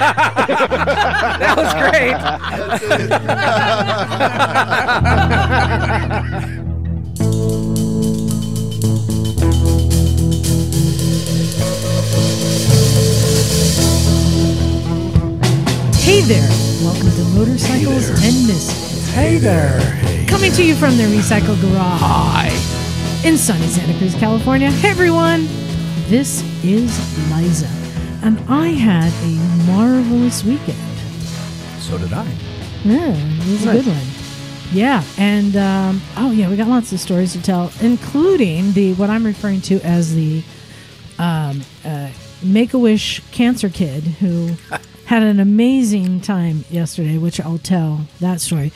That was great. That's it. Hey there! Welcome to Motorcycles and Misfits. Hey there! Coming to you from the Recycle Garage. Hi! In sunny Santa Cruz, California. Hey everyone! This is Liza, and I had a marvelous weekend. So did I. Yeah, it was a good one. Yeah, and we got lots of stories to tell, including what I'm referring to as the Make-A-Wish cancer kid who... had an amazing time yesterday, which I'll tell that story.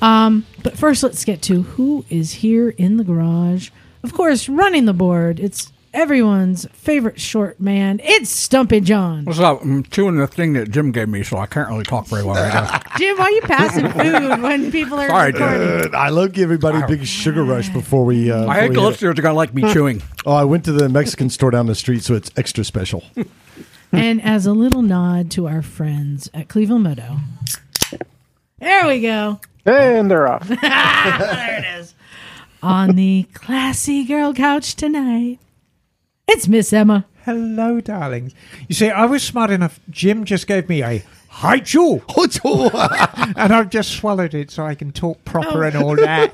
But first, let's get to who is here in the garage. Of course, running the board. It's everyone's favorite short man. It's Stumpy John. What's up? I'm chewing the thing that Jim gave me, so I can't really talk very well right now. Jim, why are you passing food when people are recording? I love giving everybody a big sugar rush before we... I think the listeners are going to like me chewing. Oh, I went to the Mexican store down the street, so it's extra special. And as a little nod to our friends at Cleveland Moto. There we go. And they're off. There it is. On the classy girl couch tonight, it's Miss Emma. Hello, darlings. You see, I was smart enough. Jim just gave me a high chew. And I've just swallowed it so I can talk proper and all that.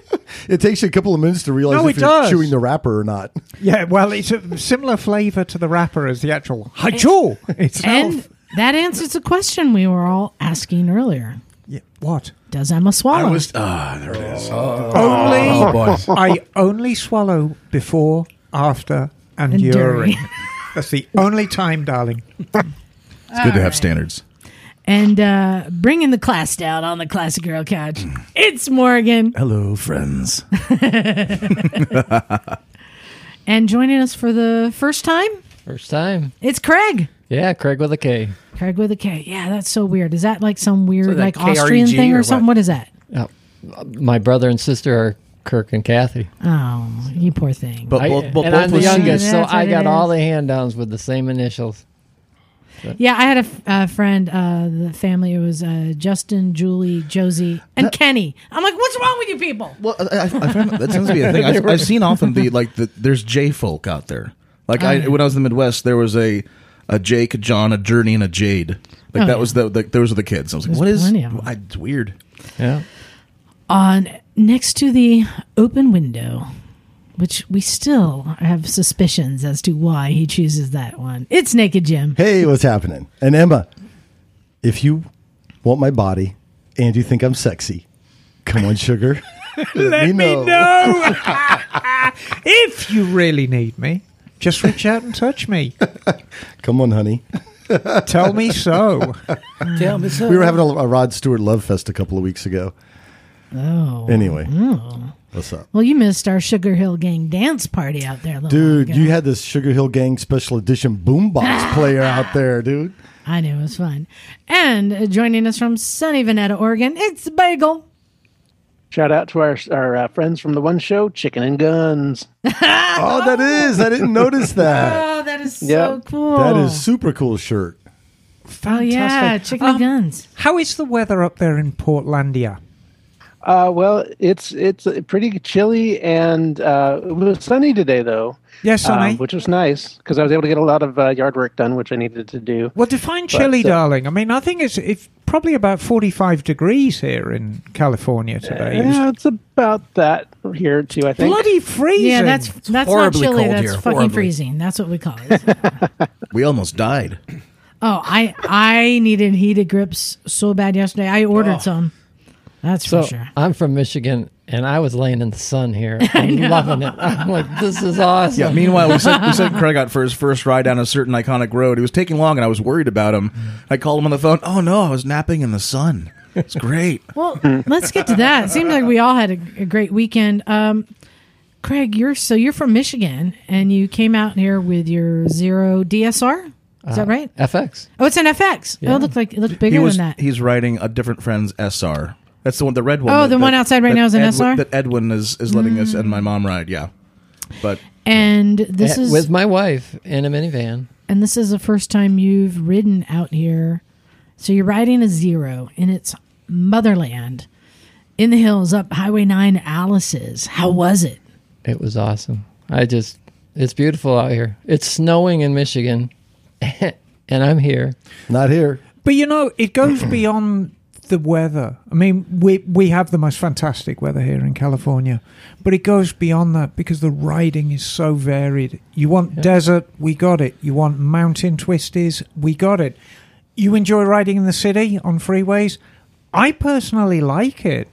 It takes you a couple of minutes to realize if you're chewing the wrapper or not. Yeah, well, it's a similar flavor to the wrapper as the actual high chew itself. And that answers the question we were all asking earlier. Yeah, what? Does Emma swallow? There it is. I only swallow before, after, and during. That's the only time, darling. It's good to have standards. And bringing the class down on the classic girl couch, it's Morgan. Hello, friends. And joining us for the first time? First time. It's Kraig. Yeah, Kraig with a K. Kraig with a K. Yeah, that's so weird. Is that like some weird like K-R-E-G Austrian thing or something? What is that? My brother and sister are Kirk and Kathy. Oh, you poor thing. But and I'm the youngest, so I got all the hand-downs with the same initials. But. Yeah, I had a friend, the family, it was Justin, Julie, Josie, and Kenny. I'm like, what's wrong with you people? Well, I found that tends to be a thing. I've seen often there's J-folk out there. Like when I was in the Midwest, there was a Jake, a John, a Journey, and a Jade. Was those are the kids. I was like, it's weird. Yeah. On next to the open window, which we still have suspicions as to why he chooses that one. It's Naked Jim. Hey, what's happening? And Emma, if you want my body and you think I'm sexy, come on, sugar. Let me know. If you really need me, just reach out and touch me. Come on, honey. Tell me so. Tell me so. We were having a Rod Stewart love fest a couple of weeks ago. Oh. Anyway. Oh. What's up? Well, you missed our Sugar Hill Gang dance party out there. Dude, you had this Sugar Hill Gang special edition boombox player out there, dude. I knew it was fun. And joining us from sunny Veneta, Oregon, it's Bagel. Shout out to our friends from the One Show, Chicken and Guns. Oh, that is. I didn't notice that. Oh, that is so cool. That is super cool shirt. Fantastic. Oh, yeah, Chicken and Guns. How is the weather up there in Portlandia? Well, it's pretty chilly, and it was sunny today, though. Yes, sunny. Which was nice, because I was able to get a lot of yard work done, which I needed to do. Well, define chilly, darling. I mean, I think it's probably about 45 degrees here in California today. Yeah, it's about that here, too, I think. Bloody freezing. Yeah, that's not chilly. That's fucking freezing. That's what we call it. We almost died. Oh, I needed heated grips so bad yesterday. I ordered some. That's for sure. I'm from Michigan, and I was laying in the sun here and loving it. I'm like, this is awesome. Yeah. Meanwhile, we sent Kraig out for his first ride down a certain iconic road. It was taking long, and I was worried about him. I called him on the phone. Oh, no, I was napping in the sun. It's great. Well, let's get to that. It seems like we all had a great weekend. Kraig, you're from Michigan, and you came out here with your Zero DSR? Is that right? FX. Oh, it's an FX. Yeah. Oh, it looked bigger than that. He's riding a different friend's SR. That's the one, the red one. Oh, the one outside right now is an SR? That Edwin is letting us and my mom ride, yeah. But and this is with my wife in a minivan. And this is the first time you've ridden out here So you're riding a zero in its motherland in the hills up Highway 9 Alice's. How was it? It was awesome. It's beautiful out here. It's snowing in Michigan, and I'm here. Not here. But, you know, it goes beyond the weather. I mean, we have the most fantastic weather here in California, but it goes beyond that because the riding is so varied. You want desert, we got it. You want mountain twisties, we got it. You enjoy riding in the city on freeways? I personally like it.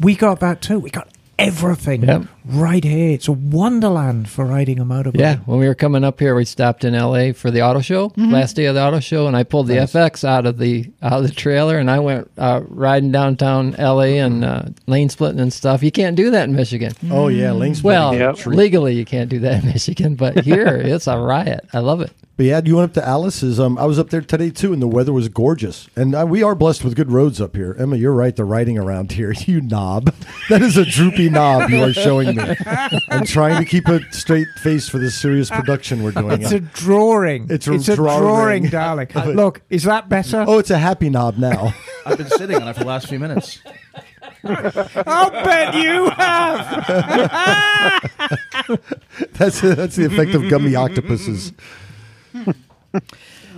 We got that too. We got everything right here. It's a wonderland for riding a motorbike. Yeah, when we were coming up here, we stopped in L.A. for the auto show, last day of the auto show, and I pulled the FX out of the trailer, and I went riding downtown L.A. and lane splitting and stuff. You can't do that in Michigan. Oh, yeah, lane splitting. Well, legally you can't do that in Michigan, but here it's a riot. I love it. But yeah, you went up to Alice's. I was up there today, too, and the weather was gorgeous. And we are blessed with good roads up here. Emma, you're right. The riding around here, you knob. That is a droopy knob you are showing me. I'm trying to keep a straight face for this serious production we're doing. It's a drawing. It's a drawing, darling. Look, is that better? Oh, it's a happy knob now. I've been sitting on it for the last few minutes. I'll bet you have. That's the effect of gummy octopuses.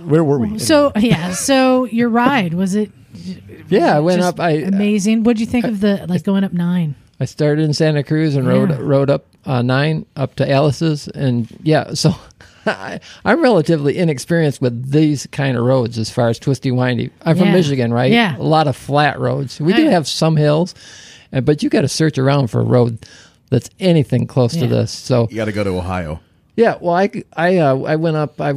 Where were we? So your ride was it? Yeah, I went up. Amazing. What'd you think of going up 9? I started in Santa Cruz and rode up 9 up to Alice's, and so I'm relatively inexperienced with these kind of roads as far as twisty windy. I'm from Michigan, right? Yeah, a lot of flat roads. We do have some hills, but you got to search around for a road that's anything close to this. So you got to go to Ohio. Yeah, well, I went up. I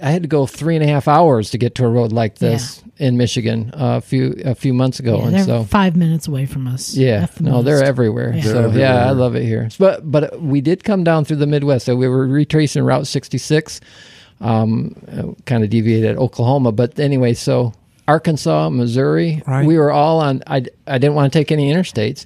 had to go 3.5 hours to get to a road like this in Michigan a few months ago, and they're 5 minutes away from us. Yeah, they're everywhere. Yeah. I love it here. But we did come down through the Midwest. So we were retracing Route 66, kind of deviated at Oklahoma. But anyway, so Arkansas, Missouri, we were all on. I didn't want to take any interstates.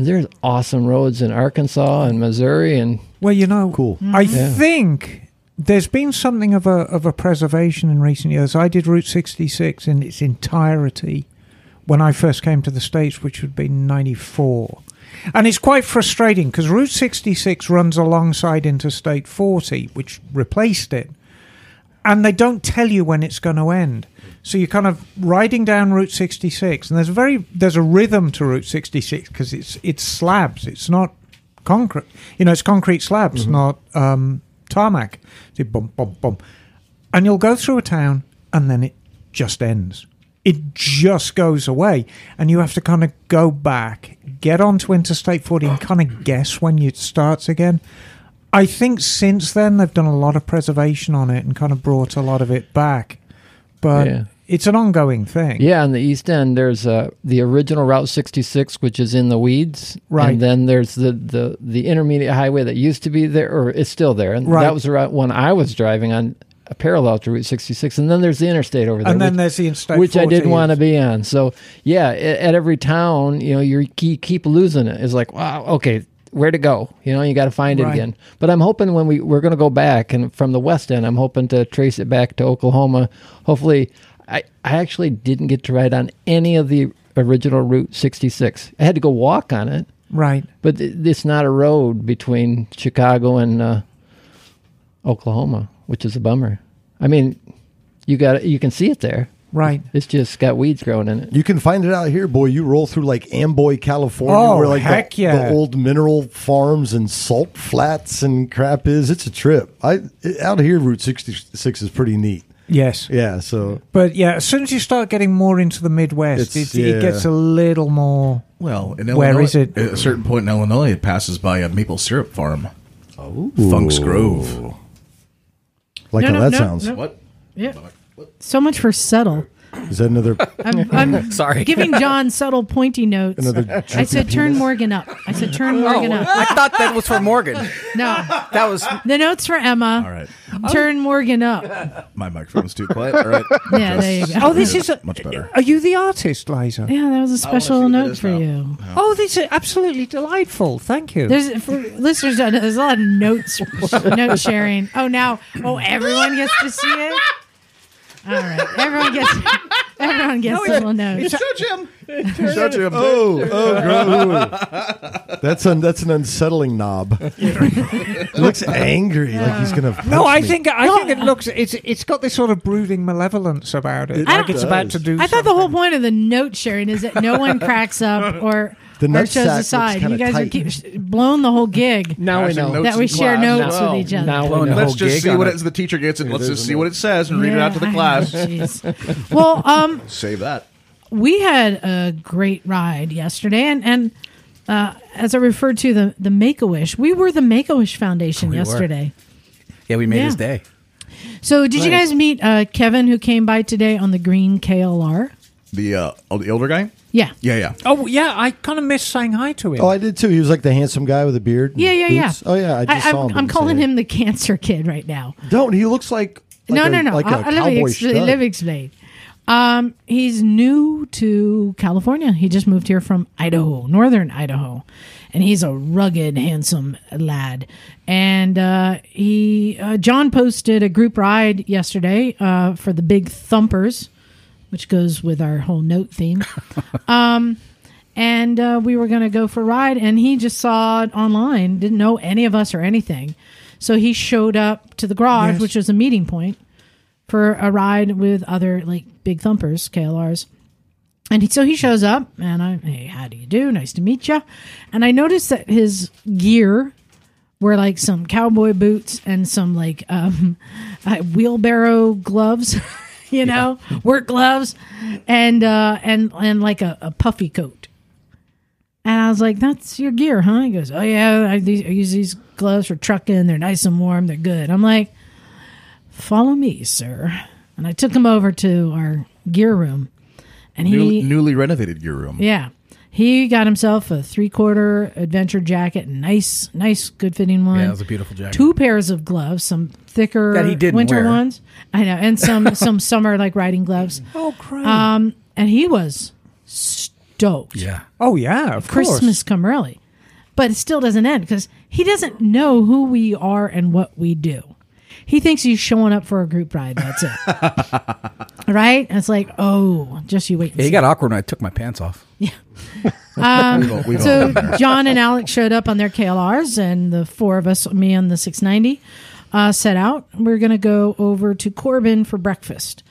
There's awesome roads in Arkansas and Missouri, and cool. I think there's been something of a preservation in recent years. I did Route 66 in its entirety when I first came to the States, which would be 94, and it's quite frustrating because Route 66 runs alongside Interstate 40, which replaced it, and they don't tell you when it's going to end. So you're kind of riding down Route 66, and there's a rhythm to Route 66 because it's slabs. It's not concrete. You know, it's concrete slabs, not tarmac. So bump, bump, bump. And you'll go through a town, and then it just ends. It just goes away, and you have to kind of go back, get onto Interstate 40, and kind of guess when it starts again. I think since then they've done a lot of preservation on it and kind of brought a lot of it back. But it's an ongoing thing. Yeah, on the East End, there's the original Route 66, which is in the weeds. Right. And then there's the intermediate highway that used to be there, or it's still there. And that was the route when I was driving on a parallel to Route 66. And then there's the interstate over there. And then there's the Interstate 40. Which I didn't want to be on. So, yeah, at every town, you know, you keep losing it. It's like, wow, okay, where to go? You know, you got to find it again. But I'm hoping when we're going to go back, and from the West End, I'm hoping to trace it back to Oklahoma. Hopefully, I actually didn't get to ride on any of the original Route 66. I had to go walk on it. Right. But it's not a road between Chicago and Oklahoma, which is a bummer. I mean, you can see it there. Right. It's just got weeds growing in it. You can find it out here, boy. You roll through like Amboy, California, where like the old mineral farms and salt flats and crap is. It's a trip. Out here, Route 66 is pretty neat. Yes. Yeah, so. But yeah, as soon as you start getting more into the Midwest, it gets a little more. Well, in Illinois, where is it? At a certain point in Illinois, it passes by a maple syrup farm. Oh. Funk's Grove. Like sounds. No. What? Yeah. So much for subtle. Is that another? I'm sorry. Giving John subtle pointy notes. I said, turn Morgan up. I said, turn Morgan up. I thought that was for Morgan. No. That was. The notes for Emma. All right. Turn Morgan up. My microphone's too quiet. All right. Yeah, there you go. Oh, this is much better. Are you the artist, Liza? Yeah, that was a special note for you. No. Oh, this is absolutely delightful. Thank you. For listeners, there's a lot of note sharing. Oh, now everyone gets to see it? All right. Everyone gets around, guess someone knows. It's Show Jim. Oh, that's an unsettling knob. It looks angry, like he's gonna. No, I think it looks. It's got this sort of brooding malevolence about it. It's about to do. I thought the whole point of the note sharing is that no one cracks up or shows aside. You guys have blown the whole gig. Now we know that we share notes with each other. Let's just see what the teacher gets, and let's just see what it says and read it out to the class. Well, save that. We had a great ride yesterday, and as I referred to the Make-A-Wish, we were the Make-A-Wish Foundation yesterday. Yeah, we made his day. So did you guys meet Kevin, who came by today on the green KLR? The older guy? Yeah. Oh, yeah, I kind of missed saying hi to him. Oh, I did too. He was like the handsome guy with the beard. Yeah. Oh, yeah, I saw him. I'm calling him the cancer kid right now. Don't. He looks like like a cowboy stud. Let me explain. He's new to California. He just moved here from Idaho, northern Idaho. And he's a rugged, handsome lad. And John posted a group ride yesterday for the Big Thumpers, which goes with our whole note theme. And we were going to go for a ride, and he just saw it online, didn't know any of us or anything. So he showed up to the garage, which was a meeting point, for a ride with other Big Thumpers, KLRs. And so he shows up, and I'm, hey, how do you do? Nice to meet you. And I noticed that his gear were some cowboy boots and some wheelbarrow gloves, work gloves, and a puffy coat. And I was like, that's your gear, huh? He goes, oh yeah, I use these gloves for trucking. They're nice and warm. They're good. I'm like, follow me, sir. And I took him over to our gear room. And he newly renovated gear room. Yeah. He got himself a 3/4 adventure jacket, nice, good-fitting one. Yeah, it was a beautiful jacket. 2 pairs of gloves, some thicker winter ones. I know, and some summer, riding gloves. Oh, great. And he was stoked. Yeah. Oh, yeah, of course. Christmas come early. But it still doesn't end, because he doesn't know who we are and what we do. He thinks he's showing up for a group ride. That's it. Right? And it's just you wait. And see. It got awkward when I took my pants off. Yeah. John and Alex showed up on their KLRs, and the 4 of us, me on the 690, set out. We're going to go over to Corbin for breakfast.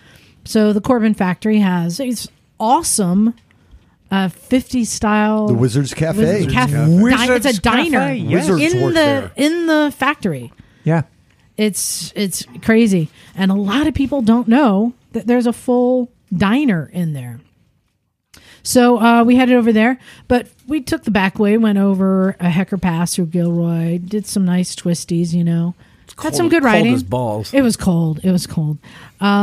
So the Corbin factory has these awesome 50s style. The Wizards Cafe. It's a diner. Yes. In the factory. Yeah. It's crazy, and a lot of people don't know that there's a full diner in there. So we headed over there, but we took the back way, went over a Hecker Pass through Gilroy, did some nice twisties, Had some good riding. Cold as balls. It was cold. And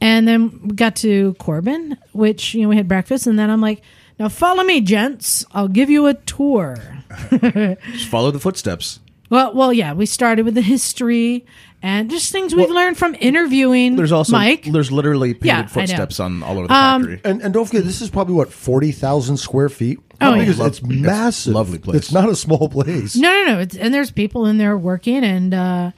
then we got to Corbin, which we had breakfast, and then I'm like, now follow me, gents. I'll give you a tour. Just follow the footsteps. Well, yeah, we started with the history and just things we've learned from interviewing Mike. There's literally painted footsteps on all over the factory. And don't forget, this is probably, 40,000 square feet? Oh, yeah. It's massive. Lovely place. It's not a small place. No. And there's people in there working. And,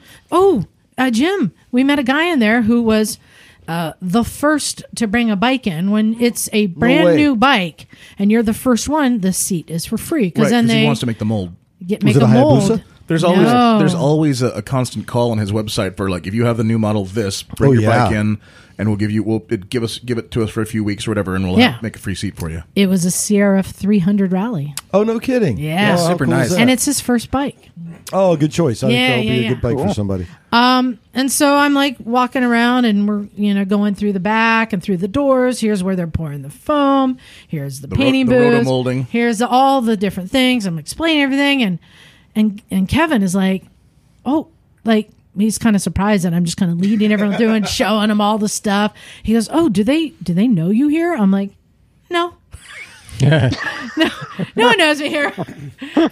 Jim, we met a guy in there who was the first to bring a bike in. When it's a brand new bike and you're the first one, the seat is for free. Because he wants to make the mold. Make a mold. There's always a constant call on his website for if you have the new model, bring your bike in, and we'll give you give it to us for a few weeks or whatever, and we'll make a free seat for you. It was a CRF 300 rally. Oh, no kidding! Yeah, super nice, and it's his first bike. Oh, good choice. I think that'll be a good bike for somebody. And so I'm walking around, and we're going through the back and through the doors. Here's where they're pouring the foam. Here's the painting booth. The rotomolding. Here's all the different things. I'm explaining everything, And Kevin is he's kind of surprised that I'm just kind of leading everyone through and showing him all the stuff. He goes, oh, do they know you here? I'm like, no. No one knows me here.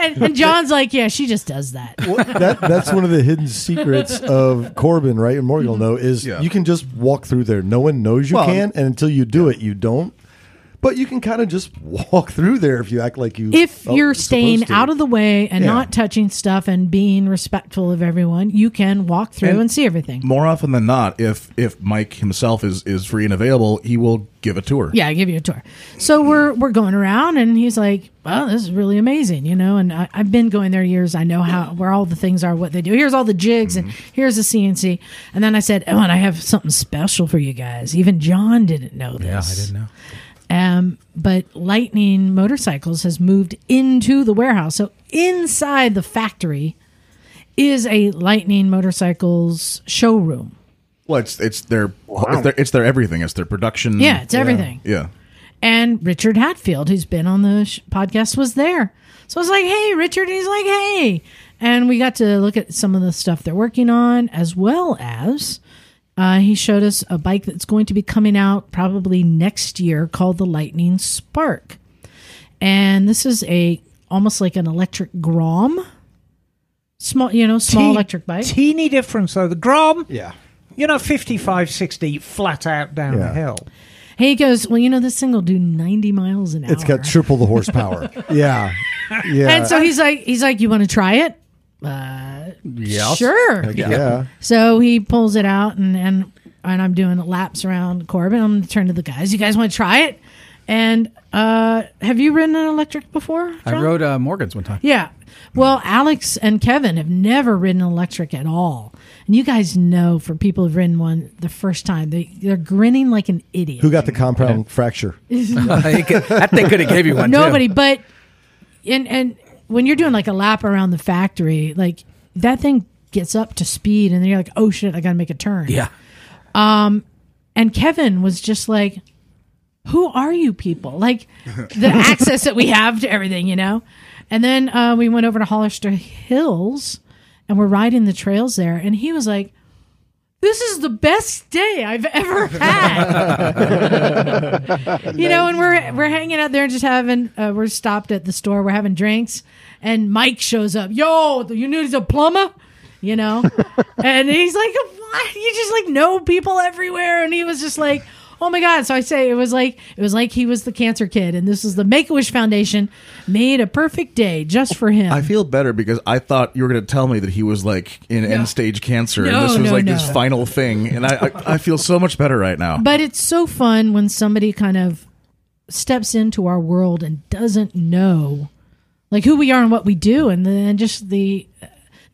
And John's like, yeah, she just does that. Well, that's one of the hidden secrets of Corbin, right? And Morgan will know is you can just walk through there. No one knows you and until you do it, you don't. But you can kind of just walk through there if you act like you... If you're staying out of the way and not touching stuff and being respectful of everyone, you can walk through and see everything. More often than not, if Mike himself is free and available, he will give a tour. Yeah, give you a tour. So we're going around and he's like, well, this is really amazing, you know, and I've been going there years. I know how where all the things are, what they do. Here's all the jigs and here's the CNC. And then I said, oh, and I have something special for you guys. Even John didn't know this. Yeah, I didn't know. But Lightning Motorcycles has moved into the warehouse. So inside the factory is a Lightning Motorcycles showroom. Well, it's their everything. It's their production. Yeah, it's everything. Yeah. And Richard Hatfield, who's been on the podcast, was there. So I was like, hey, Richard. And he's like, hey. And we got to look at some of the stuff they're working on, as well as... he showed us a bike that's going to be coming out probably next year called the Lightning Spark. And this is almost like an electric Grom. Small electric bike. Teeny difference, though. The Grom, you're not 55, 60, flat out down the hill. He goes, well, you know, this thing will do 90 miles an hour. It's got triple the horsepower. Yeah. And so he's like, you want to try it? Sure. Yeah. So he pulls it out and I'm doing laps around Corbin. I'm going to turn to the guys. You guys want to try it? And have you ridden an electric before, John? I rode Morgan's one time. Yeah. Well, Alex and Kevin have never ridden an electric at all. And you guys know, for people who've ridden one the first time, they're grinning like an idiot. Who got the compound fracture? That thing could have gave you one. Nobody, too. But... and when you're doing like a lap around the factory, like that thing gets up to speed and then you're like, oh shit, I got to make a turn. Yeah. And Kevin was just like, who are you people? Like the access that we have to everything, you know? And then we went over to Hollister Hills and we're riding the trails there. And he was like, this is the best day I've ever had. You know, and we're hanging out there and just having, we're stopped at the store. We're having drinks and Mike shows up. Yo, you knew he's a plumber, you know? And he's like, what? You just like know people everywhere. And he was just like, oh my God. So I say it was like he was the cancer kid and this is the Make-A-Wish Foundation made a perfect day just for him. I feel better because I thought you were going to tell me that he was like in end stage cancer and this was this final thing. And I feel so much better right now. But it's so fun when somebody kind of steps into our world and doesn't know like who we are and what we do. And then just the,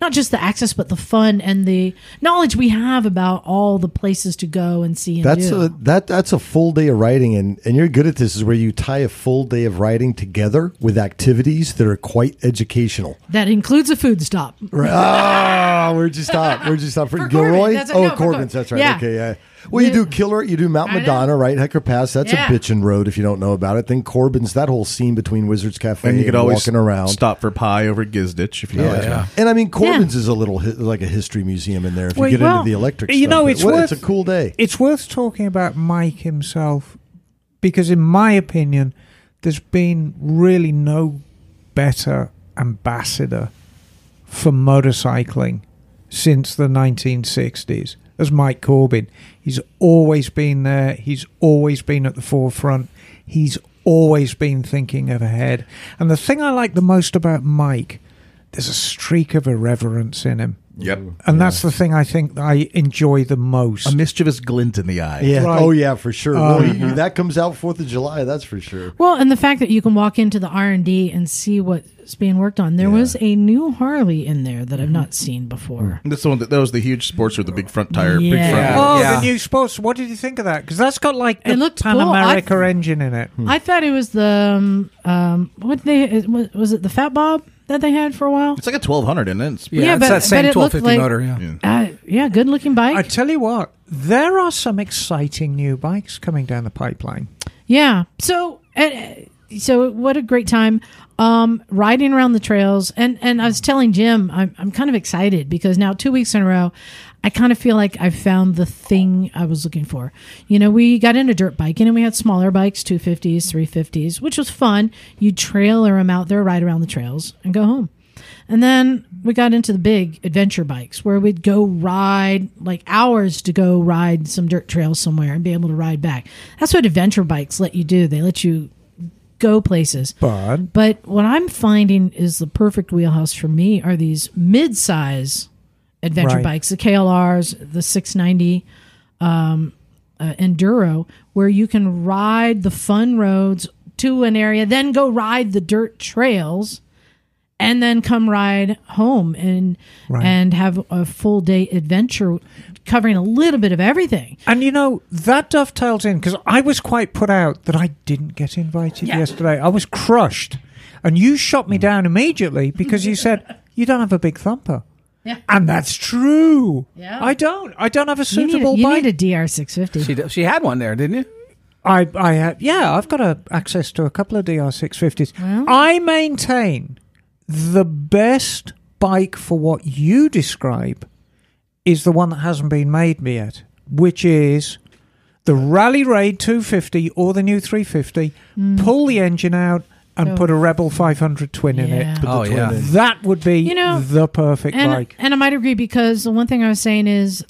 not just the access, but the fun and the knowledge we have about all the places to go and see. And that's a full day of riding, and you're good at this. Is where you tie a full day of riding together with activities that are quite educational. That includes a food stop. Right. Oh, where'd you stop? For Gilroy? Corbin, Corbin's. That's right. Yeah. Okay. Yeah. Well, you do Killer. You do Mount Madonna, right? Hecker Pass. That's a bitchin' road if you don't know about it. Then Corbin's, that whole scene between Wizards Cafe and, you could always walking around. Stop for pie over Gizditch if you know. Yeah. And I mean, Corbin's is a little like a history museum in there if you get into the electric stuff. You know, it's a cool day. It's worth talking about Mike himself because, in my opinion, there's been really no better ambassador for motorcycling since the 1960s. As Mike Corbin, he's always been there. He's always been at the forefront. He's always been thinking ahead. And the thing I like the most about Mike, there's a streak of irreverence in him. Yep. And that's the thing I think I enjoy the most. A mischievous glint in the eye. Yeah. Right. Oh, yeah, for sure. That comes out 4th of July, that's for sure. Well, and the fact that you can walk into the R&D and see what's being worked on. There was a new Harley in there that I've not seen before. That's the one that was the huge sports with the big front tire. Yeah. The new sports. What did you think of that? Because that's got like the Pan America engine in it. I thought it was the, was it the Fat Bob? That they had for a while. It's like a 1200, isn't it? Yeah, it's that same 1250 motor. Good looking bike. I tell you what, there are some exciting new bikes coming down the pipeline. Yeah. So what a great time riding around the trails. And I was telling Jim, I'm kind of excited because now 2 weeks in a row, I kind of feel like I've found the thing I was looking for. You know, we got into dirt biking and we had smaller bikes, 250s, 350s, which was fun. You trailer them out there, ride around the trails and go home. And then we got into the big adventure bikes where we'd go ride like hours to go ride some dirt trails somewhere and be able to ride back. That's what adventure bikes let you do. They let you go places. But what I'm finding is the perfect wheelhouse for me are these mid-size adventure bikes, the KLRs, the 690 Enduro, where you can ride the fun roads to an area, then go ride the dirt trails, and then come ride home and have a full day adventure covering a little bit of everything. And you know, that dovetails in, because I was quite put out that I didn't get invited yesterday. I was crushed. And you shot me down immediately because you said, you don't have a big thumper. Yeah. And that's true. Yeah. I don't have a suitable bike. You need a DR650. She had one there, didn't you? I have, yeah, I've got access to a couple of DR650s. Well, I maintain the best bike for what you describe is the one that hasn't been made yet, which is the Rally Raid 250 or the new 350. Pull the engine out and put a Rebel 500 twin in it. Oh, yeah. That would be the perfect bike. And I might agree, because the one thing I was saying is,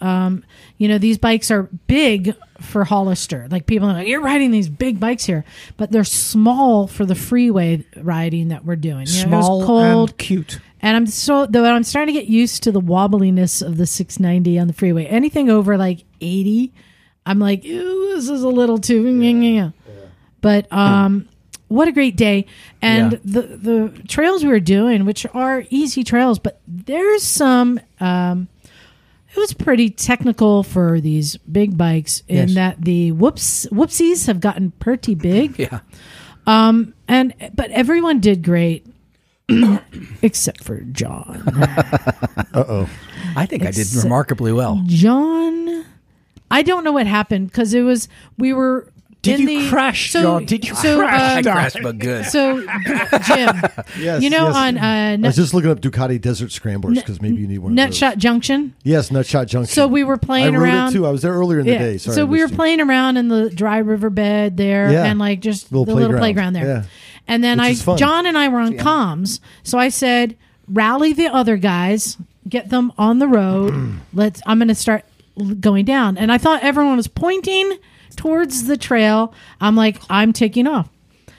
these bikes are big for Hollister. Like, people are like, you're riding these big bikes here. But they're small for the freeway riding that we're doing. You know, small, cold, and cute. And I'm starting to get used to the wobbliness of the 690 on the freeway. Anything over, like, 80, I'm like, ew, this is a little too... Yeah. But... What a great day. And the trails we were doing, which are easy trails, but there's some, it was pretty technical for these big bikes in that the whoopsies have gotten pretty big. But everyone did great. Except for John. Uh-oh. I think I did remarkably well. John, I don't know what happened, because Did you crash, John? Did you crash? I crashed, but good. So, Jim, yes. on... I was just looking up Ducati Desert Scramblers, because maybe you need one of those. Nutshot Junction? Yes, Nutshot Junction. So we were playing around. I rode it, too. I was there earlier in the day. Sorry, so we were playing around in the dry riverbed there, and like just the little playground there. Yeah. And then John and I were on comms, so I said, rally the other guys, get them on the road. I'm going to start going down. And I thought everyone was pointing towards the trail. I'm like, I'm taking off.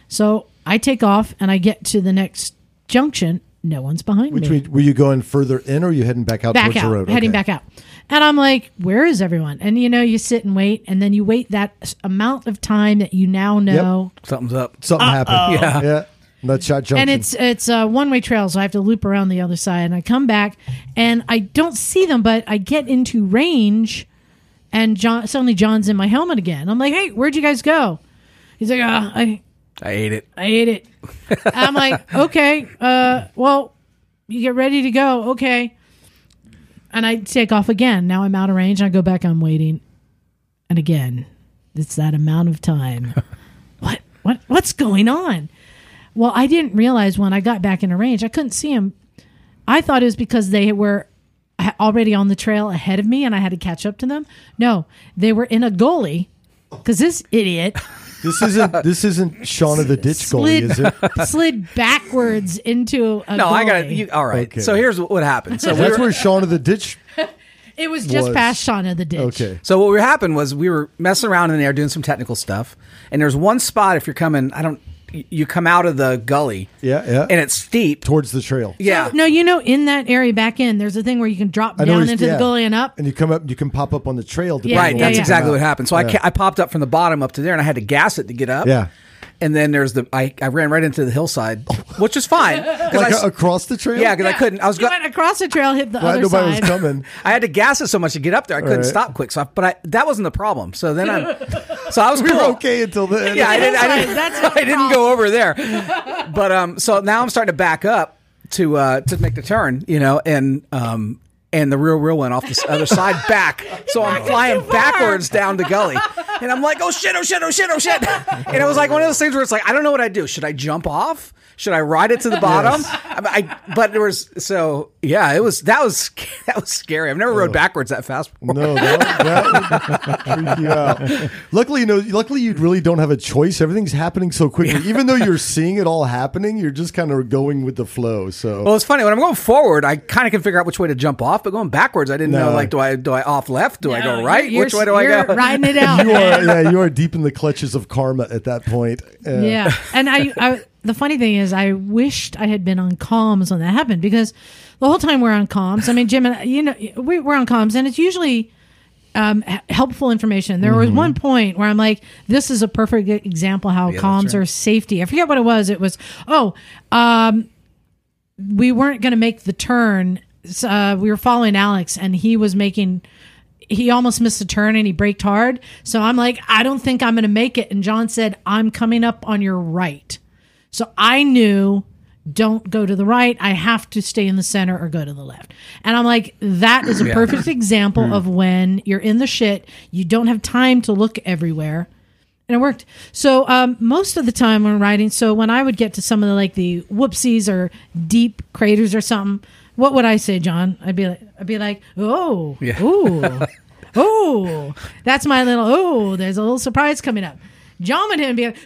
So I take off and I get to the next junction. No one's behind me. Were you going further in, or were you heading back out towards the road? Heading back out. And I'm like, where is everyone? And you sit and wait, and then you wait that amount of time that you now know. Yep. Something's up. Something happened. Yeah. Nutshot Junction. And it's a one-way trail, so I have to loop around the other side. And I come back, and I don't see them, but I get into range. And suddenly John's in my helmet again. I'm like, hey, where'd you guys go? He's like, I ate it. I'm like, okay, well, you get ready to go. Okay. And I take off again. Now I'm out of range. I go back. I'm waiting. And again, it's that amount of time. What's going on? Well, I didn't realize when I got back into range, I couldn't see him. I thought it was because they were already on the trail ahead of me and I had to catch up to them. No, they were in a goalie, because this idiot... This isn't Shauna the ditch goalie, is it? Slid backwards into a goalie. I got it. All right. Okay. So here's what happened. So that's where Shauna the ditch... It was just past Shauna the ditch. Okay. So what happened was, we were messing around in there doing some technical stuff, and there's one spot, if you're coming... You come out of the gully. Yeah. And it's steep. Towards the trail. Yeah. So, no, in that area back in, there's a thing where you can drop down into the gully and up. And you come up, you can pop up on the trail. Right. That's exactly what happened. So I popped up from the bottom up to there, and I had to gas it to get up. Yeah. And then there's I ran right into the hillside, which is fine. Across the trail? Yeah, because I couldn't. I went across the trail, hit the other side. Nobody was coming. I had to gas it so much to get up there. I couldn't stop quick. That wasn't the problem. So then I was cool. We were okay until then. Yeah, I didn't go over there. But so now I'm starting to back up to make the turn, and the real wheel went off the other side back. So I'm flying backwards down the gully. And I'm like, oh shit. And it was like one of those things where it's like, I don't know what I do. Should I jump off? Should I ride it to the bottom? Yes. That was scary. I've never rode backwards that fast before. No, that would freak you out. Luckily you really don't have a choice. Everything's happening so quickly. Yeah. Even though you're seeing it all happening, you're just kind of going with the flow. So, well, it's funny, when I'm going forward, I kind of can figure out which way to jump off, but going backwards, I didn't know. Like, do I off left? Do I go right? Which way do I go? Riding it out. You are deep in the clutches of karma at that point. And the funny thing is, I wished I had been on comms when that happened, because the whole time we're on comms, I mean, Jim and I, we're on comms, and it's usually helpful information. There was one point where I'm like, this is a perfect example how comms are safety. I forget what it was. It was, we weren't going to make the turn. We were following Alex, and he almost missed a turn and he braked hard. So I'm like, I don't think I'm going to make it. And John said, I'm coming up on your right. So I knew, don't go to the right. I have to stay in the center or go to the left. And I'm like, that is a perfect example of when you're in the shit, you don't have time to look everywhere. And it worked. So most of the time when riding, so when I would get to some of the, like, the whoopsies or deep craters or something, what would I say, John? I'd be like, that's my little, there's a little surprise coming up. John would hit and be like,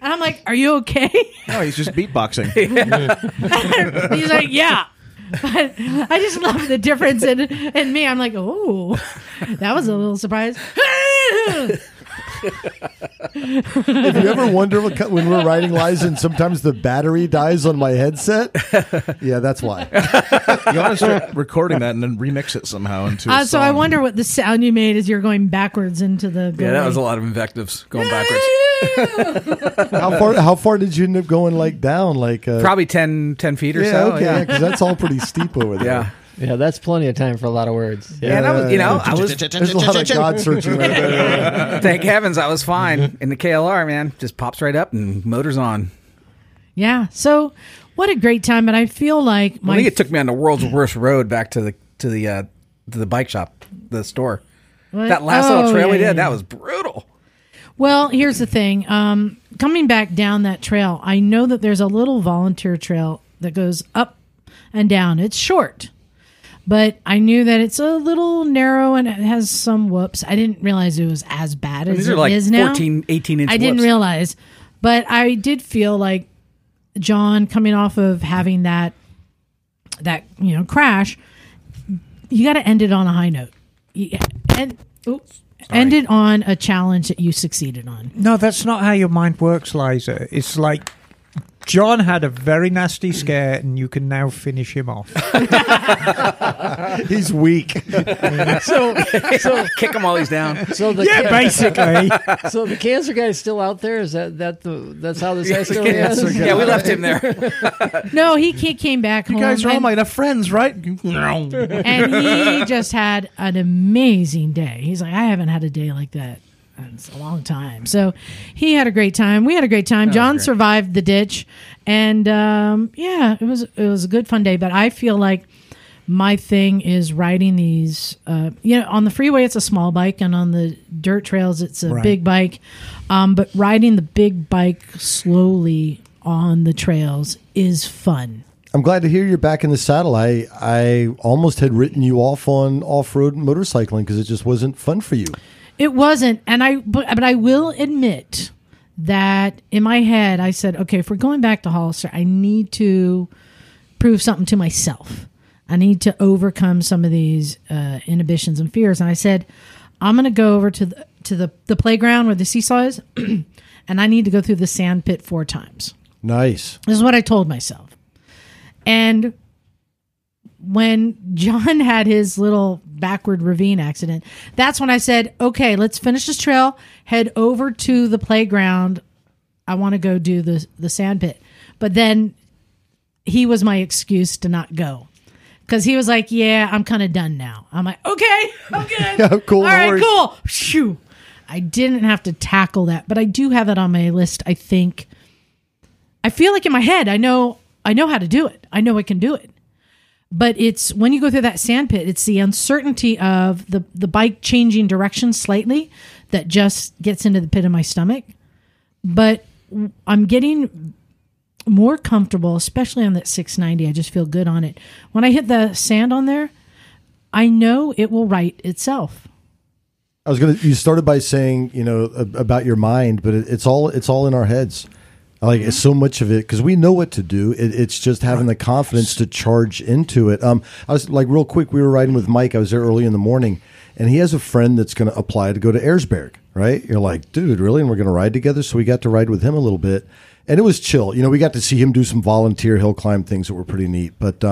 and I'm like, are you okay? No, he's just beatboxing. He's like, yeah. But I just love the difference in me. I'm like, that was a little surprise. If you ever wonder when we're riding, Liza, and sometimes the battery dies on my headset, that's why. You want to start recording that and then remix it somehow into a song. I wonder what the sound you made as you're going backwards into the Gilroy. Yeah, that was a lot of invectives going backwards. How far did you end up going, like, down? Like probably 10 feet or so. Okay, yeah, because that's all pretty steep over there. Yeah. Yeah, that's plenty of time for a lot of words. Yeah, that was, there's a lot of God searching. Thank heavens I was fine in the KLR, man. Just pops right up and motors on. Yeah, so what a great time. And I feel like I think it took me on the world's worst road back to the bike shop, the store. What? That last little trail we did, that was brutal. Well, here's the thing. Coming back down that trail, I know that there's a little volunteer trail that goes up and down. It's short. But I knew that it's a little narrow and it has some whoops. I didn't realize it was as bad as it is now. 14, 18-inch whoops. I didn't realize. But I did feel like John, coming off of having that crash, you got to end it on a high note. End it on a challenge that you succeeded on. No, that's not how your mind works, Liza. It's like, John had a very nasty scare, and you can now finish him off. He's weak. so kick him while he's down. Basically. So the cancer guy is still out there? Is that's how this guy still is? Yeah, we left him there. No, he came back home. You guys are all my friends, right? No. And he just had an amazing day. He's like, I haven't had a day like that. It's a long time. So he had a great time. We had a great time. John survived the ditch. And it was a good, fun day. But I feel like my thing is riding these. On the freeway, it's a small bike. And on the dirt trails, it's a big bike. But riding the big bike slowly on the trails is fun. I'm glad to hear you're back in the saddle. I almost had written you off on off-road motorcycling because it just wasn't fun for you. It wasn't, but I will admit that in my head I said, okay, if we're going back to Hollister, I need to prove something to myself. I need to overcome some of these inhibitions and fears. And I said, I'm going to go over to the playground where the seesaw is, and I need to go through the sand pit 4 times. Nice. This is what I told myself. And when John had his little backward ravine accident, that's when I said, okay, let's finish this trail, head over to the playground. I want to go do the sand pit. But then he was my excuse to not go. Because he was like, yeah, I'm kind of done now. I'm like, okay, I'm good. Yeah, cool. All right, cool. Shoo. I didn't have to tackle that, but I do have it on my list, I think. I feel like in my head, I know how to do it. I know I can do it. But it's when you go through that sand pit, it's the uncertainty of the bike changing direction slightly that just gets into the pit of my stomach. But I'm getting more comfortable, especially on that 690. I just feel good on it. When I hit the sand on there, I know it will right itself. I was going to, you started by saying, you know, about your mind, but it's all in our heads. Like it's so much of it, 'cause we know what to do. It's just having the confidence to charge into it. I was like, real quick, we were riding with Mike. I was there early in the morning, and he has a friend that's going to apply to go to Erzberg, right? You're like, dude, really? And we're going to ride together. So we got to ride with him a little bit, and it was chill. You know, we got to see him do some volunteer hill climb things that were pretty neat. But,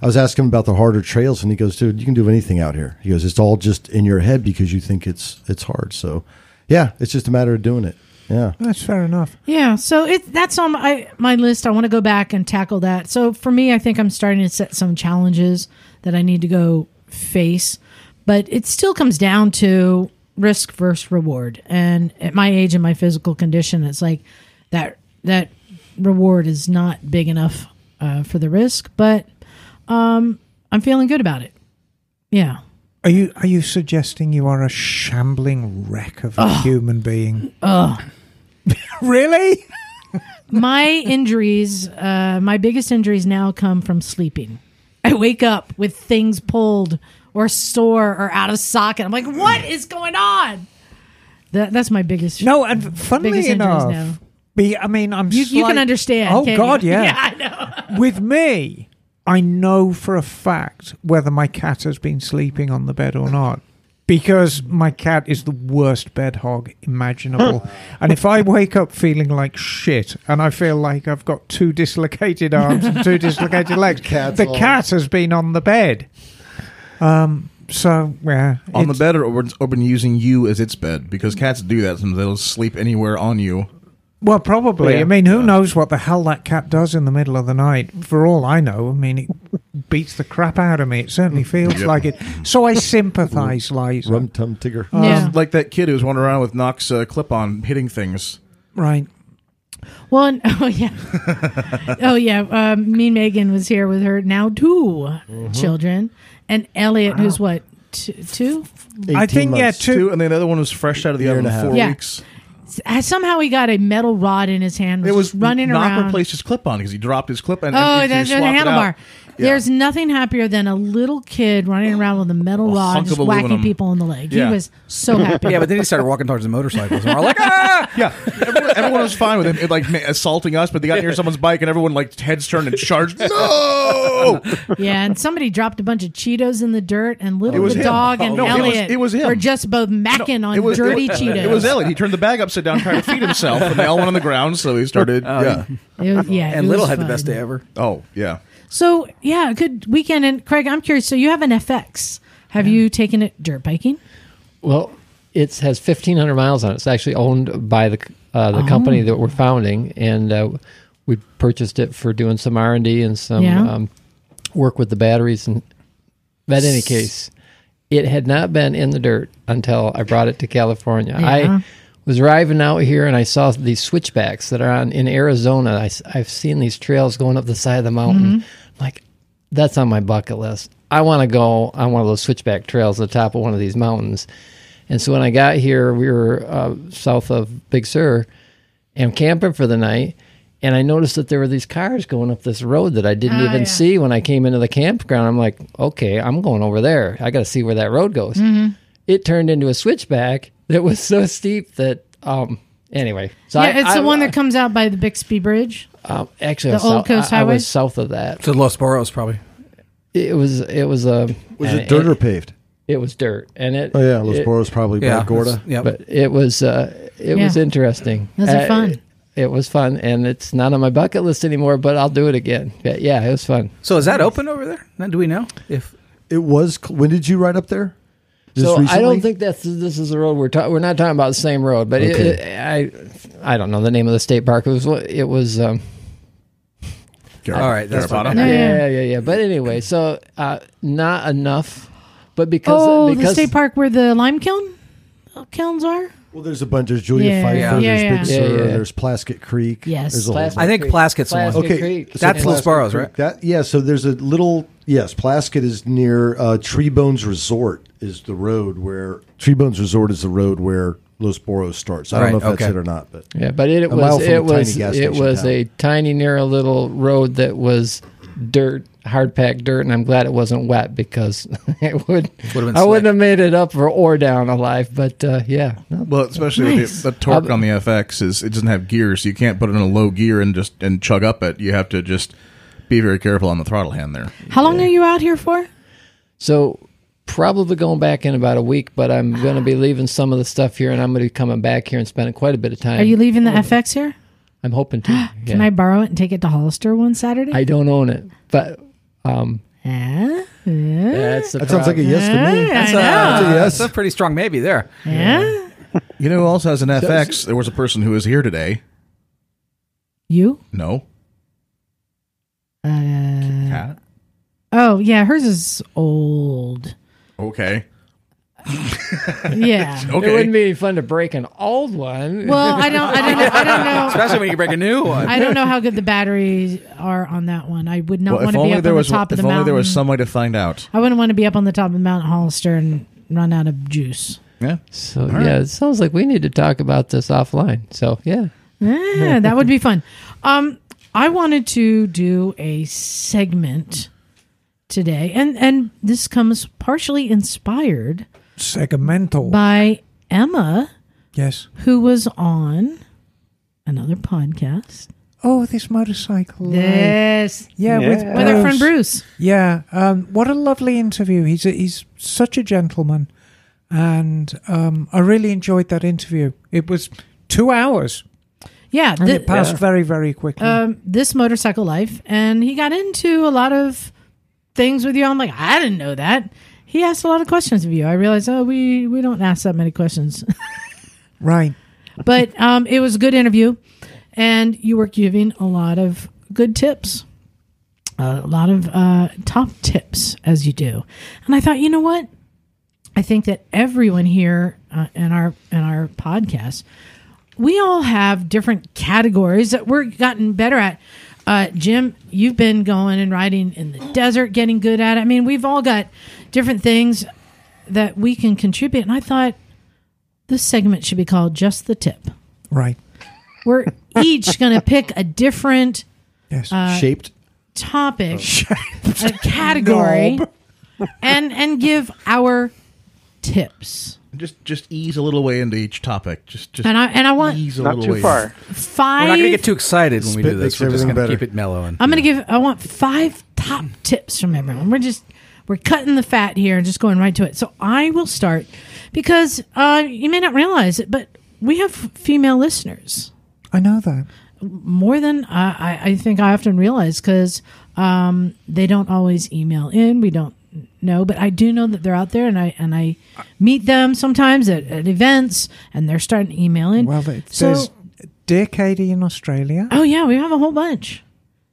I was asking him about the harder trails, and he goes, dude, you can do anything out here. He goes, it's all just in your head because you think it's hard. So yeah, it's just a matter of doing it. Yeah. That's fair enough. Yeah. So that's on my list. I want to go back and tackle that. So for me, I think I'm starting to set some challenges that I need to go face, but it still comes down to risk versus reward. And at my age and my physical condition, it's like that reward is not big enough for the risk, but I'm feeling good about it. Yeah. Are you suggesting you are a shambling wreck of a human being? Ugh. Really? My biggest injuries now come from sleeping. I wake up with things pulled or sore or out of socket. I'm like, what is going on? That's my biggest. No, and funnily enough, now. I mean, I'm. You can understand. Oh God, you? Yeah. Yeah, I know. With me, I know for a fact whether my cat has been sleeping on the bed or not, because my cat is the worst bed hog imaginable. And if I wake up feeling like shit and I feel like I've got two dislocated arms and two dislocated legs, the cat has been on the bed. So yeah, on the bed, or been using you as its bed, because cats do that sometimes. They'll sleep anywhere on you. Well, probably. Yeah. I mean, who knows what the hell that cat does in the middle of the night? For all I know, I mean, it beats the crap out of me. It certainly feels like it. So I sympathise, Liza. Rum-tum tigger. Yeah. Like that kid who's wandering around with Nox clip-on hitting things. Right. Well, oh, yeah. Oh, yeah. Me and Megan was here with her now 2 children. And Elliot, who's what, 2? I think, yeah, 2. And then the other one was fresh out of the oven 4 weeks. Somehow he got a metal rod in his hand. It was running around. Knock replaced his clip-on because he dropped his clip-on. Oh, that's a handlebar. Yeah. There's nothing happier than a little kid running around with a metal rod just whacking people in the leg. Yeah. He was so happy. Yeah, but then he started walking towards the motorcycles. And we're like, ah! Yeah. Everyone was fine with him, like assaulting us, but they got near someone's bike and everyone like heads turned and charged. No! Yeah, and somebody dropped a bunch of Cheetos in the dirt, and Elliot were just both macking on dirty Cheetos. It was Elliot. He turned the bag upside down trying to feed himself, and they all went on the ground, so he started. And Little had the best day ever. Oh, yeah. So, yeah, good weekend. And Kraig, I'm curious. So you have an FX. Have you taken it dirt biking? Well, it has 1,500 miles on it. It's actually owned by the company that we're founding. And we purchased it for doing some R&D and some work with the batteries. And in any case, it had not been in the dirt until I brought it to California. Yeah. I was driving out here and I saw these switchbacks that are in Arizona. I've seen these trails going up the side of the mountain. Mm-hmm. Like, that's on my bucket list. I want to go on one of those switchback trails at the top of one of these mountains. And so when I got here, we were south of Big Sur and camping for the night. And I noticed that there were these cars going up this road that I didn't even see when I came into the campground. I'm like, okay, I'm going over there. I got to see where that road goes. Mm-hmm. It turned into a switchback. That was so steep that, anyway. So it's the one that comes out by the Bixby Bridge. Actually, the Old Coast Highway. I was south of that. So Los Burros, probably. Was it dirt or paved? It was dirt, and it. Oh yeah, Los Burros probably by Gorda. Yeah, but it was. It was interesting. Was it fun? It was fun, and it's not on my bucket list anymore. But I'll do it again. But yeah, it was fun. So is that open over there? Now, do we know if it was? When did you ride up there? So recently? I don't think this is the road we're not talking about the same road, but okay. I don't know the name of the state park. It was all right, that's fine. Yeah. But anyway, so not enough, but because the state park where the lime kilns are. Well, there's a bunch. There's Julia Pfeiffer. There's Big Sur. There's Plaskett Creek. Yes, I think Plaskett's one. Okay, so that's Los Burros, right? So there's a little Yes, Plaskett is near Trebones Resort is the road where Los Burros starts. I don't know if that's it or not, but yeah, but it was a tiny narrow little road that was dirt, hard packed dirt, and I'm glad it wasn't wet because I wouldn't have made it up or down alive. But yeah, well, especially nice. With the torque on the FX is it doesn't have gears, so you can't put it in a low gear and chug up it. You have to just be very careful on the throttle hand there. How long are you out here for? So. Probably going back in about a week, but I'm going to be leaving some of the stuff here, and I'm going to be coming back here and spending quite a bit of time. Are you leaving the FX here? I'm hoping to. Yeah. Can I borrow it and take it to Hollister one Saturday? I don't own it, but... that's the problem. That sounds like a yes to me. That's a pretty strong maybe there. Yeah. You know who also has an FX? There was a person who was here today. You? No. Cat? Oh, yeah, hers is old. Okay. Yeah. Okay. It wouldn't be fun to break an old one. Well, I don't know. Especially when you break a new one. I don't know how good the batteries are on that one. I would not want to be up on the top of the mountain. If only there was some way to find out. I wouldn't want to be up on the top of the mountain Hollister and run out of juice. Yeah. So, it sounds like we need to talk about this offline. So, yeah. Yeah, that would be fun. I wanted to do a segment today, and this comes partially inspired segmental by Emma, yes, who was on another podcast. Oh, this motorcycle! Yes, with our friend Bruce. Yeah, what a lovely interview. He's such a gentleman, and I really enjoyed that interview. It was 2 hours. Yeah, and it passed very, very quickly. This motorcycle life, and he got into a lot of things with you. I'm like, I didn't know that. He asked a lot of questions of you. I realized, we don't ask that many questions. Right. But it was a good interview, and you were giving a lot of good tips, a lot of top tips, as you do. And I thought, you know what? I think that everyone here in our podcast, we all have different categories that we're gotten better at. Jim, you've been going and riding in the desert, getting good at it. I mean, we've all got different things that we can contribute. And I thought this segment should be called Just the Tip. Right. We're each going to pick a different shaped topic, a category, and give our tips. Just ease a little way into each topic. Just and I want ease a not little too way far. Five. We're not going to get too excited when we do this. We're just going to keep it mellow. I want five top tips from everyone. We're cutting the fat here and just going right to it. So I will start because you may not realize it, but we have female listeners. I know that more than I think I often realize because they don't always email in. We don't. No, but I do know that they're out there, and I meet them sometimes at events, and they're starting to email in. Well, there's Dear Katie in Australia. Oh, yeah, we have a whole bunch.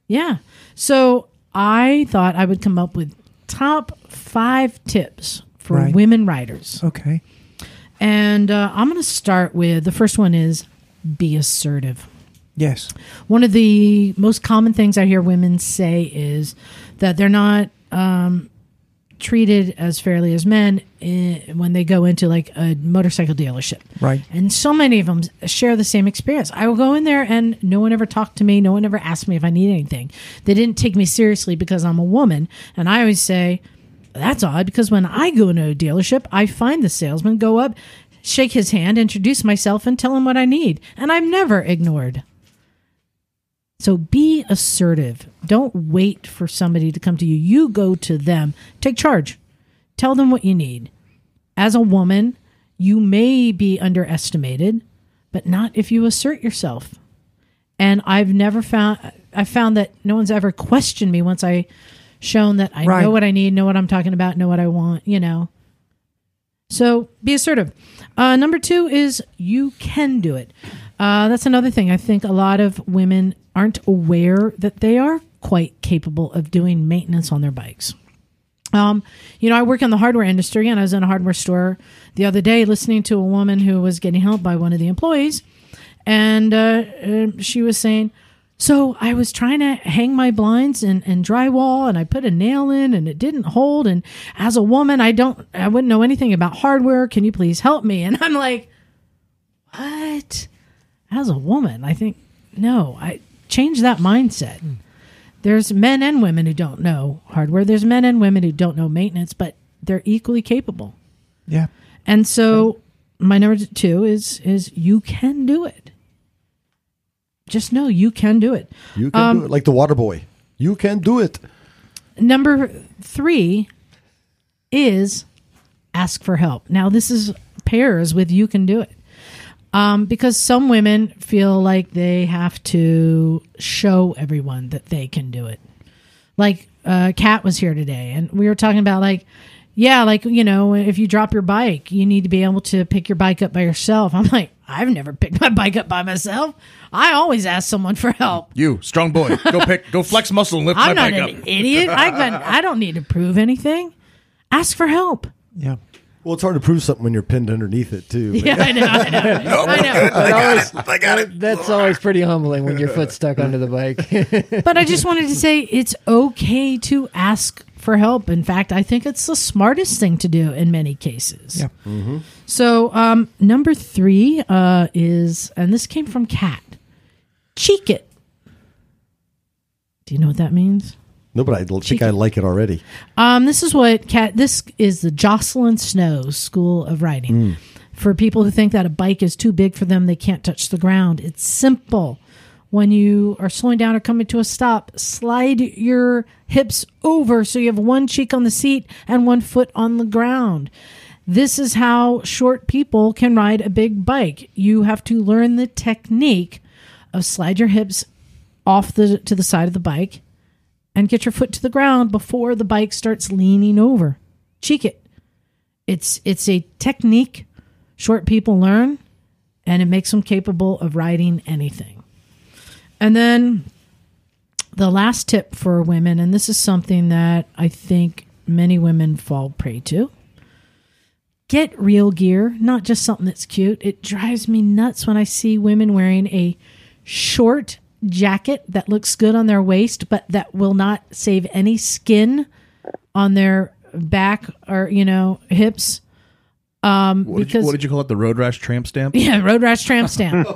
Yeah. So I thought I would come up with top 5 tips for women writers. Okay. And I'm going to start with, the first one is be assertive. Yes. One of the most common things I hear women say is that they're not... treated as fairly as men when they go into like a motorcycle dealership. Right. And so many of them share the same experience. I will go in there and no one ever talked to me. No one ever asked me if I need anything. They didn't take me seriously because I'm a woman. And I always say, that's odd because when I go into a dealership, I find the salesman, go up, shake his hand, introduce myself and tell him what I need. And I'm never ignored. So be assertive. Don't wait for somebody to come to you. You go to them. Take charge. Tell them what you need. As a woman, you may be underestimated, but not if you assert yourself. And I found that no one's ever questioned me once I shown that I know what I need, know what I'm talking about, know what I want, you know. So be assertive. Number 2 is you can do it. That's another thing. I think a lot of women aren't aware that they are quite capable of doing maintenance on their bikes. I work in the hardware industry, and I was in a hardware store the other day listening to a woman who was getting helped by one of the employees, and she was saying, So I was trying to hang my blinds and drywall, and I put a nail in and it didn't hold. And as a woman, I wouldn't know anything about hardware. Can you please help me? And I'm like, what? As a woman, I think, no, I changed that mindset. There's men and women who don't know hardware. There's men and women who don't know maintenance, but they're equally capable. Yeah. And so my number two is you can do it. Just know you can do it. You can do it. Like the water boy. You can do it. Number three is ask for help. Now, this is pairs with you can do it. Because some women feel like they have to show everyone that they can do it. Like Kat was here today, and we were talking about if you drop your bike, you need to be able to pick your bike up by yourself. I'm like, I've never picked my bike up by myself. I always ask someone for help. You, strong boy, go flex muscle and lift my bike up. I'm not an idiot. I don't need to prove anything. Ask for help. Yeah. Well, it's hard to prove something when you're pinned underneath it, too. But. Yeah, I know. Nope. I know. I got it. That's always pretty humbling when your foot's stuck under the bike. But I just wanted to say it's okay to ask for help. In fact, I think it's the smartest thing to do in many cases. Yeah. Mm-hmm. So number three is, and this came from Kat, cheek it. Do you know what that means? No, but I think I like it already. This is what this is the Jocelyn Snow School of Riding. Mm. For people who think that a bike is too big for them, they can't touch the ground. It's simple. When you are slowing down or coming to a stop, slide your hips over so you have one cheek on the seat and one foot on the ground. This is how short people can ride a big bike. You have to learn the technique of slide your hips off to the side of the bike. And get your foot to the ground before the bike starts leaning over. Cheek it. It's a technique short people learn, and it makes them capable of riding anything. And then the last tip for women, and this is something that I think many women fall prey to. Get real gear, not just something that's cute. It drives me nuts when I see women wearing a short jacket that looks good on their waist, but that will not save any skin on their back or hips. What did you call it? The road rash tramp stamp? Yeah, road rash tramp stamp.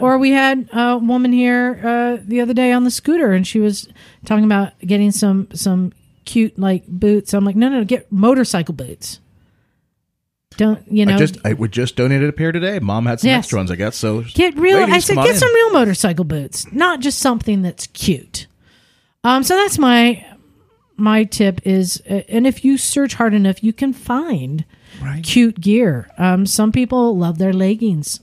Or we had a woman here the other day on the scooter, and she was talking about getting some cute like boots. I'm like, no, get motorcycle boots. I would just donated a pair today. Mom had some extra ones, I guess. So get real. Ladies, I said, get some real motorcycle boots, not just something that's cute. So that's my tip is, and if you search hard enough, you can find cute gear. Some people love their leggings.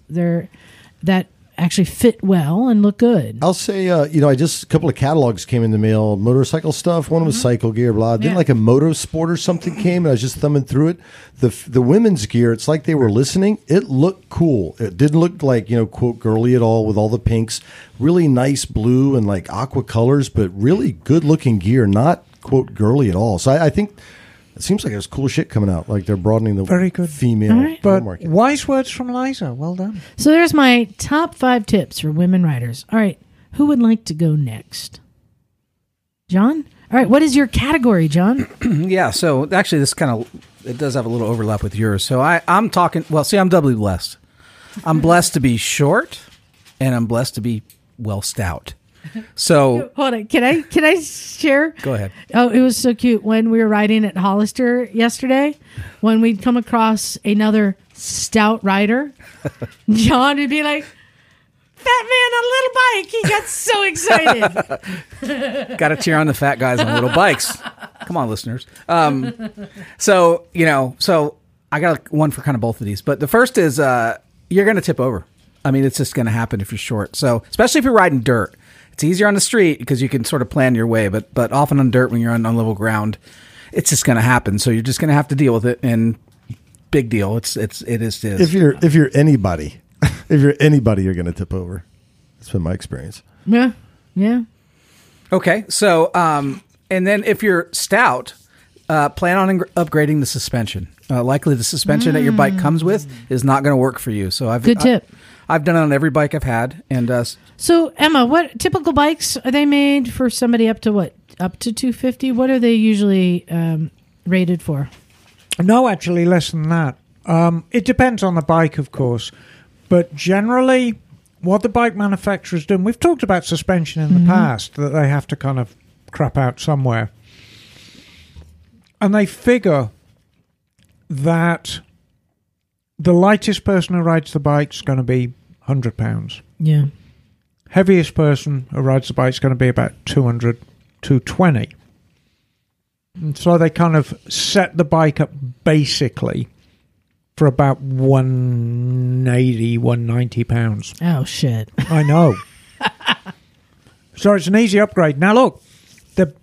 That actually fit well and look good. I'll say, a couple of catalogs came in the mail, motorcycle stuff. One was cycle gear, blah. Then like a moto sport or something came, and I was just thumbing through it. The women's gear, it's like they were listening. It looked cool. It didn't look like, quote, girly at all with all the pinks. Really nice blue and like aqua colors, but really good looking gear, not, quote, girly at all. So I think it seems like there's cool shit coming out. Like they're broadening the very good female market. Wise words from Liza. Well done. So there's my top 5 tips for women riders. All right. Who would like to go next? John? All right. What is your category, John? Yeah. So actually, this it does have a little overlap with yours. So I'm talking. Well, see, I'm doubly blessed. I'm blessed to be short, and I'm blessed to be stout. So hold on, can I share? Go ahead. Oh, it was so cute when we were riding at Hollister yesterday. When we'd come across another stout rider, John would be like, "Fat man on a little bike!" He got so excited. Got to cheer on the fat guys on little bikes. Come on, listeners. So I got one for kind of both of these, but the first is you're going to tip over. I mean, it's just going to happen if you're short. So especially if you're riding dirt. It's easier on the street because you can sort of plan your way, but often on dirt when you're on unlevel ground, it's just going to happen. So you're just going to have to deal with it, and big deal. It is. If you're anybody, you're going to tip over. That's been my experience. Yeah, yeah. Okay, so and then if you're stout, plan on upgrading the suspension. Likely the suspension that your bike comes with is not going to work for you. So I've good tip. I've done it on every bike I've had. And so, Emma, what typical bikes are they made for? Somebody up to what? Up to 250? What are they usually rated for? No, actually, less than that. It depends on the bike, of course. But generally, what the bike manufacturer's done, we've talked about suspension in the past, that they have to kind of crap out somewhere. And they figure that the lightest person who rides the bike's going to be 100 pounds. Yeah. Heaviest person who rides the bike's going to be about 200, 220. And so they kind of set the bike up basically for about 180, 190 pounds. Oh, shit. I know. So it's an easy upgrade. Now, look,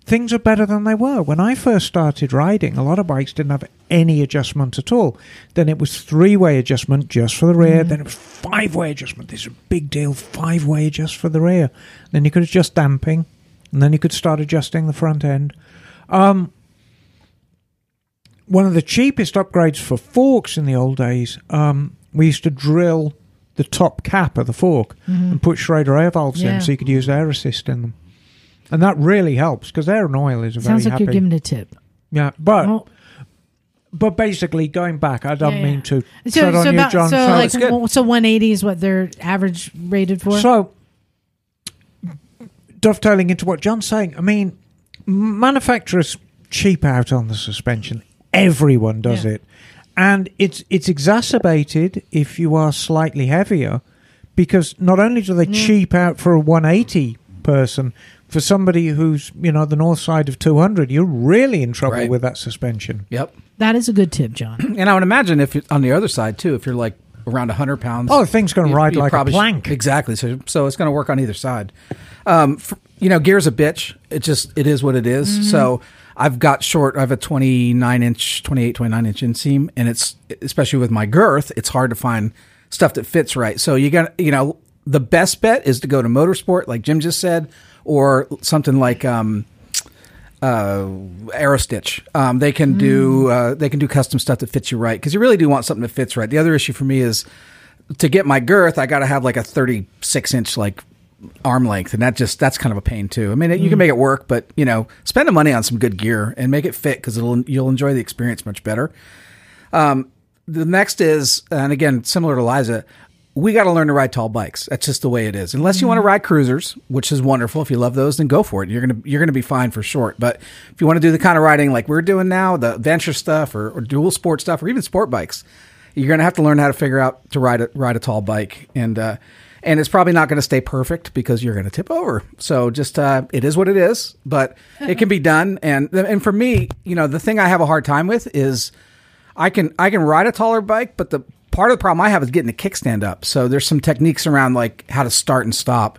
things are better than they were. When I first started riding, a lot of bikes didn't have any adjustment at all. Then it was three-way adjustment just for the rear. Then it was five-way adjustment. This is a big deal, five-way adjust for the rear. Then you could adjust damping, and then you could start adjusting the front end. One of the cheapest upgrades for forks in the old days, we used to drill the top cap of the fork and put Schrader air valves in so you could use air assist in them. And that really helps because air and oil is a very happy... Sounds like you're giving a tip. Yeah, but basically going back, I don't mean to... So, about, John, so, like, so 180 is what they're average rated for? So, dovetailing into what John's saying, I mean, manufacturers cheap out on the suspension. Everyone does it. And it's exacerbated if you are slightly heavier, because not only do they cheap out for a 180 person, for somebody who's, you know, the north side of 200, you're really in trouble with that suspension. Yep. That is a good tip, John. And I would imagine if on the other side, too, if you're like around 100 pounds. Oh, the thing's going to ride like a plank. Exactly. So it's going to work on either side. You know, gear's a bitch. It is what it is. So... I have a 29-inch inseam, and it's, especially with my girth, it's hard to find stuff that fits right. So the best bet is to go to motorsport, like Jim just said, or something like Aerostitch. They can do custom stuff that fits you right, because you really do want something that fits right. The other issue for me is to get my girth, I got to have like a 36-inch arm length, and that's kind of a pain too. I mean, you can make it work, but spend the money on some good gear and make it fit, because you'll enjoy the experience much better. The next is, and again, similar to Liza, we got to learn to ride tall bikes. That's just the way it is. Unless you want to ride cruisers, which is wonderful. If you love those, then go for it. You're gonna be fine for short. But if you want to do the kind of riding like we're doing now, the adventure stuff or dual sport stuff or even sport bikes, you're gonna have to learn how to figure out to ride a tall bike. And it's probably not going to stay perfect because you're going to tip over. So just it is what it is, but it can be done. And for me, the thing I have a hard time with is I can ride a taller bike, but the part of the problem I have is getting the kickstand up. So there's some techniques around like how to start and stop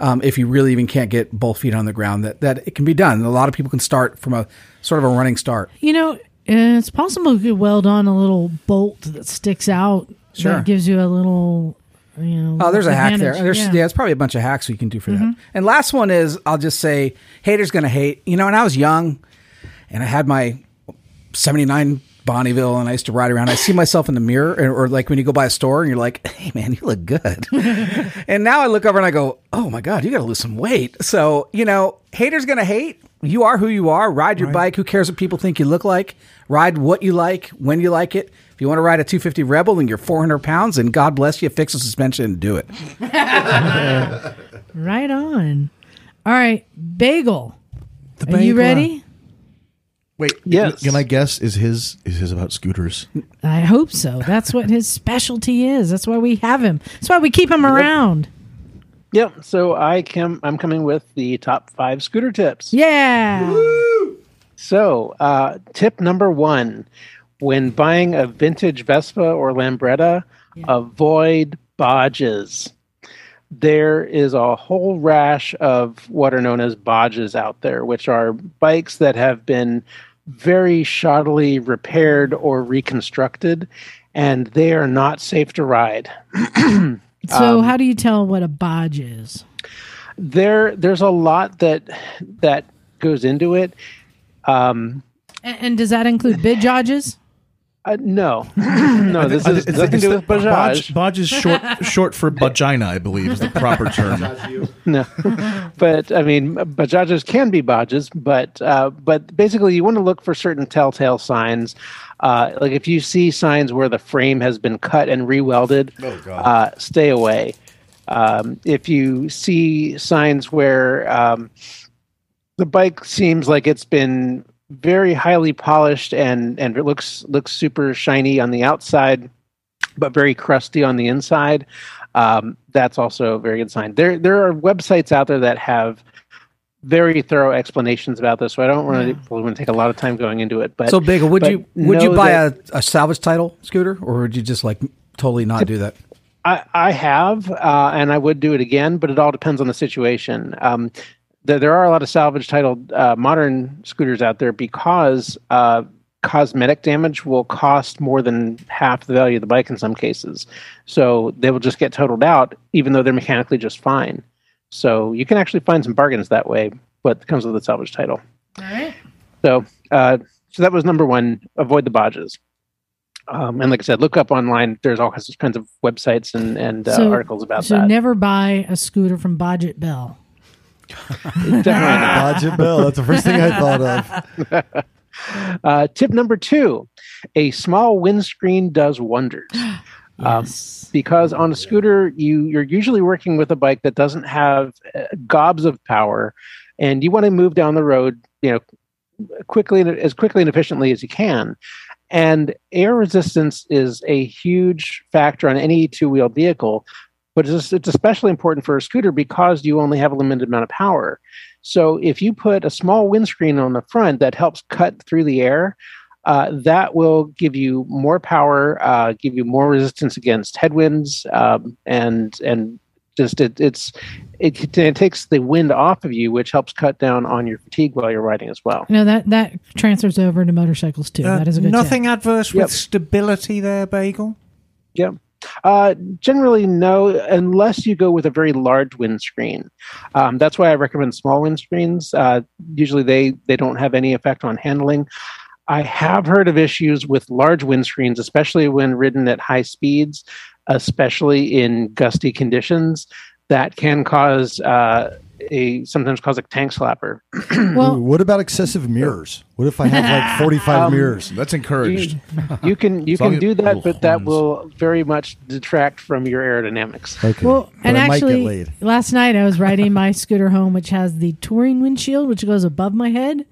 if you really even can't get both feet on the ground, that it can be done. And a lot of people can start from a sort of a running start. It's possible you could weld on a little bolt that sticks out that gives you a little... there's a hack there. There's probably a bunch of hacks we can do for that. And last one is, I'll just say, haters gonna hate. When I was young, and I had my '79 Bonneville, and I used to ride around, I see myself in the mirror, or like when you go by a store, and you're like, "Hey, man, you look good." And now I look over and I go, "Oh my God, you got to lose some weight." So haters gonna hate. You are who you are. Ride your bike. Who cares what people think you look like? Ride what you like when you like it. If you want to ride a 250 Rebel and you're 400 pounds, and God bless you, fix the suspension and do it. Right on. All right, Bagel. Are you ready? Wait, yes. Can I guess? Is his about scooters? I hope so. That's what his specialty is. That's why we have him. That's why we keep him around. Yep. So I'm coming with the top 5 scooter tips. Yeah. Woo! So tip number 1. When buying a vintage Vespa or Lambretta, avoid bodges. There is a whole rash of what are known as bodges out there, which are bikes that have been very shoddily repaired or reconstructed, and they are not safe to ride. So how do you tell what a bodge is? There's a lot that goes into it. And does that include big bodges? No, no. This is nothing to do with Bajaj. Baj is short for vagina, I believe, is the proper term. No, but I mean, Bajajas can be Bajas, but basically, you want to look for certain telltale signs. Like if you see signs where the frame has been cut and rewelded, stay away. If you see signs where the bike seems like it's been very highly polished and it looks super shiny on the outside, but very crusty on the inside. That's also a very good sign. There are websites out there that have very thorough explanations about this, so I don't really want to take a lot of time going into it. But so, Bagel, would you buy a salvage title scooter, or would you just like totally not do that? I have, and I would do it again, but it all depends on the situation. There are a lot of salvage titled modern scooters out there because cosmetic damage will cost more than half the value of the bike in some cases. So they will just get totaled out, even though they're mechanically just fine. So you can actually find some bargains that way, but comes with a salvage title. All right. So that was number one, avoid the bodges. And like I said, look up online. There's all kinds of websites and articles about that. So never buy a scooter from Bodget Bell. Definitely Bill. That's the first thing I thought of. Tip number two, a small windscreen does wonders. Yes. Because on a scooter, you're usually working with a bike that doesn't have gobs of power, and you want to move down the road, quickly and efficiently as you can. And air resistance is a huge factor on any two-wheel vehicle. But it's especially important for a scooter because you only have a limited amount of power. So if you put a small windscreen on the front that helps cut through the air, that will give you more power, give you more resistance against headwinds, and just it takes the wind off of you, which helps cut down on your fatigue while you're riding as well. No, that transfers over into motorcycles too. That is a good nothing tip. Adverse with stability there, Bagel. Yep. Generally, no, unless you go with a very large windscreen. That's why I recommend small windscreens. Usually they don't have any effect on handling. I have heard of issues with large windscreens, especially when ridden at high speeds, especially in gusty conditions, that can cause sometimes cause a tank slapper. Well, what about excessive mirrors? What if I have like 45 mirrors? That's encouraged. You can do that, but that will very much detract from your aerodynamics. Okay. Well, but and I actually, last night I was riding my scooter home, which has the touring windshield, which goes above my head,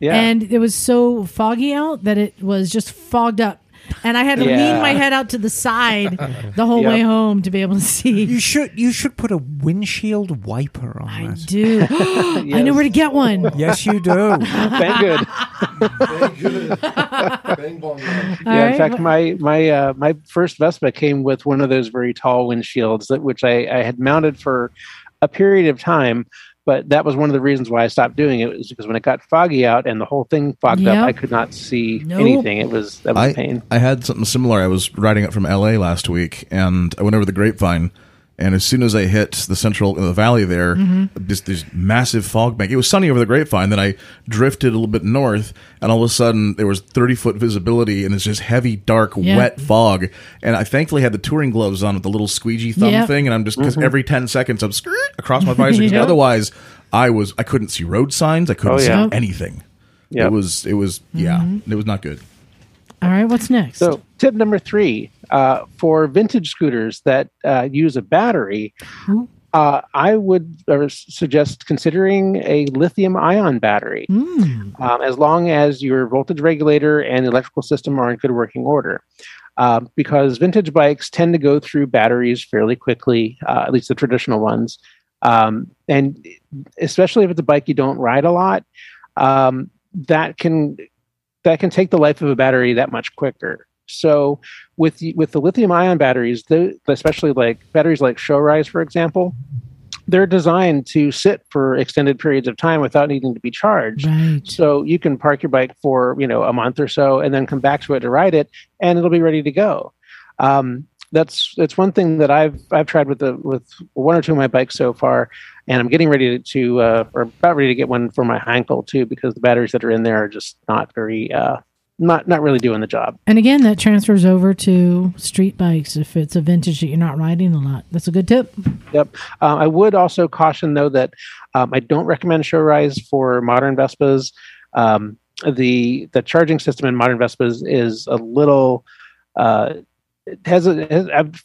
and it was so foggy out that it was just fogged up. And I had to lean my head out to the side the whole way home to be able to see. You should put a windshield wiper on. I do. Yes. I know where to get one. Yes, you do. Bang good. Bang good. Bang bong. Yeah, right. In fact, my first Vespa came with one of those very tall windshields which I had mounted for a period of time. But that was one of the reasons why I stopped doing it, was because when it got foggy out and the whole thing fogged up, I could not see anything. That was a pain. I had something similar. I was riding up from L.A. last week, and I went over the Grapevine. And as soon as I hit the central the valley there, just this massive fog bank. It was sunny over the Grapevine. Then I drifted a little bit north, and all of a sudden there was 30-foot visibility, and it's just heavy, dark, wet fog. And I thankfully had the touring gloves on with the little squeegee thumb thing, and I'm just because every 10 seconds I'm across my visor. Otherwise, I couldn't see road signs. I couldn't see anything. Yep. It was not good. All right, what's next? So tip number three, for vintage scooters that use a battery, I would suggest considering a lithium-ion battery, as long as your voltage regulator and electrical system are in good working order, because vintage bikes tend to go through batteries fairly quickly, at least the traditional ones, and especially if it's a bike you don't ride a lot, that can take the life of a battery that much quicker. So with the lithium-ion batteries, especially like batteries like ShowRise, for example, they're designed to sit for extended periods of time without needing to be charged. Right. So you can park your bike for a month or so and then come back to it to ride it, and it'll be ready to go. That's one thing that I've tried with one or two of my bikes so far, and I'm getting ready to or about ready to get one for my Heinkel too, because the batteries that are in there are just not very not really doing the job. And again, that transfers over to street bikes if it's a vintage that you're not riding a lot. That's a good tip. Yep. I would also caution, though, that I don't recommend show rise for modern Vespas. The charging system in modern Vespas is a little... I've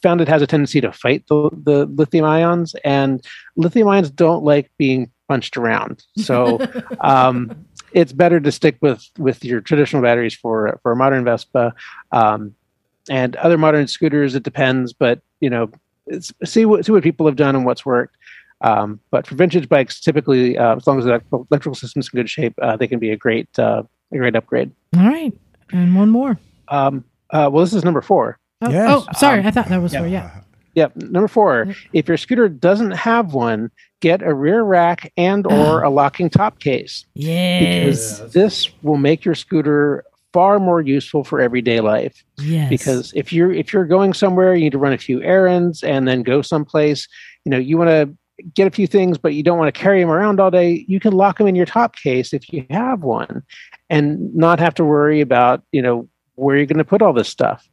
found it has a tendency to fight the lithium ions, and lithium ions don't like being punched around. So it's better to stick with your traditional batteries for a modern Vespa, and other modern scooters. It depends, but see what people have done and what's worked. But for vintage bikes, typically, as long as the electrical system's in good shape, they can be a great upgrade. All right, and one more. Well, this is number 4. Oh, yes. Oh, sorry. I thought that was 4. Yeah. Yep. Yeah. Number 4. If your scooter doesn't have one, get a rear rack and or a locking top case. Yes. Because this will make your scooter far more useful for everyday life. Yes. Because if you're going somewhere, you need to run a few errands and then go someplace, you want to get a few things, but you don't want to carry them around all day. You can lock them in your top case if you have one, and not have to worry about, where you're going to put all this stuff.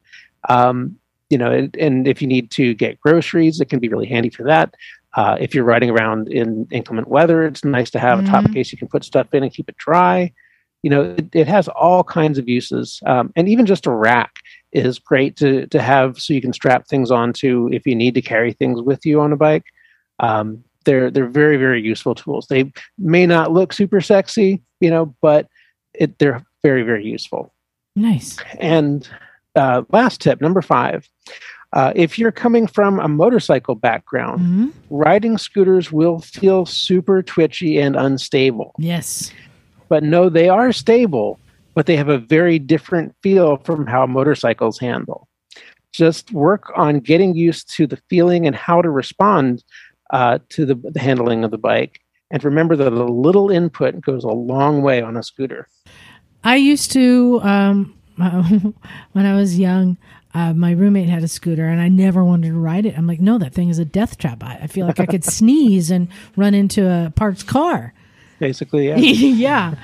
And if you need to get groceries, it can be really handy for that. If you're riding around in inclement weather, it's nice to have a top case you can put stuff in and keep it dry. It has all kinds of uses. And even just a rack is great to have, so you can strap things onto if you need to carry things with you on a bike. They're very, very useful tools. They may not look super sexy, but they're very, very useful. Nice. And last tip, number 5. If you're coming from a motorcycle background, riding scooters will feel super twitchy and unstable. Yes. But no, they are stable, but they have a very different feel from how motorcycles handle. Just work on getting used to the feeling and how to respond to the handling of the bike. And remember that a little input goes a long way on a scooter. I used to... when I was young, my roommate had a scooter and I never wanted to ride it. I'm like, no, that thing is a death trap. I feel like I could sneeze and run into a parked car. Basically, yeah. Yeah.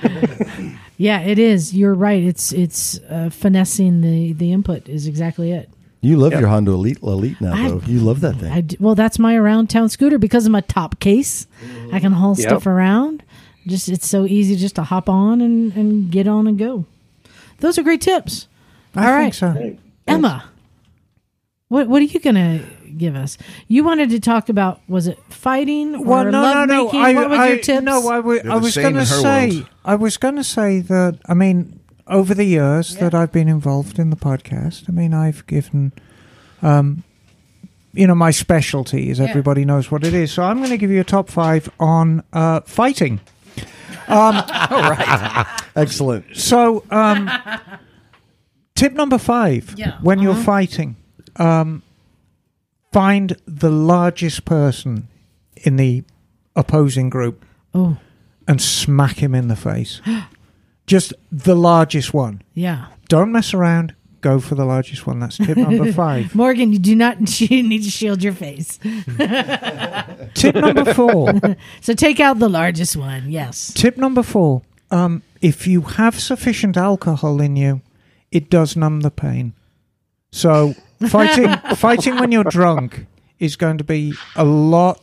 Yeah, it is. You're right. It's finessing the input is exactly it. You love your Honda Elite now, though. You love that thing. Well, that's my around-town scooter because of my top case. I can haul stuff around. It's so easy just to hop on and get on and go. Those are great tips. All right. So. Emma, what are you going to give us? You wanted to talk about, was it fighting or lovemaking? What were your tips? I was going to say that, over the years that I've been involved in the podcast, I've given, my specialty is everybody knows what it is. So I'm going to give you a top 5 on fighting. All right. Excellent. So, tip number 5, when you're fighting, find the largest person in the opposing group and smack him in the face. Just the largest one. Yeah. Don't mess around. Go for the largest one. That's tip number 5. Morgan, you do not need to shield your face. Tip number 4. So take out the largest one, yes. Tip number 4. If you have sufficient alcohol in you, it does numb the pain. So fighting when you're drunk is going to be a lot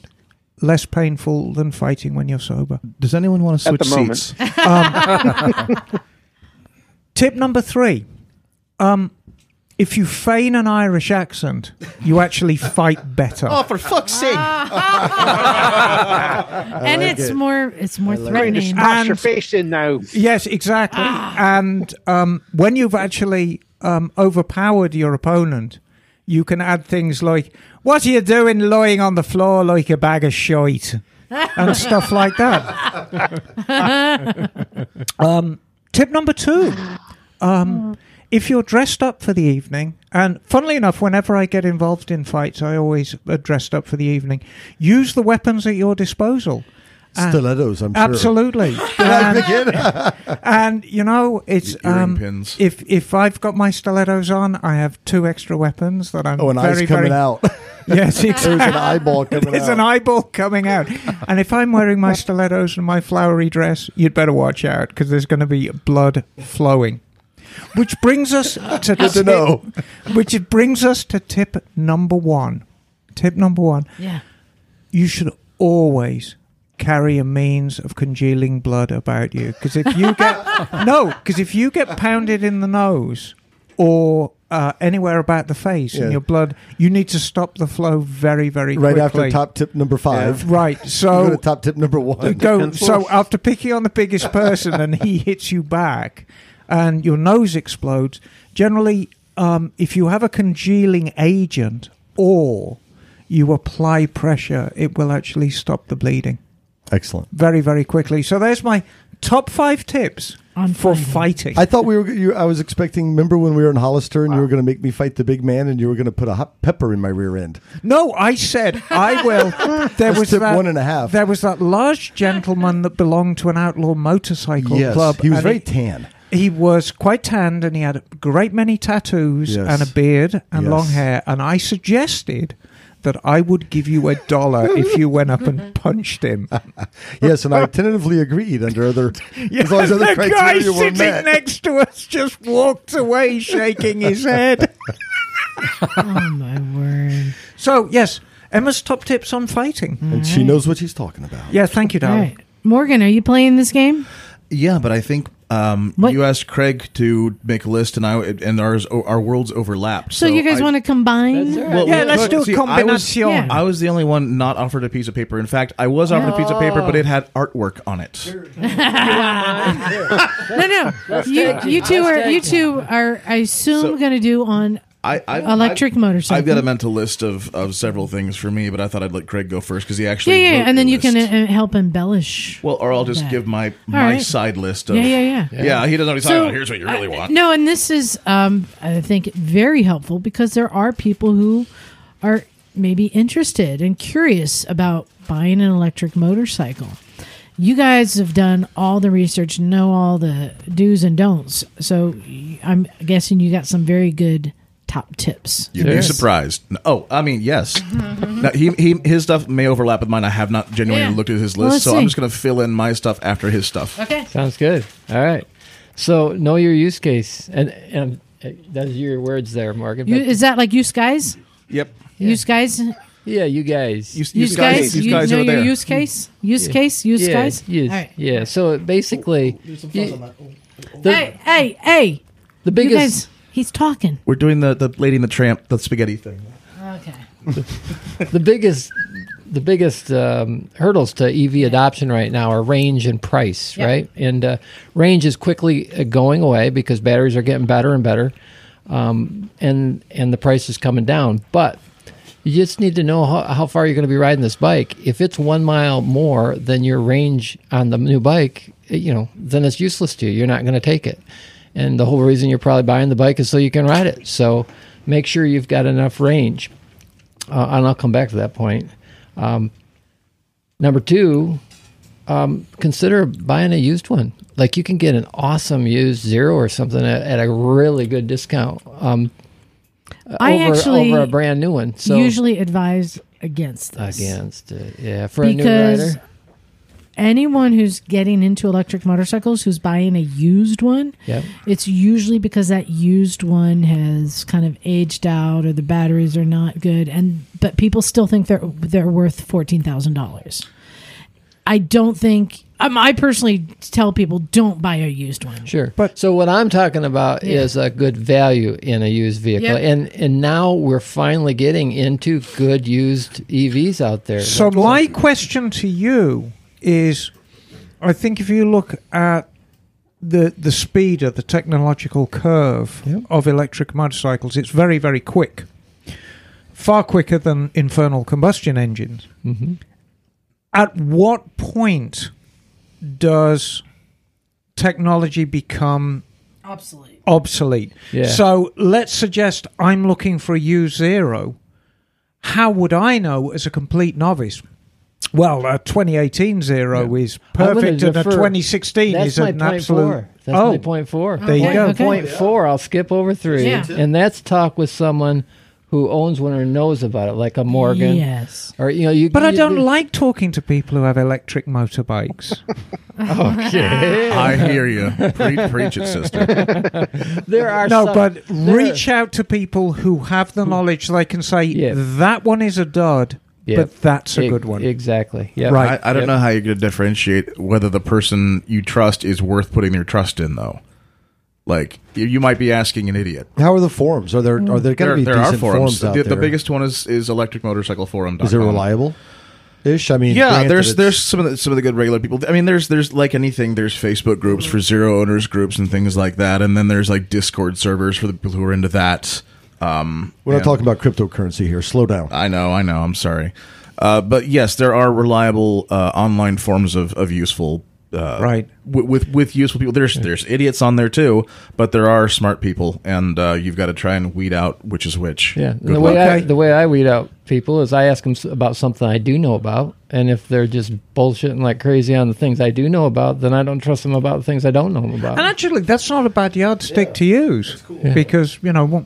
less painful than fighting when you're sober. Does anyone want to switch seats? Tip number 3. If you feign an Irish accent, you actually fight better. Oh, for fuck's sake! And like it's more threatening. Smash your face in now. Yes, exactly. And when you've actually overpowered your opponent, you can add things like, "What are you doing, lying on the floor like a bag of shite?" and stuff like that. Tip number 2. If you're dressed up for the evening, and funnily enough, whenever I get involved in fights, I always are dressed up for the evening. Use the weapons at your disposal. Stilettos, I'm sure. Absolutely. And, it's... pins. If I've got my stilettos on, I have 2 extra weapons that I'm an eye's coming out. Yes, exactly. There's an eyeball coming out. There's an eyeball coming out. And if I'm wearing my stilettos and my flowery dress, you'd better watch out, because there's going to be blood flowing. Which brings us to which brings us to tip number one. Tip number one. Yeah. You should always carry a means of congealing blood about you, because if you get pounded in the nose or anywhere about the face in your blood, you need to stop the flow very, very quickly. Right after top tip number 5. Yeah. Right, so go to top tip number 1. So after picking on the biggest person and he hits you back and your nose explodes, generally if you have a congealing agent or you apply pressure, it will actually stop the bleeding. Excellent. Very, very quickly. So there's my top 5 tips for fighting. I thought I was expecting, remember when we were in Hollister and you were going to make me fight the big man and you were going to put a hot pepper in my rear end? No, I said I will. There was tip 1.5. There was that large gentleman that belonged to an outlaw motorcycle club. He was very tan. He was quite tanned and he had a great many tattoos and a beard and long hair. And I suggested that I would give you $1 if you went up and punched him. Yes, and I tentatively agreed under other... other the guy sitting next to us just walked away shaking his head. Oh, my word. So, yes, Emma's top tips on fighting. And she knows what she's talking about. Yeah, thank you, darling. Right. Morgan, are you playing this game? Yeah, but I think... you asked Kraig to make a list, and our worlds overlapped. So you guys want to combine? Right. Well, let's do a combination. I was the only one not offered a piece of paper. In fact, I was offered a piece of paper, but it had artwork on it. No. You two are, I assume, going to do on... Electric motorcycle. I've got a mental list of several things for me, but I thought I'd let Kraig go first because he actually and then you can help embellish. Well, or I'll just give my side list. He doesn't know what he's talking about. Here's what you really want. No, and this is I think very helpful because there are people who are maybe interested and curious about buying an electric motorcycle. You guys have done all the research, know all the do's and don'ts, so I'm guessing you got some very good top tips. You'd be surprised. Yes. No, his stuff may overlap with mine. I have not genuinely looked at his list, I'm just going to fill in my stuff after his stuff. Okay. Sounds good. All right. So, know your use case. And that's your words there, Morgan. Is that like use guys? Yep. Yeah. Use guys? Yeah, you guys. Use guys? You know your use case? Use case? Yes. All right. Yeah. So, basically... Hey! The biggest... You guys, he's talking. We're doing the Lady and the Tramp, the spaghetti thing. Okay. The biggest hurdles to EV adoption right now are range and price, right? And range is quickly going away because batteries are getting better and better, and the price is coming down. But you just need to know how far you're going to be riding this bike. If it's 1 mile more than your range on the new bike, then it's useless to you. You're not going to take it. And the whole reason you're probably buying the bike is so you can ride it. So make sure you've got enough range. And I'll come back to that point. Number 2, consider buying a used one. Like you can get an awesome used Zero or something at a really good discount over a brand new one. So usually advise against this. Against it, yeah. For a new rider. Anyone who's getting into electric motorcycles who's buying a used one, it's usually because that used one has kind of aged out or the batteries are not good, but people still think they're worth $14,000. I don't think I personally tell people don't buy a used one. Sure. But so what I'm talking about is a good value in a used vehicle. Yep. And now we're finally getting into good used EVs out there. So my question to you is, I think if you look at the speed of the technological curve of electric motorcycles, it's very, very quick. Far quicker than internal combustion engines. Mm-hmm. At what point does technology become obsolete? Yeah. So let's suggest I'm looking for a used Zero. How would I know as a complete novice? Well, a 2018 Zero is perfect, and a 2016 is an absolute... That's my point 4. There you go. Point 4, I'll skip over 3, and that's talk with someone who owns one or knows about it, like a Morgan. Yes. Or, you know, you. But I don't like talking to people who have electric motorbikes. Okay. I hear you. Preach it, sister. Reach out to people who have the knowledge. They can say, that one is a dud. Yep. But that's a good one. Exactly. Yep. Right. I don't know how you're going to differentiate whether the person you trust is worth putting your trust in, though. Like, you might be asking an idiot. How are the forums? Are there going to be decent forums out there? The biggest one is electricmotorcycleforum.com. Is it reliable-ish? I mean, yeah, there's some of the good regular people. I mean, there's like anything. There's Facebook groups for zero owners groups and things like that, and then there's like Discord servers for the people who are into that. We're not talking about cryptocurrency here. Slow down. I know. I'm sorry. But yes, there are reliable online forms of useful with useful people. There's idiots on there too, but there are smart people, and you've got to try and weed out which is which. Yeah. The way I weed out people is I ask them about something I do know about, and if they're just bullshitting like crazy on the things I do know about, then I don't trust them about the things I don't know about. And actually, that's not a bad yardstick to use. That's cool. Because, you know,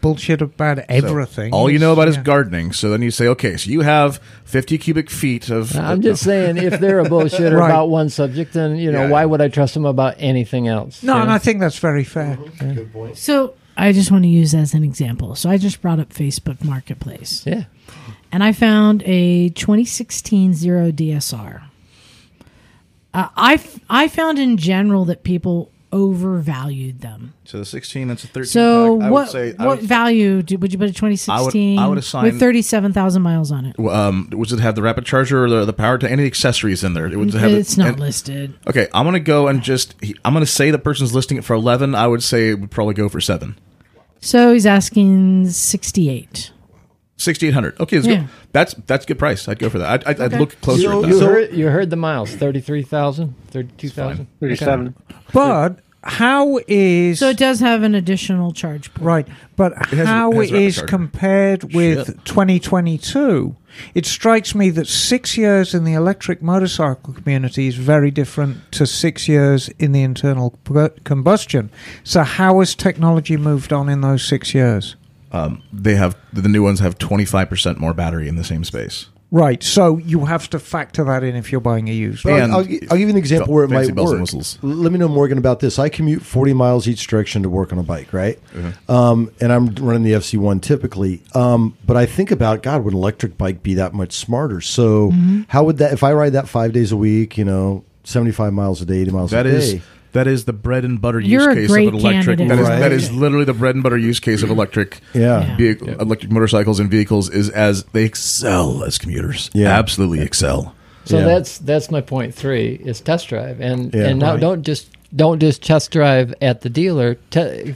bullshit about everything. So all you know about is gardening. So then you say, okay, so you have 50 cubic feet of... I'm just saying, if they're a bullshitter about one subject, then, you know, why would I trust them about anything else? No, and I think that's very fair. Mm-hmm. Yeah. Good point. So I just want to use as an example. So I just brought up Facebook Marketplace. Yeah. And I found a 2016 Zero DSR. I found in general that people overvalued them. So the 16, that's a 13. So would you put a 2016? I would assign with 37,000 miles on it. Would it have the rapid charger or the power to any accessories in there? It's not listed. Okay, I'm gonna go and I'm gonna say the person's listing it for 11. I would say it would probably go for 7. So he's asking 68. 6,800. Okay, let's go. That's a good price. I'd go for that. I'd look closer at that. You heard the miles, 33,000, 32,000, 37. But how is... So it does have an additional charge point. Right, but how it is compared with 2022, it strikes me that 6 years in the electric motorcycle community is very different to 6 years in the internal combustion. So how has technology moved on in those 6 years? The new ones have 25% more battery in the same space. Right, so you have to factor that in if you're buying a used. I'll give you an example where it might work. Let me know, Morgan, about this. I commute 40 miles each direction to work on a bike, right? Mm-hmm. And I'm running the FC1 typically. But I think about, God, would an electric bike be that much smarter? So how would that, if I ride that 5 days a week, you know, 75 miles a day, 80 miles a day. That is the bread and butter use case of an electric. That is literally the bread and butter use case of electric electric motorcycles and vehicles is as they excel as commuters. Yeah. Absolutely excel. So that's my point 3 is test drive and don't just test drive at the dealer.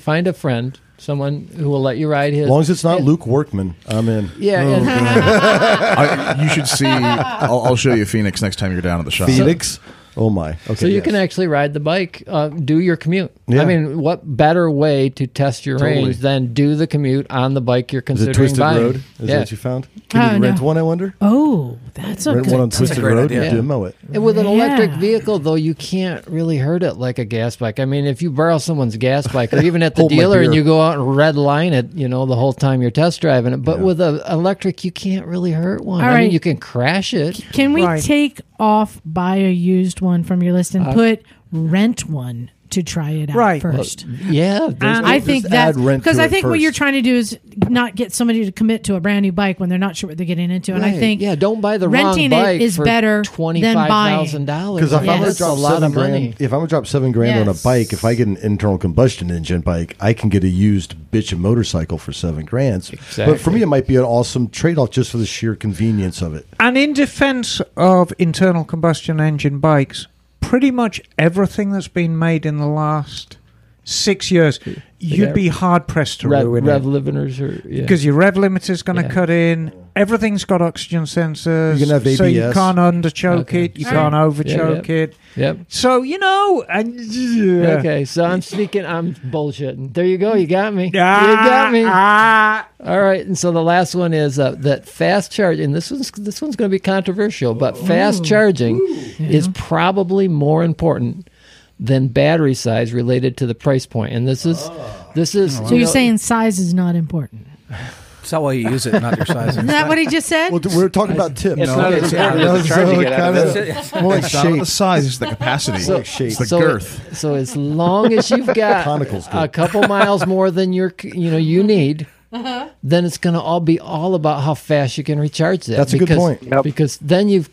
Find a friend. Someone who will let you ride his... As long as it's not Luke Workman, I'm in. Yeah. Oh, you should see... I'll show you Phoenix next time you're down at the shop. Phoenix? Oh, my. Okay, so you can actually ride the bike, do your commute. Yeah. I mean, what better way to test your range than do the commute on the bike you're considering buying? Is it Twisted Road? Is that what you found? Can you rent one, I wonder? Oh, that's a good idea. Rent one on Twisted Road and demo it. And with an electric vehicle, though, you can't really hurt it like a gas bike. I mean, if you borrow someone's gas bike or even at the dealer and you go out and red line it, you know, the whole time you're test driving it. But with an electric, you can't really hurt one. All right. I mean, you can crash it. Can we take off, buy a used one from your list and put rent one to try it out first. I think that because I think what you're trying to do is not get somebody to commit to a brand new bike when they're not sure what they're getting into. And I think don't buy the renting wrong bike it is for better $25,000 because if I'm going to drop $7,000 on a bike, if I get an internal combustion engine bike, I can get a used bitch and motorcycle for $7,000. Exactly. But for me, it might be an awesome trade off just for the sheer convenience of it. And in defense of internal combustion engine bikes, pretty much everything that's been made in the last 6 years, you'd be hard-pressed to ruin it. Rev limiters. Because your rev limiter's going to cut in. Everything's got oxygen sensors. You can have ABS. So you can't underchoke it. You can't overchoke it. Yep. So, you know. Okay, so I'm bullshitting. There you go. You got me. All right, and so the last one is that fast charge, and this one's going to be controversial, but fast charging is probably more important than battery size related to the price point. And this is so you're saying size is not important. It's not why you use it, not your size. Isn't that what he just said? Well, we're talking about tips. It's not as important as the charge you get out of it. It's more like shape. The size is the capacity. So, it's the girth. So as long as you've got a couple miles more than you need, then it's going to all be about how fast you can recharge that. That's a good point. Yep. Because then you've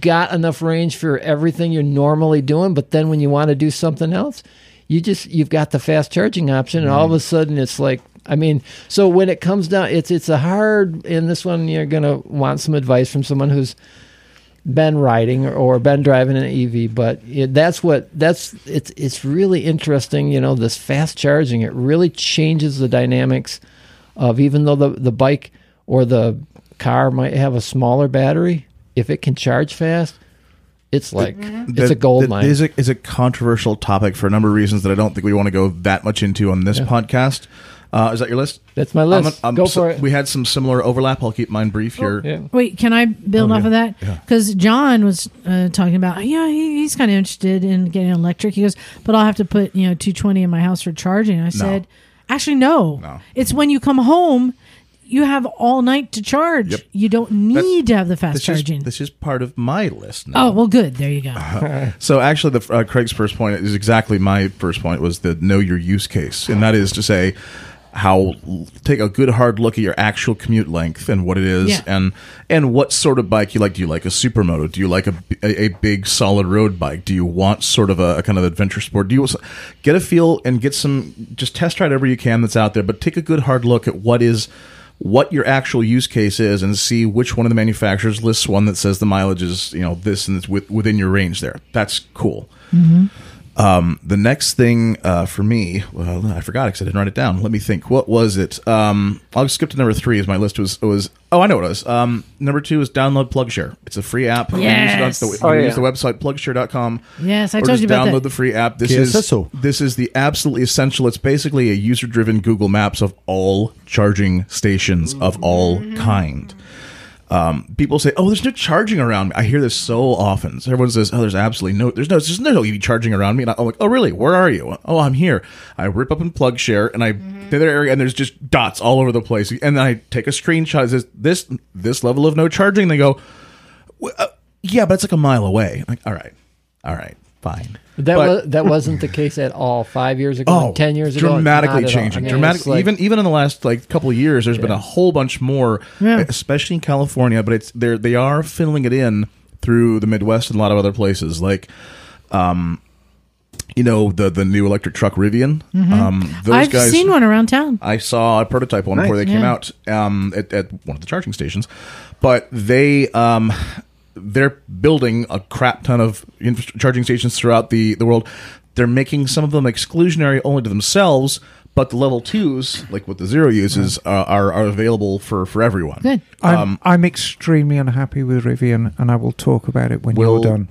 got enough range for everything you're normally doing, but then when you want to do something else, you've got the fast charging option, and all of a sudden it's like, I mean, so when it comes down, it's a hard, and this one you're going to want some advice from someone who's been riding or been driving an EV, but it's really interesting, this fast charging, it really changes the dynamics of, even though the bike or the car might have a smaller battery, if it can charge fast, it's like it's a gold mine. It's a controversial topic for a number of reasons that I don't think we want to go that much into on this podcast. Is that your list? That's my list. Go for it. We had some similar overlap. I'll keep mine brief here. Yeah. Wait, can I build off of that? Because John was talking about, he's kind of interested in getting electric. He goes, but I'll have to put 220 in my house for charging. I said, actually, no. It's when you come home, you have all night to charge. Yep. You don't need to have the fast charging. This is part of my list now. Oh, well, good. There you go. So actually, Kraig's first point is exactly my first point, was the know your use case. And that is to say, take a good hard look at your actual commute length and what it is, and what sort of bike you like. Do you like a supermoto? Do you like a big solid road bike? Do you want sort of a kind of adventure sport? Do you get a feel and get some, just test ride every you can that's out there, but take a good hard look at what your actual use case is, and see which one of the manufacturers lists one that says the mileage is this and it's within your range there. That's cool. Mm-hmm. The next thing for me, well, I forgot because I didn't write it down. Let me think. What was it? I'll skip to number 3, as my list was I know what it was. Number 2 is download PlugShare. It's a free app. Yes. You can use use the website plugshare.com. Yes, I told you about that. Or just download the free app. This is the absolutely essential. It's basically a user-driven Google Maps of all charging stations of all kind. People say, there's no charging around me. I hear this so often. So everyone says, there's absolutely no EV charging around me. And I'm like, oh, really? Where are you? Oh, I'm here. I rip up in PlugShare and I to their area, and there's just dots all over the place. And then I take a screenshot. It says, this level of no charging. And they go, yeah, but it's like a mile away. I'm like, all right, fine. That wasn't the case at all 5 years ago, 10 years ago. Dramatically changing. Dramatically, like, even in the last couple of years, there's been a whole bunch more, especially in California. But they are filling it in through the Midwest and a lot of other places. Like, the new electric truck Rivian. Mm-hmm. I've seen one around town. I saw a prototype one before they came out at one of the charging stations, but they. They're building a crap ton of charging stations throughout the world. They're making some of them exclusionary only to themselves, but the level 2s, like what the 0 uses, are available for everyone. Good. I'm extremely unhappy with Rivian, and I will talk about it when you're done.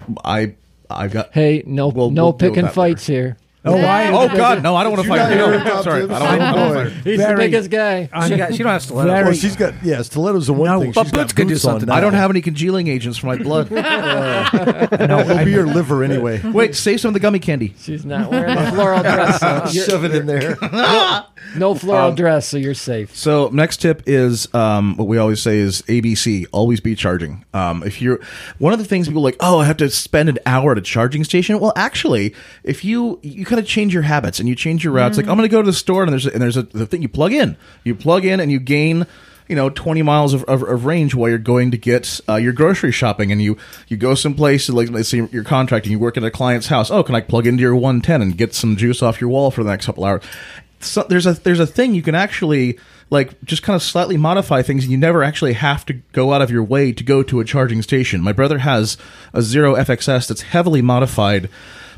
No picking fights here. God, no! I don't want to fight. Sorry, I don't want to fight. He's the biggest guy. She don't have stilettos. Well, she's got stilettos are one thing. But she's boots could do something. I don't have any congealing agents for my blood. No, it'll be your liver anyway. Wait, save some of the gummy candy. She's not wearing a floral dress. Shove it in there. No floral dress, so you're safe. So next tip is what we always say is ABC: always be charging. If you're one of the things people are like, I have to spend an hour at a charging station. Well, actually, if you kind of change your habits and you change your routes. Like, I'm going to go to the store, and there's the thing you plug in and you gain 20 miles of range while you're going to get your grocery shopping, and you go someplace, like, let's say you're contracting, you work at a client's house. Can I plug into your 110 and get some juice off your wall for the next couple hours? So there's a thing you can actually, like, just kind of slightly modify things, and you never actually have to go out of your way to go to a charging station. My brother has a 0 FXS that's heavily modified,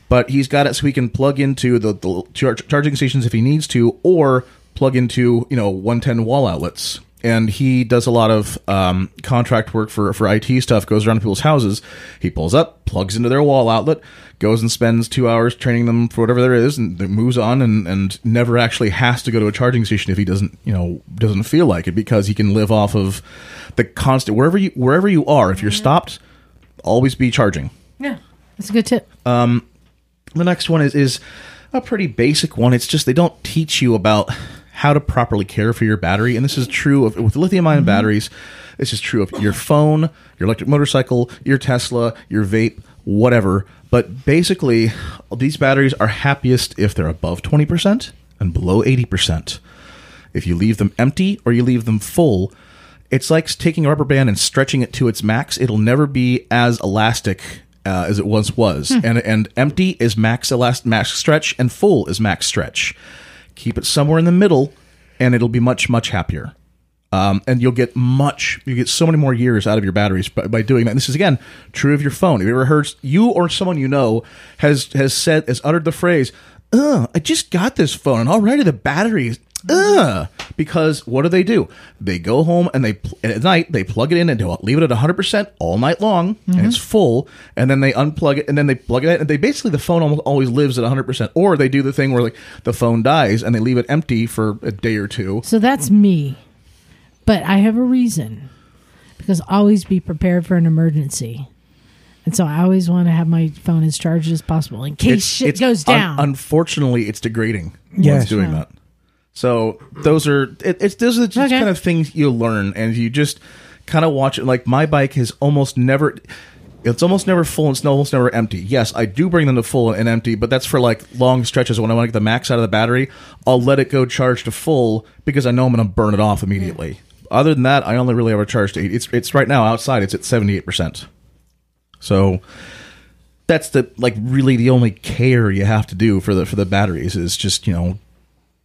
but he's got it so he can plug into the charging stations if he needs to, or plug into 110 wall outlets. And he does a lot of contract work for IT stuff, goes around to people's houses. He pulls up, plugs into their wall outlet, goes and spends 2 hours training them for whatever there is, and moves on, and never actually has to go to a charging station if he doesn't feel like it, because he can live off of the constant, wherever you are. If you're stopped, always be charging. Yeah, that's a good tip. The next one is a pretty basic one. It's just they don't teach you about how to properly care for your battery. And this is true of with lithium-ion batteries. This is true of your phone, your electric motorcycle, your Tesla, your vape, whatever. But basically, these batteries are happiest if they're above 20% and below 80%. If you leave them empty or you leave them full, it's like taking a rubber band and stretching it to its max. It'll never be as elastic as it once was. And empty is max stretch, and full is max stretch. Keep it somewhere in the middle, and it'll be much, much happier. And you'll get so many more years out of your batteries by doing that. And this is, again, true of your phone. Have you ever heard, you or someone you know has uttered the phrase, I just got this phone, and already the battery is, because what do? They go home and at night they plug it in and leave it at 100% all night long, and it's full, and then they unplug it and then they plug it in, and they basically, the phone almost always lives at 100%, or they do the thing where like the phone dies and they leave it empty for a day or two. So that's me, but I have a reason, because always be prepared for an emergency. And so I always want to have my phone as charged as possible in case shit goes down. Unfortunately, it's degrading when it's doing that. So those are just kind of things you learn, and you just kind of watch it. Like my bike is almost never full, and it's almost never empty. Yes, I do bring them to full and empty, but that's for like long stretches when I want to get the max out of the battery. I'll let it go charge to full because I know I'm going to burn it off immediately. Yeah. Other than that, I only really ever charge to 80. It's right now outside. It's at 78%. So that's the only care you have to do for the batteries is just,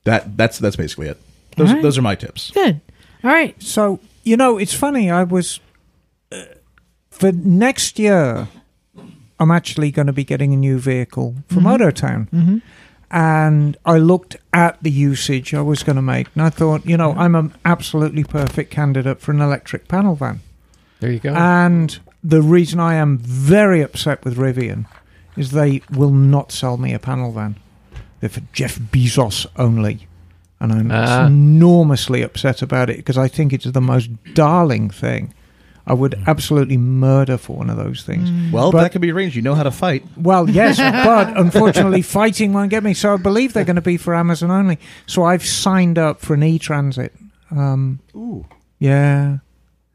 That's basically it. Those are my tips. Good. All right. So, it's funny. I was... for next year, I'm actually going to be getting a new vehicle from Mototown. Mm-hmm. And I looked at the usage I was going to make. And I thought, I'm an absolutely perfect candidate for an electric panel van. There you go. And the reason I am very upset with Rivian is they will not sell me a panel van. They're for Jeff Bezos only. And I'm enormously upset about it because I think it's the most darling thing. I would absolutely murder for one of those things. Well, that could be arranged. You know how to fight. Well, yes, but unfortunately fighting won't get me. So I believe they're going to be for Amazon only. So I've signed up for an e-transit. Ooh. Yeah.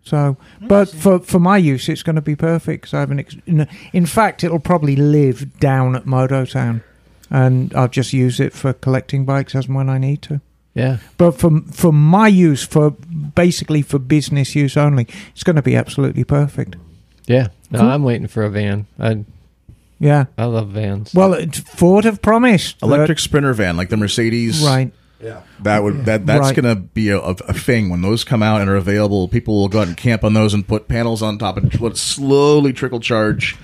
So, but for my use, it's going to be perfect. Because I have in fact, it'll probably live down at Mototown. And I'll just use it for collecting bikes as and when I need to. Yeah. But for my use, for business use only, it's going to be absolutely perfect. Yeah. No, cool. I'm waiting for a van. I love vans. Well, Ford have promised. Electric Sprinter van, like the Mercedes. Right. Yeah. That's going to be a thing. When those come out and are available, people will go out and camp on those and put panels on top and slowly trickle charge.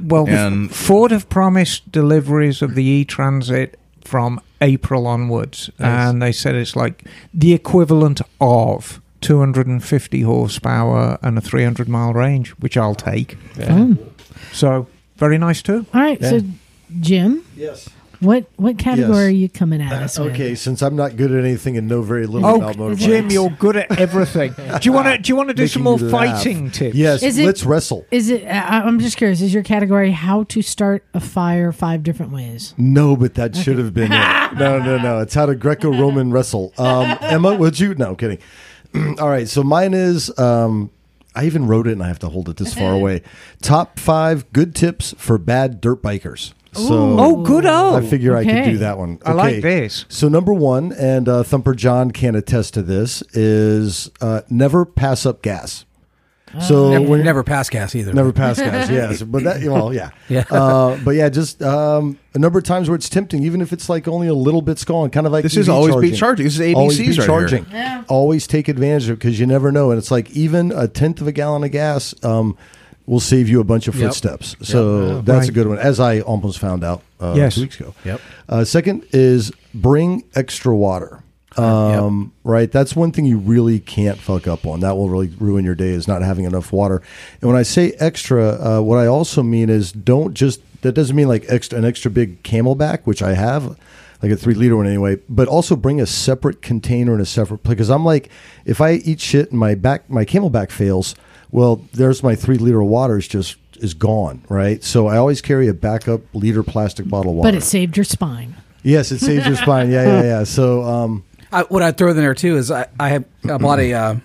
Well, Ford have promised deliveries of the e-transit from April onwards, nice. And they said it's like the equivalent of 250 horsepower and a 300-mile range, which I'll take. Yeah. So, very nice too. All right, So Jim? Yes. What category are you coming at us with? Okay, since I'm not good at anything and know very little about motorbikes. Jim, you're good at everything. Do you want to do some more fighting tips? Yes, let's wrestle. Is it? I'm just curious. Is your category how to start a fire 5 different ways? No, but that should have been it. No. It's how to Greco-Roman wrestle. Emma, would you? No, I'm kidding. All right, so mine is... I even wrote it and I have to hold it this far away. Top 5 good tips for bad dirt bikers. So I figure I could do that one. Okay. I like this. So number 1, and Thumper John can attest to this, is never pass up gas. So never pass gas either. Never pass gas. Yes, but that yeah. But yeah, just a number of times where it's tempting, even if it's like only a little bit's gone. Kind of like this is always charging. Be charging. This is ABCs always be right charging. Here. Yeah. Always take advantage of it because you never know, and it's like even a tenth of a gallon of gas. Will save you a bunch of footsteps. Yep. So that's a good one, as I almost found out 2 weeks ago. Yep. Second is bring extra water. Right? That's one thing you really can't fuck up on. That will really ruin your day is not having enough water. And when I say extra, what I also mean is that doesn't mean like an extra big Camelback, which I have. Like a 3-liter one anyway, but also bring a separate container and a separate plate. Because I'm like, if I eat shit and my Camelback fails, well, there's my 3-liter of water is gone, right? So I always carry a backup liter plastic bottle of water. But it saved your spine. Yes, it saved your spine. Yeah. So What I'd throw in there too is I bought a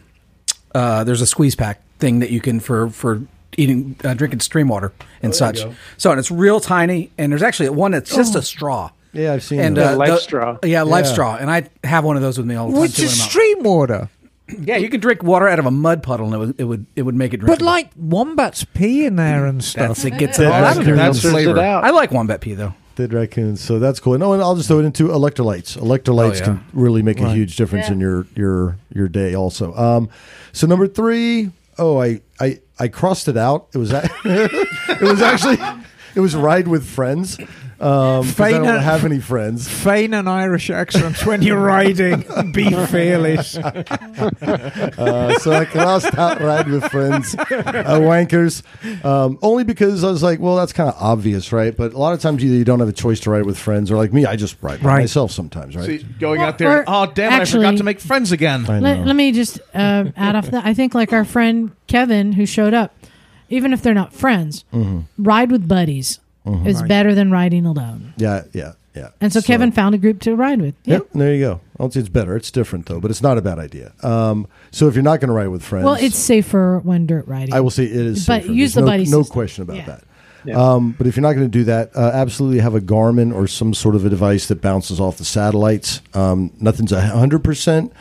there's a squeeze pack thing that you can for eating drinking stream water and such. So and it's real tiny, and there's actually one that's just a straw. Yeah, I've seen and life straw. Yeah, life straw, and I have one of those with me all the time. Which is stream water. Yeah, you could drink water out of a mud puddle, and it would make it drinkable. But like wombats pee in there and stuff. That's, it gets all out of that flavor. I like wombat pee though. Did raccoons, so that's cool. No, and I'll just throw it into electrolytes. Electrolytes can really make a huge difference in your day also. So number three, I crossed it out. It was it was ride with friends. I don't have any friends. Feign an Irish accent when you're riding. Be fearless. So I crossed out ride with friends. Wankers. Only because I was like, well, that's kind of obvious, right? But a lot of times either you don't have a choice to ride with friends, or like me, I just ride by myself sometimes, right? So going out there, I forgot to make friends again. Let me just add off that. I think like our friend Kevin who showed up, even if they're not friends, ride with buddies. Mm-hmm. It's better than riding alone. Yeah. And so Kevin found a group to ride with. Yep. There you go. I don't think it's better. It's different, though, but it's not a bad idea. So if you're not going to ride with friends... Well, it's safer when dirt riding. I will say it is safer. But use the buddy system. No question about that. Yeah. But if you're not going to do that, absolutely have a Garmin or some sort of a device that bounces off the satellites. Nothing's 100%,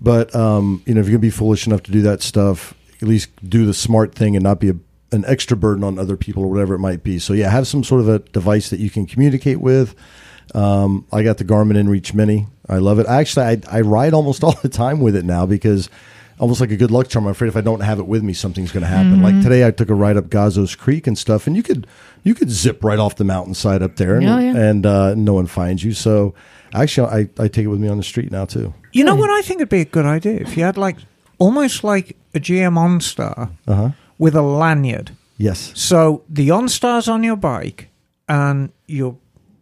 but if you're going to be foolish enough to do that stuff, at least do the smart thing and not be an extra burden on other people or whatever it might be. So have some sort of a device that you can communicate with. I got the Garmin InReach Mini. I love it. Actually, I ride almost all the time with it now because almost like a good luck charm. I'm afraid if I don't have it with me, something's going to happen. Mm-hmm. Like today I took a ride up Gazo's Creek and stuff, and you could zip right off the mountainside up there and no one finds you. So actually I take it with me on the street now too. You know what I think would be a good idea? If you had like almost like a GM OnStar. Uh-huh. With a lanyard. Yes. So the OnStar's on your bike and your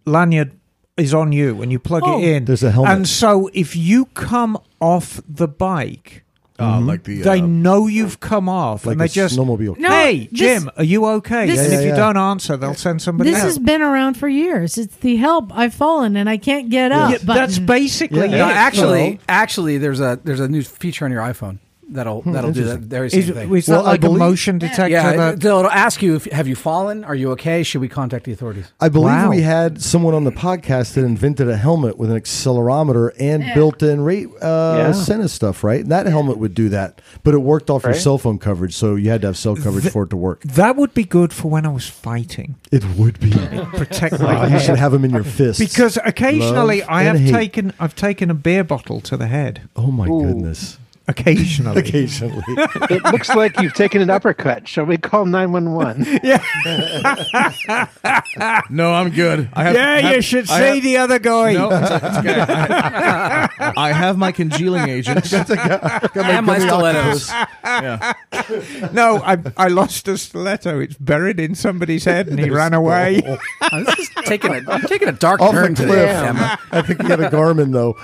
lanyard is on you and you plug it in. There's a helmet. And so if you come off the bike, they know you've come off. Like and they just, hey, Jim, are you okay? And if you don't answer, they'll send somebody out. This has been around for years. It's the help, I've fallen and I can't get up. Yeah, that's basically it. Actually, there's a new feature on your iPhone. That'll do that very same thing. Is that like a motion detector? Yeah, they'll ask you, have you fallen? Are you okay? Should we contact the authorities? I believe we had someone on the podcast that invented a helmet with an accelerometer and built-in rate center stuff, right? And that helmet would do that, but it worked off your cell phone coverage, so you had to have cell coverage for it to work. That would be good for when I was fighting. It would be. Protect my head. You should have them in your fists. Because occasionally I've taken a beer bottle to the head. Oh my goodness. Occasionally. It looks like you've taken an uppercut. Shall we call 911? Yeah. No, I'm good. You should see the other guy. No, it's okay. I have my congealing agents. And my stilettos. No, I lost a stiletto. It's buried in somebody's head and he ran away. I'm taking a dark turn today, Emma. I think we got a Garmin, though.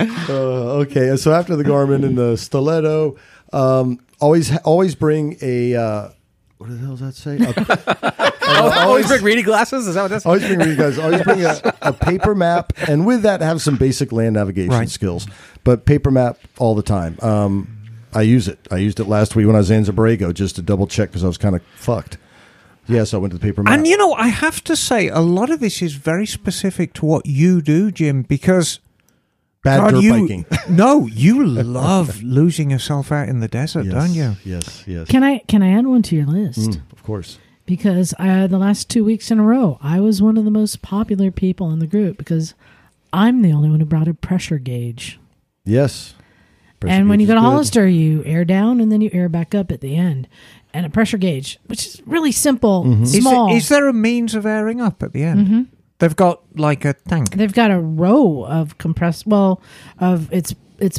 Okay, so after the Garmin and the stiletto, always bring a what the hell does that say? Always bring reading glasses. Is that what that's? Always bring reading glasses. Always bring a paper map, and with that have some basic land navigation skills. But paper map all the time. I use it. I used it last week when I was in Zabrego just to double check because I was kind of fucked. Yes, I went to the paper map. And I have to say, a lot of this is very specific to what you do, Jim, because. Bad dirt biking. No, you love losing yourself out in the desert, don't you? Yes. Can I add one to your list? Of course. Because the last 2 weeks in a row, I was one of the most popular people in the group because I'm the only one who brought a pressure gauge. Yes. And when you go to Hollister, you air down and then you air back up at the end. And a pressure gauge, which is really simple, small. Is there a means of airing up at the end? Mm-hmm. They've got like a tank. They've got a row of it's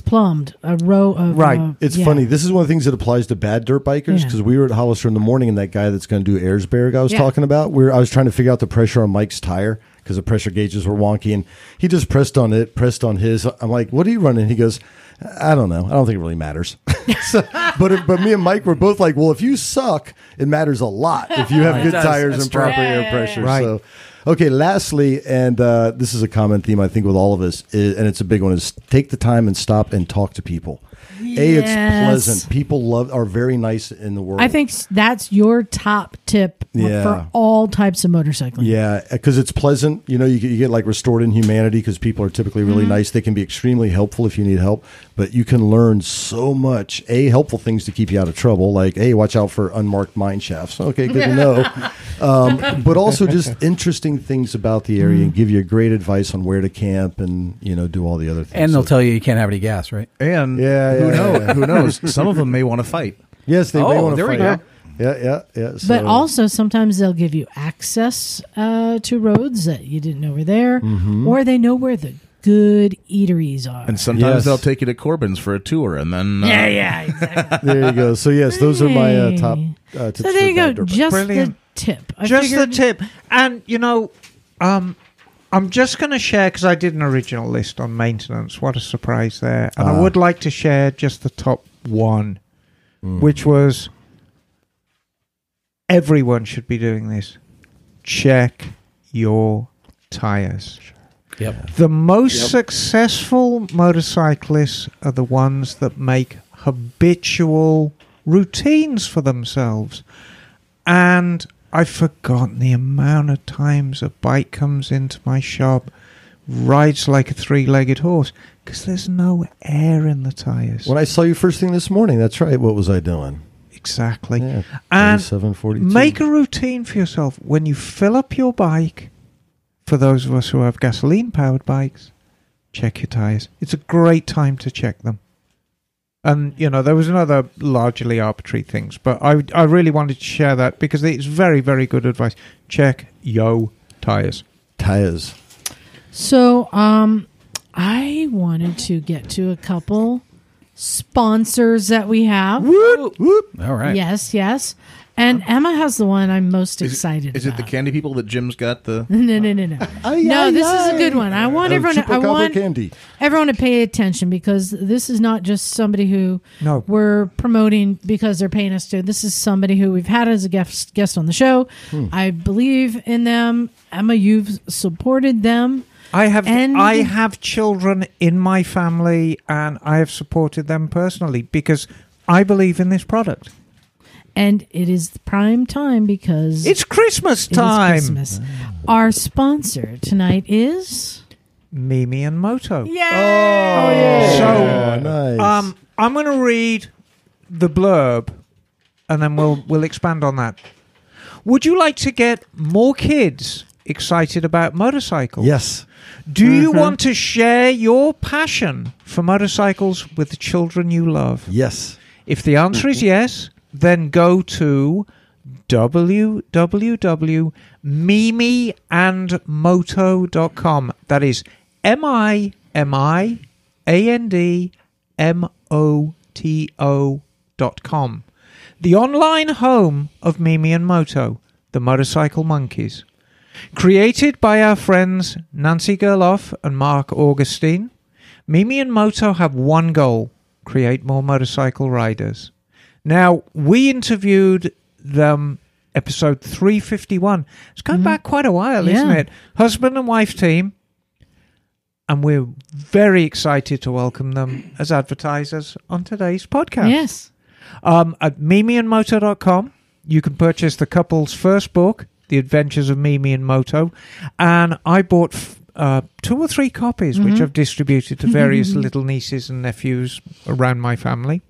plumbed. A row of... Right. It's funny. This is one of the things that applies to bad dirt bikers because we were at Hollister in the morning and that guy that's going to do Erzberg I was talking about, I was trying to figure out the pressure on Mike's tire because the pressure gauges were wonky and he just pressed on his. I'm like, what are you running? He goes... I don't know. I don't think it really matters. but me and Mike were both like, well, if you suck, it matters a lot if you have good tires and proper air pressure. Right. So Okay, lastly, and this is a common theme, I think, with all of us, is, and it's a big one, is take the time and stop and talk to people. Yes. A, it's pleasant. People are very nice in the world. I think that's your top tip for all types of motorcycling. Yeah, because it's pleasant. You know, you get like restored in humanity because people are typically really nice. They can be extremely helpful if you need help, but you can learn so much. A, helpful things to keep you out of trouble, like, hey, watch out for unmarked mine shafts. Okay, good to know. But also just interesting things about the area and give you great advice on where to camp and, you know, do all the other things. And they'll tell you can't have any gas, right? And who knows? Some of them may want to fight. Yes, they may want to fight. There we go. Yeah. So, but also sometimes they'll give you access to roads that you didn't know were there, or they know where the good eateries are. And sometimes they'll take you to Corbin's for a tour, and then yeah, exactly. There you go. So yes, those are my top tips. So there you go. Just brilliant. The tip. Just the tip. And you know, I'm just going to share, because I did an original list on maintenance. What a surprise there. And I would like to share just the top one, which was, everyone should be doing this. Check your tires. Yep. The most successful motorcyclists are the ones that make habitual routines for themselves. And I've forgotten the amount of times a bike comes into my shop, rides like a three-legged horse, because there's no air in the tires. When I saw you first thing this morning, that's right. What was I doing? Exactly. Yeah, and make a routine for yourself. When you fill up your bike, for those of us who have gasoline-powered bikes, check your tires. It's a great time to check them. And, you know, there was another largely arbitrary things, but I really wanted to share that because it's very, very good advice. Check your tires. So I wanted to get to a couple sponsors that we have. Whoop, whoop. All right. Yes. And Emma has the one I'm most excited about. Is it the candy people that Jim's got? No. No, this is a good one. I want everyone to pay attention, because this is not just somebody who we're promoting because they're paying us to. This is somebody who we've had as a guest on the show. I believe in them. Emma, you've supported them. I have children in my family, and I have supported them personally because I believe in this product. And it is prime time because it's Christmas time. It is Christmas. Our sponsor tonight is Mimi and Moto. Yay! Oh, yeah. So nice. I'm going to read the blurb, and then we'll expand on that. Would you like to get more kids excited about motorcycles? Yes. Do you want to share your passion for motorcycles with the children you love? Yes. If the answer is yes, then go to www.mimiandmoto.com. That is MIMIANDMOTO.com. The online home of Mimi and Moto, the Motorcycle Monkeys. Created by our friends Nancy Gerloff and Mark Augustine, Mimi and Moto have one goal: create more motorcycle riders. Now, we interviewed them, episode 351. It's going back quite a while, isn't it? Husband and wife team. And we're very excited to welcome them as advertisers on today's podcast. Yes. At mimiandmoto.com, you can purchase the couple's first book, The Adventures of Mimi and Moto. And I bought two or three copies, which I've distributed to various little nieces and nephews around my family.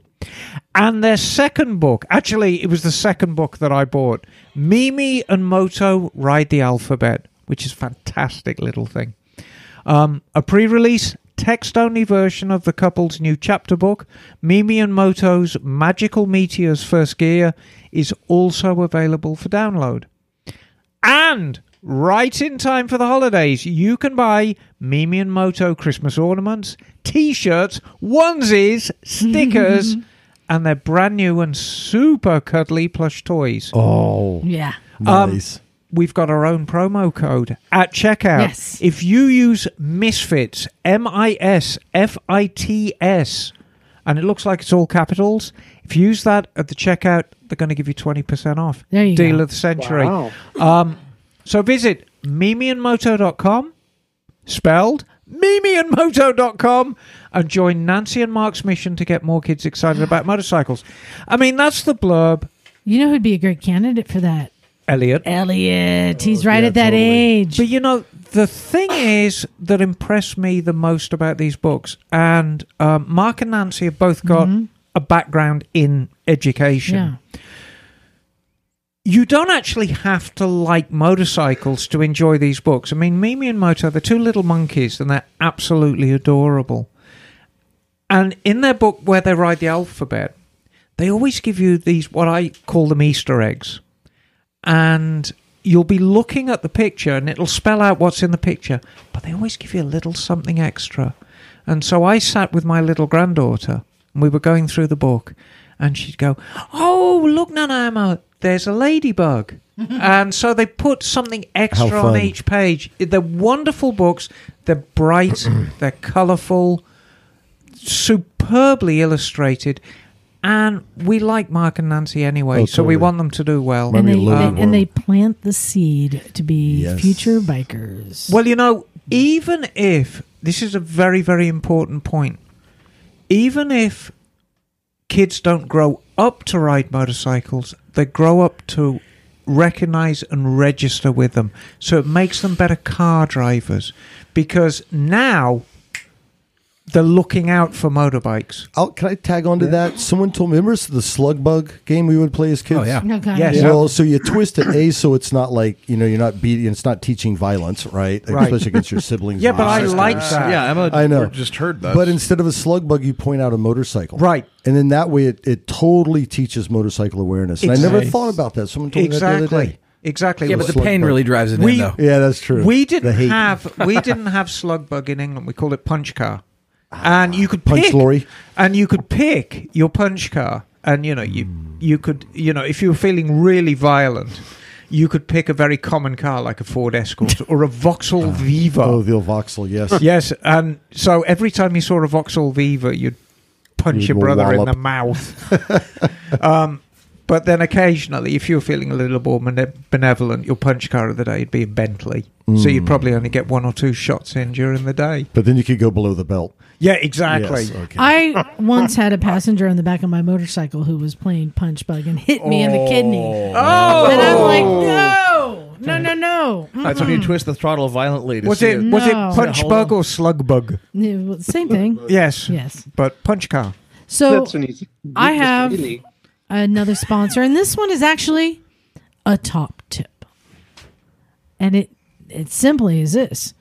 And their second book, actually, it was the second book that I bought, Mimi and Moto Ride the Alphabet, which is a fantastic little thing. A pre-release text-only version of the couple's new chapter book, Mimi and Moto's Magical Meteor's First Gear, is also available for download. And right in time for the holidays, you can buy Mimi and Moto Christmas ornaments, T-shirts, onesies, stickers, and their brand new and super cuddly plush toys. Oh, yeah. Nice. We've got our own promo code at checkout. Yes. If you use Misfits, MISFITS, and it looks like it's all capitals, if you use that at the checkout, they're going to give you 20% off. There you go. Deal of the century. Wow. So visit mimiandmoto.com, spelled mimiandmoto.com, and join Nancy and Mark's mission to get more kids excited about motorcycles. I mean, that's the blurb. You know who'd be a great candidate for that? Elliot. He's right, yeah, at that totally. Age. But you know, the thing is that impressed me the most about these books, and Mark and Nancy have both got a background in education. Yeah. You don't actually have to like motorcycles to enjoy these books. I mean, Mimi and Moto, they're two little monkeys, and they're absolutely adorable. And in their book where they ride the alphabet, they always give you these, what I call them, Easter eggs. And you'll be looking at the picture, and it'll spell out what's in the picture. But they always give you a little something extra. And so I sat with my little granddaughter, and we were going through the book. And she'd go, "Oh, look, Nana Emma, there's a ladybug." And so they put something extra on each page. They're wonderful books. They're bright. They're colourful. Superbly illustrated. And we like Mark and Nancy anyway, so we want them to do well. And they plant the seed to be future bikers. Well, you know, even if, this is a very, very important point, even if kids don't grow up to ride motorcycles, they grow up to recognize and register with them. So it makes them better car drivers, because now they're looking out for motorbikes. Can I tag on to that? Someone told me, remember the slug bug game we would play as kids? Oh, yeah. Okay. Yes. Well, so you twist it, so it's not like, you know, you're not beating, it's not teaching violence, right? Especially against your siblings. Yeah, but I like that. Yeah, I know. Just heard that. But instead of a slug bug, you point out a motorcycle. Right. And then that way it totally teaches motorcycle awareness. And I never thought about that. Someone told me that the other day. Exactly. Yeah, but the pain really drives it in, though. Yeah, that's true. We didn't have slug bug in England. We called it punch car. And you could punch lorry, and you could pick your punch car, and you know you could, you know, if you were feeling really violent, you could pick a very common car like a Ford Escort or a Vauxhall Viva. Oh, the old Vauxhall, yes, yes. And so every time you saw a Vauxhall Viva, you'd punch your brother in the mouth. But then occasionally, if you were feeling a little more benevolent, your punch car of the day would be a Bentley. So you'd probably only get one or two shots in during the day. But then you could go below the belt. Yeah, exactly. Yes, okay. I once had a passenger on the back of my motorcycle who was playing punch bug and hit me in the kidney. Oh! And I'm like, no. Mm-mm. That's when you twist the throttle violently. Was it punch bug or slug bug? Yeah, well, same thing. Yes. But punch car. So I have another sponsor, and this one is actually a top tip, and it simply is this: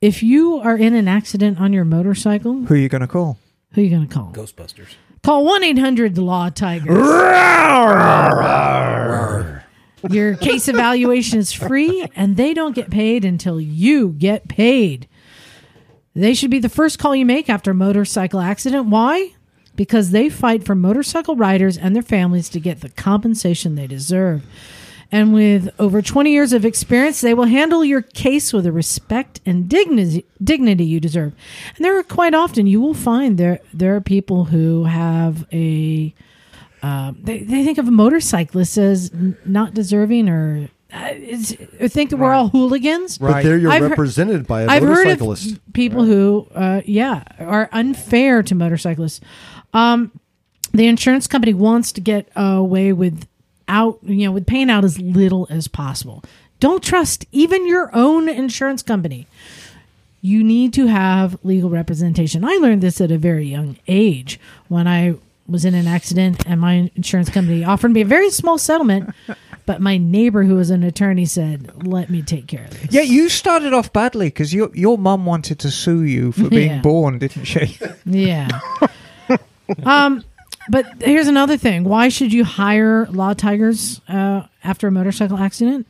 if you are in an accident on your motorcycle, who are you gonna call? Ghostbusters. Call 1-800-LAW-TIGERS. Your case evaluation is free, and they don't get paid until you get paid. They should be the first call you make after a motorcycle accident. Why? Because they fight for motorcycle riders and their families to get the compensation they deserve. And with over 20 years of experience, they will handle your case with the respect and dignity you deserve. And there are quite often you will find there are people who have a... They think of a motorcyclist as not deserving or... think that we're all hooligans, right? But there you're represented by a motorcyclist. I've heard of people who, are unfair to motorcyclists. The insurance company wants to get away with paying out as little as possible. Don't trust even your own insurance company. You need to have legal representation. I learned this at a very young age when I was in an accident, and my insurance company offered me a very small settlement. But my neighbor, who was an attorney, said, "Let me take care of this." Yeah, you started off badly because your mom wanted to sue you for being born, didn't she? Yeah. But here's another thing: why should you hire Law Tigers after a motorcycle accident?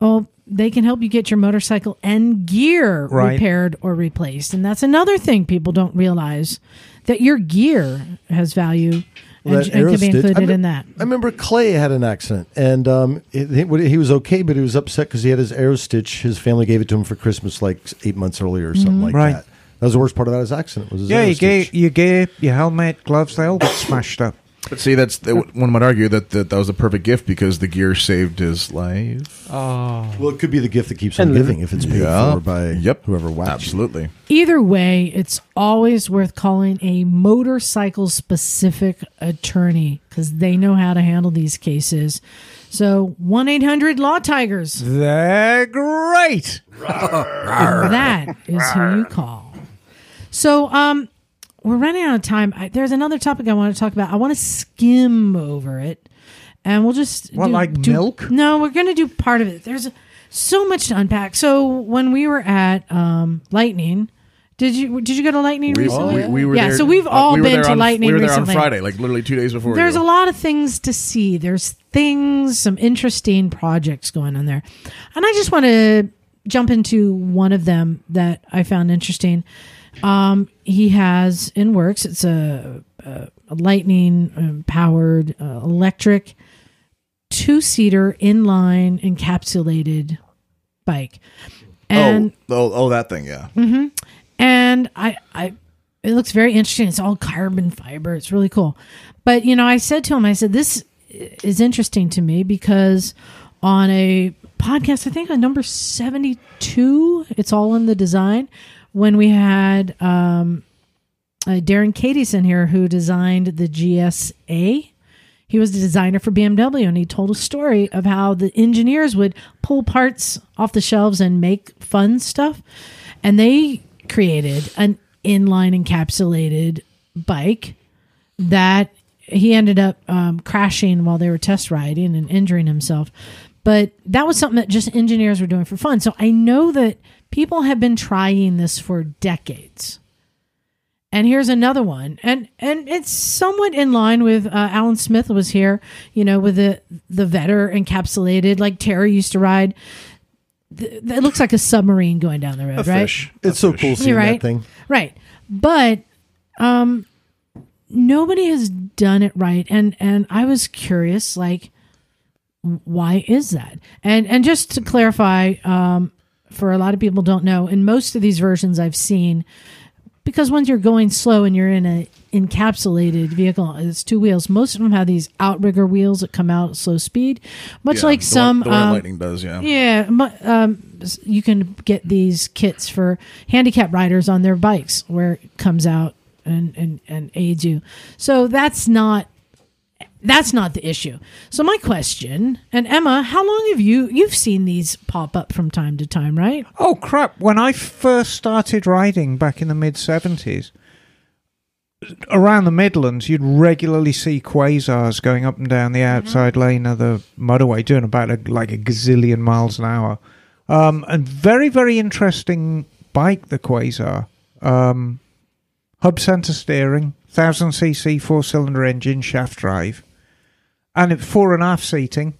Well, they can help you get your motorcycle and gear repaired or replaced, and that's another thing people don't realize, that your gear has value. And could be included in that. I remember Clay had an accident, and he was okay, but he was upset because he had his arrow stitch. His family gave it to him for Christmas like 8 months earlier or something like that. That was the worst part about his accident. Was his arrow stitch. Your gear, your helmet, gloves, they all got smashed up. But see, one would argue that was a perfect gift because the gear saved his life. Oh. Well, it could be the gift that keeps on giving if it's paid for by whoever watched. Absolutely. Either way, it's always worth calling a motorcycle-specific attorney because they know how to handle these cases. So 1-800-LAW-TIGERS. They're great. That is who you call. So, we're running out of time. There's another topic I want to talk about. I want to skim over it, and we'll just milk? No, we're going to do part of it. There's so much to unpack. So when we were at Lightning, did you go to Lightning recently? We were there. So we've all been to Lightning recently. We were there on Friday, like literally 2 days before. There's a lot of things to see. There's some interesting projects going on there, and I just want to jump into one of them that I found interesting. He has in works. It's a lightning powered electric 2-seater inline encapsulated bike. And that thing, yeah. Mm-hmm. And it looks very interesting. It's all carbon fiber. It's really cool. But I said to him, this is interesting to me because on a podcast, I think on number 72, it's all in the design. When we had Darren Cadiz in here, who designed the GSA, he was the designer for BMW, and he told a story of how the engineers would pull parts off the shelves and make fun stuff. And they created an inline encapsulated bike that he ended up crashing while they were test riding and injuring himself. But that was something that just engineers were doing for fun. So I know that people have been trying this for decades. And here's another one. And it's somewhat in line with Alan Smith was here, with the Vetter encapsulated, like Terry used to ride. It looks like a submarine going down the road, right? Fish. It's so cool seeing that thing. Right. But nobody has done it right. And I was curious, why is that? And just to clarify, for a lot of people don't know, in most of these versions I've seen, because once you're going slow and you're in an encapsulated vehicle, it's two wheels. Most of them have these outrigger wheels that come out at slow speed, much like some... the Lightning does, yeah. Yeah, you can get these kits for handicapped riders on their bikes where it comes out and aids you. So that's not the issue. So my question, and Emma, how long have you've seen these pop up from time to time, right? Oh, crap. When I first started riding back in the mid-'70s, around the Midlands, you'd regularly see quasars going up and down the outside lane of the motorway, doing about a gazillion miles an hour. And very, very interesting bike, the quasar. Hub center steering, 1,000cc four-cylinder engine, shaft drive. And it's 4.5 seating,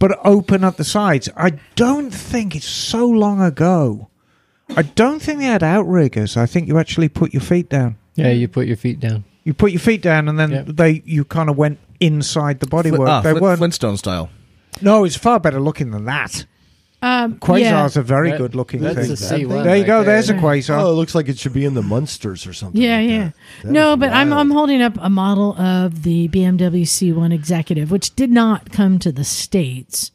but open at the sides. I don't think it's so long ago. I don't think they had outriggers. I think you actually put your feet down. Yeah, you put your feet down. You put your feet down, and then you kind of went inside the bodywork. Flintstone style. No, it's far better looking than that. Quasars are very good looking things. There you go. There's a quasar. Oh, it looks like it should be in the Munsters or something. Yeah, yeah. No, but I'm holding up a model of the BMW C1 Executive, which did not come to the States.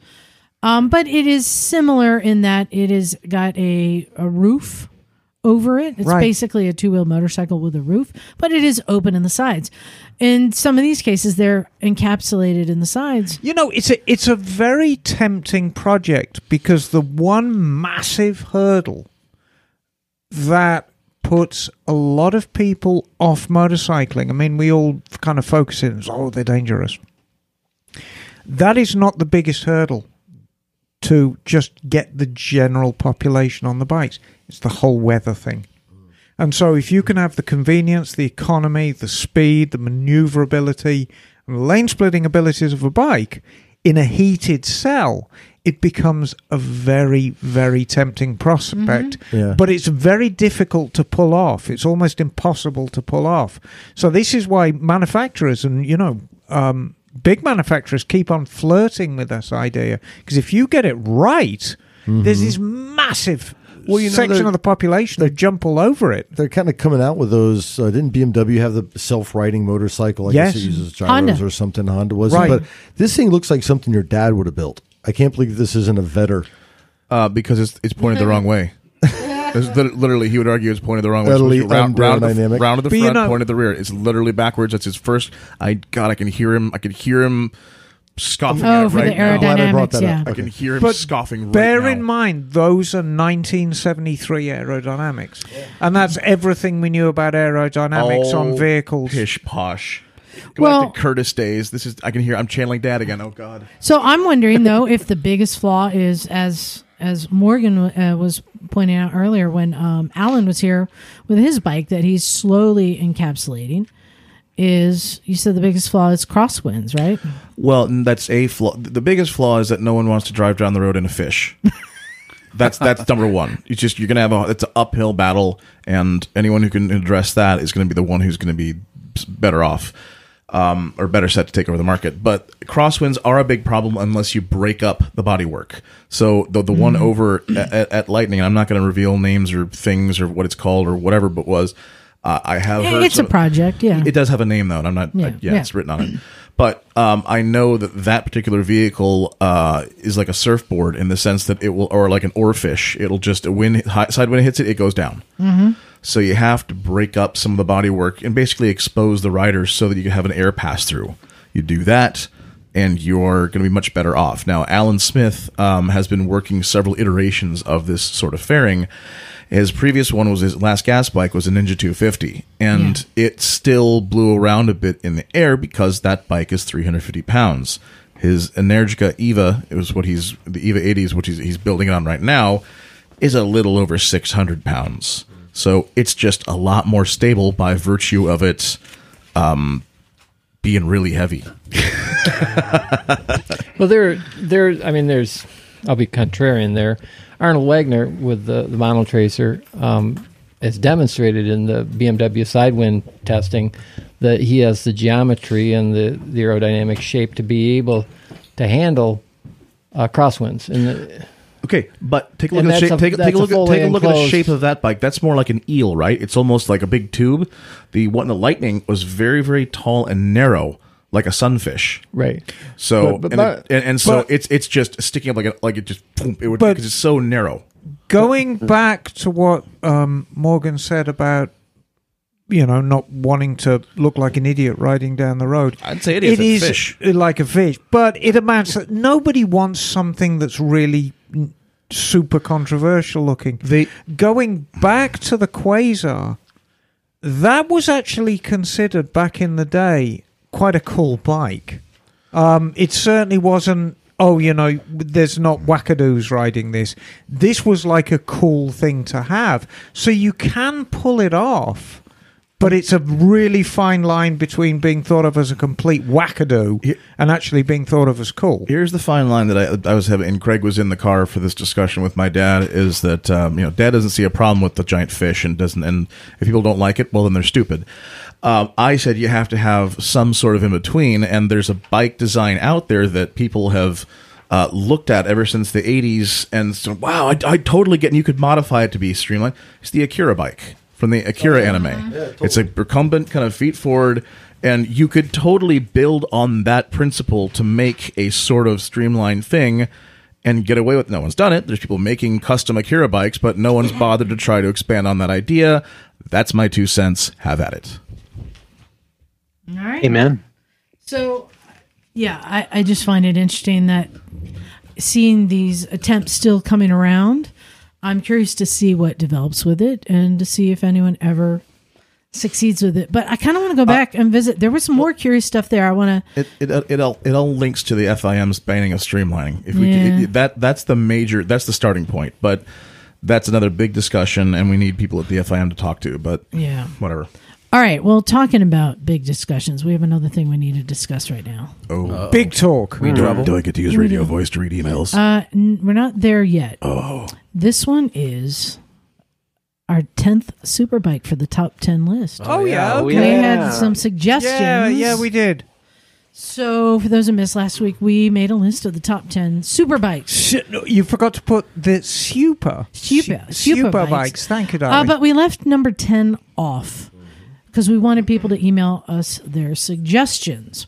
But it is similar in that it has got a roof over it. It's basically a two-wheel motorcycle with a roof, but it is open in the sides. In some of these cases, they're encapsulated in the sides. It's a very tempting project because the one massive hurdle that puts a lot of people off motorcycling, I mean, we all kind of focus in, they're dangerous. That is not the biggest hurdle to just get the general population on the bikes. It's the whole weather thing. And so if you can have the convenience, the economy, the speed, the maneuverability, and lane-splitting abilities of a bike in a heated cell, it becomes a very, very tempting prospect. Mm-hmm. Yeah. But it's very difficult to pull off. It's almost impossible to pull off. So this is why manufacturers and, big manufacturers keep on flirting with this idea. Because if you get it right, there's this massive... well, you know, section of the population that jump all over it. They're kind of coming out with those. Didn't BMW have the self-riding motorcycle? I guess it uses gyros or something. Honda wasn't. Right. But this thing looks like something your dad would have built. I can't believe this isn't a Vetter. Because it's pointed the wrong way. Literally, he would argue it's pointed the wrong way. So round of the front, pointed the rear. It's literally backwards. That's his first. I can hear him. I could hear him scoffing at it right now. I'm glad I brought that up. I can hear him scoffing right now. Bear in mind, those are 1973 aerodynamics. Yeah. And that's everything we knew about aerodynamics on vehicles. Pish posh. Well, Curtis days. This is. I can hear. I'm channeling Dad again. Oh God. So I'm wondering though if the biggest flaw is as Morgan was pointing out earlier when Alan was here with his bike that he's slowly encapsulating. Is you said the biggest flaw is crosswinds, right? Well, that's a flaw. The biggest flaw is that no one wants to drive down the road in a fish. That's number one. It's just you're gonna have it's an uphill battle, and anyone who can address that is going to be the one who's going to be better off. Or better set to take over the market. But crosswinds are a big problem unless you break up the bodywork. So the one over at Lightning, and I'm not going to reveal names or things or what it's called or whatever, but I have heard it's a project, yeah. It does have a name though, and I'm not. It's written on it. But I know that particular vehicle is like a surfboard in the sense that it will, or like an oarfish. It'll just side wind hits it, it goes down. Mm-hmm. So you have to break up some of the body work and basically expose the riders so that you can have an air pass through. You do that, and you're going to be much better off. Now, Alan Smith has been working several iterations of this sort of fairing. His previous one was his last gas bike was a Ninja 250, and it still blew around a bit in the air because that bike is 350 pounds. His Energica Eva, the Eva 80 is what he's building it on right now, is a little over 600 pounds. So it's just a lot more stable by virtue of it being really heavy. Well, I'll be contrarian there. Arnold Wagner with the Monotracer has demonstrated in the BMW sidewind testing that he has the geometry and the aerodynamic shape to be able to handle crosswinds. Okay, but take a look at the shape of that bike. That's more like an eel, right? It's almost like a big tube. The one, the Lightning, was very, very tall and narrow, like a sunfish. Right. So it's just sticking up like it just boom, it would because it's so narrow. Going back to what Morgan said about not wanting to look like an idiot riding down the road. I'd say it is a fish. Like a fish, but it amounts to nobody wants something that's really super controversial looking. Going back to the Quasar, that was actually considered back in the day quite a cool bike. It certainly wasn't, there's not wackadoos riding this. This was like a cool thing to have. So you can pull it off. But it's a really fine line between being thought of as a complete wackadoo and actually being thought of as cool. Here's the fine line that I was having, and Kraig was in the car for this discussion with my dad, is that Dad doesn't see a problem with the giant fish and if people don't like it, well, then they're stupid. I said you have to have some sort of in between, and there's a bike design out there that people have looked at ever since the 80s, and so, wow, I totally get, and you could modify it to be streamlined. It's the Akira bike. From the Akira anime. Yeah, totally. It's a recumbent kind of feet forward, and you could totally build on that principle to make a sort of streamlined thing and get away with. No one's done it. There's people making custom Akira bikes, but no one's bothered to try to expand on that idea. That's my 2 cents. Have at it. All right. Amen. So, yeah, I just find it interesting that seeing these attempts still coming around, I'm curious to see what develops with it and to see if anyone ever succeeds with it. But I kind of want to go back and visit. There was some more curious stuff there. I want to. It all links to the FIM's banning of streamlining. If we that's the major. That's the starting point. But that's another big discussion, and we need people at the FIM to talk to. But whatever. All right. Well, talking about big discussions, we have another thing we need to discuss right now. Oh, big talk. Do I get to use radio voice to read emails? We're not there yet. Oh, this one is our 10th Superbike for the top 10 list. Oh yeah, okay. We had some suggestions. Yeah, we did. So, for those who missed last week, we made a list of the top 10 super bikes. You forgot to put the super bikes. Thank you, darling. But we left number 10 off because we wanted people to email us their suggestions.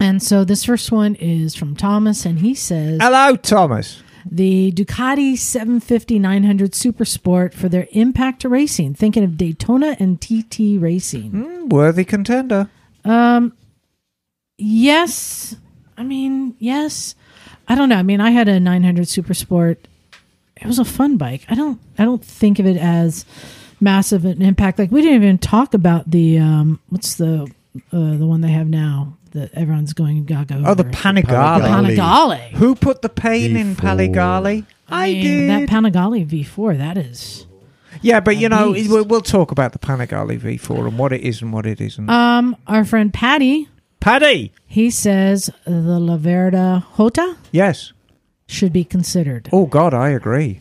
And so, this first one is from Thomas, and he says... Hello, Thomas. The Ducati 750-900 Super Sport for their impact to racing. Thinking of Daytona and TT racing. Worthy contender. Yes. I mean, yes. I don't know. I mean, I had a 900 Super Sport. It was a fun bike. I don't think of it as massive an impact. Like, we didn't even talk about the what's the one they have now that everyone's going gaga over. Oh, the Panigale. The Panigale. Who put the pain V4. In Panigale? I mean, did. That Panigale V4, that is... Yeah, but, you know, we'll talk about the Panigale V4 and what it is and what it isn't. Our friend Patty... Paddy. He says the La Verda Jota. Yes. Should be considered. Oh, God, I agree.